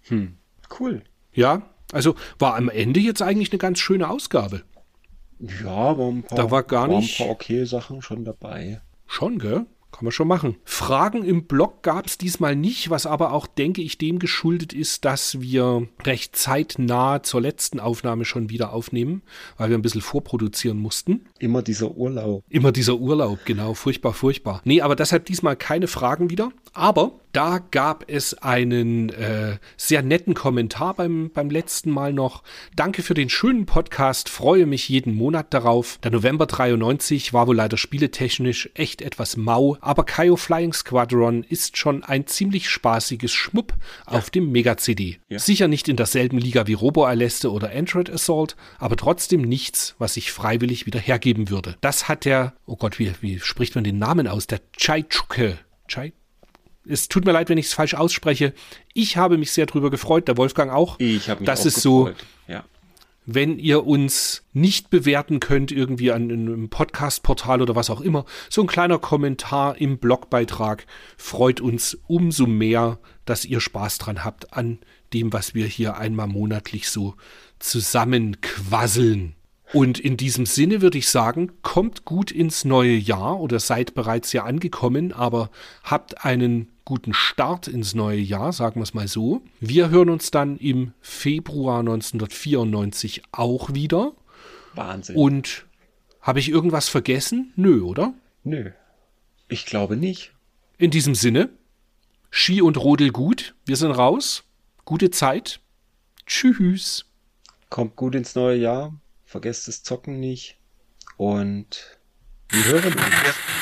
Cool. Ja, also war am Ende jetzt eigentlich eine ganz schöne Ausgabe. Ja, waren ein paar okay Sachen schon dabei. Schon, gell? Kann man schon machen. Fragen im Blog gab es diesmal nicht, was aber auch, denke ich, dem geschuldet ist, dass wir recht zeitnah zur letzten Aufnahme schon wieder aufnehmen, weil wir ein bisschen vorproduzieren mussten. Immer dieser Urlaub, genau. Furchtbar. Nee, aber deshalb diesmal keine Fragen wieder. Aber da gab es einen sehr netten Kommentar beim letzten Mal noch. Danke für den schönen Podcast, freue mich jeden Monat darauf. Der November 93 war wohl leider spieletechnisch echt etwas mau, aber Kaio Flying Squadron ist schon ein ziemlich spaßiges Schmupp auf dem Mega-CD. Ja. Sicher nicht in derselben Liga wie Robo-Aleste oder Android Assault, aber trotzdem nichts, was ich freiwillig wieder hergeben würde. Das hat der, oh Gott, wie spricht man den Namen aus? Der Chai. Es tut mir leid, wenn ich es falsch ausspreche. Ich habe mich sehr drüber gefreut, der Wolfgang auch. Ich habe mich auch gefreut. Das ist so, ja. Wenn ihr uns nicht bewerten könnt, irgendwie an einem Podcast-Portal oder was auch immer, so ein kleiner Kommentar im Blogbeitrag freut uns umso mehr, dass ihr Spaß dran habt an dem, was wir hier einmal monatlich so zusammenquasseln. Und in diesem Sinne würde ich sagen, kommt gut ins neue Jahr oder seid bereits ja angekommen, aber habt einen guten Start ins neue Jahr, sagen wir es mal so. Wir hören uns dann im Februar 1994 auch wieder. Wahnsinn. Und habe ich irgendwas vergessen? Nö, oder? Nö, ich glaube nicht. In diesem Sinne, Ski und Rodel gut, wir sind raus, gute Zeit, tschüss. Kommt gut ins neue Jahr. Vergesst das Zocken nicht und wir hören uns.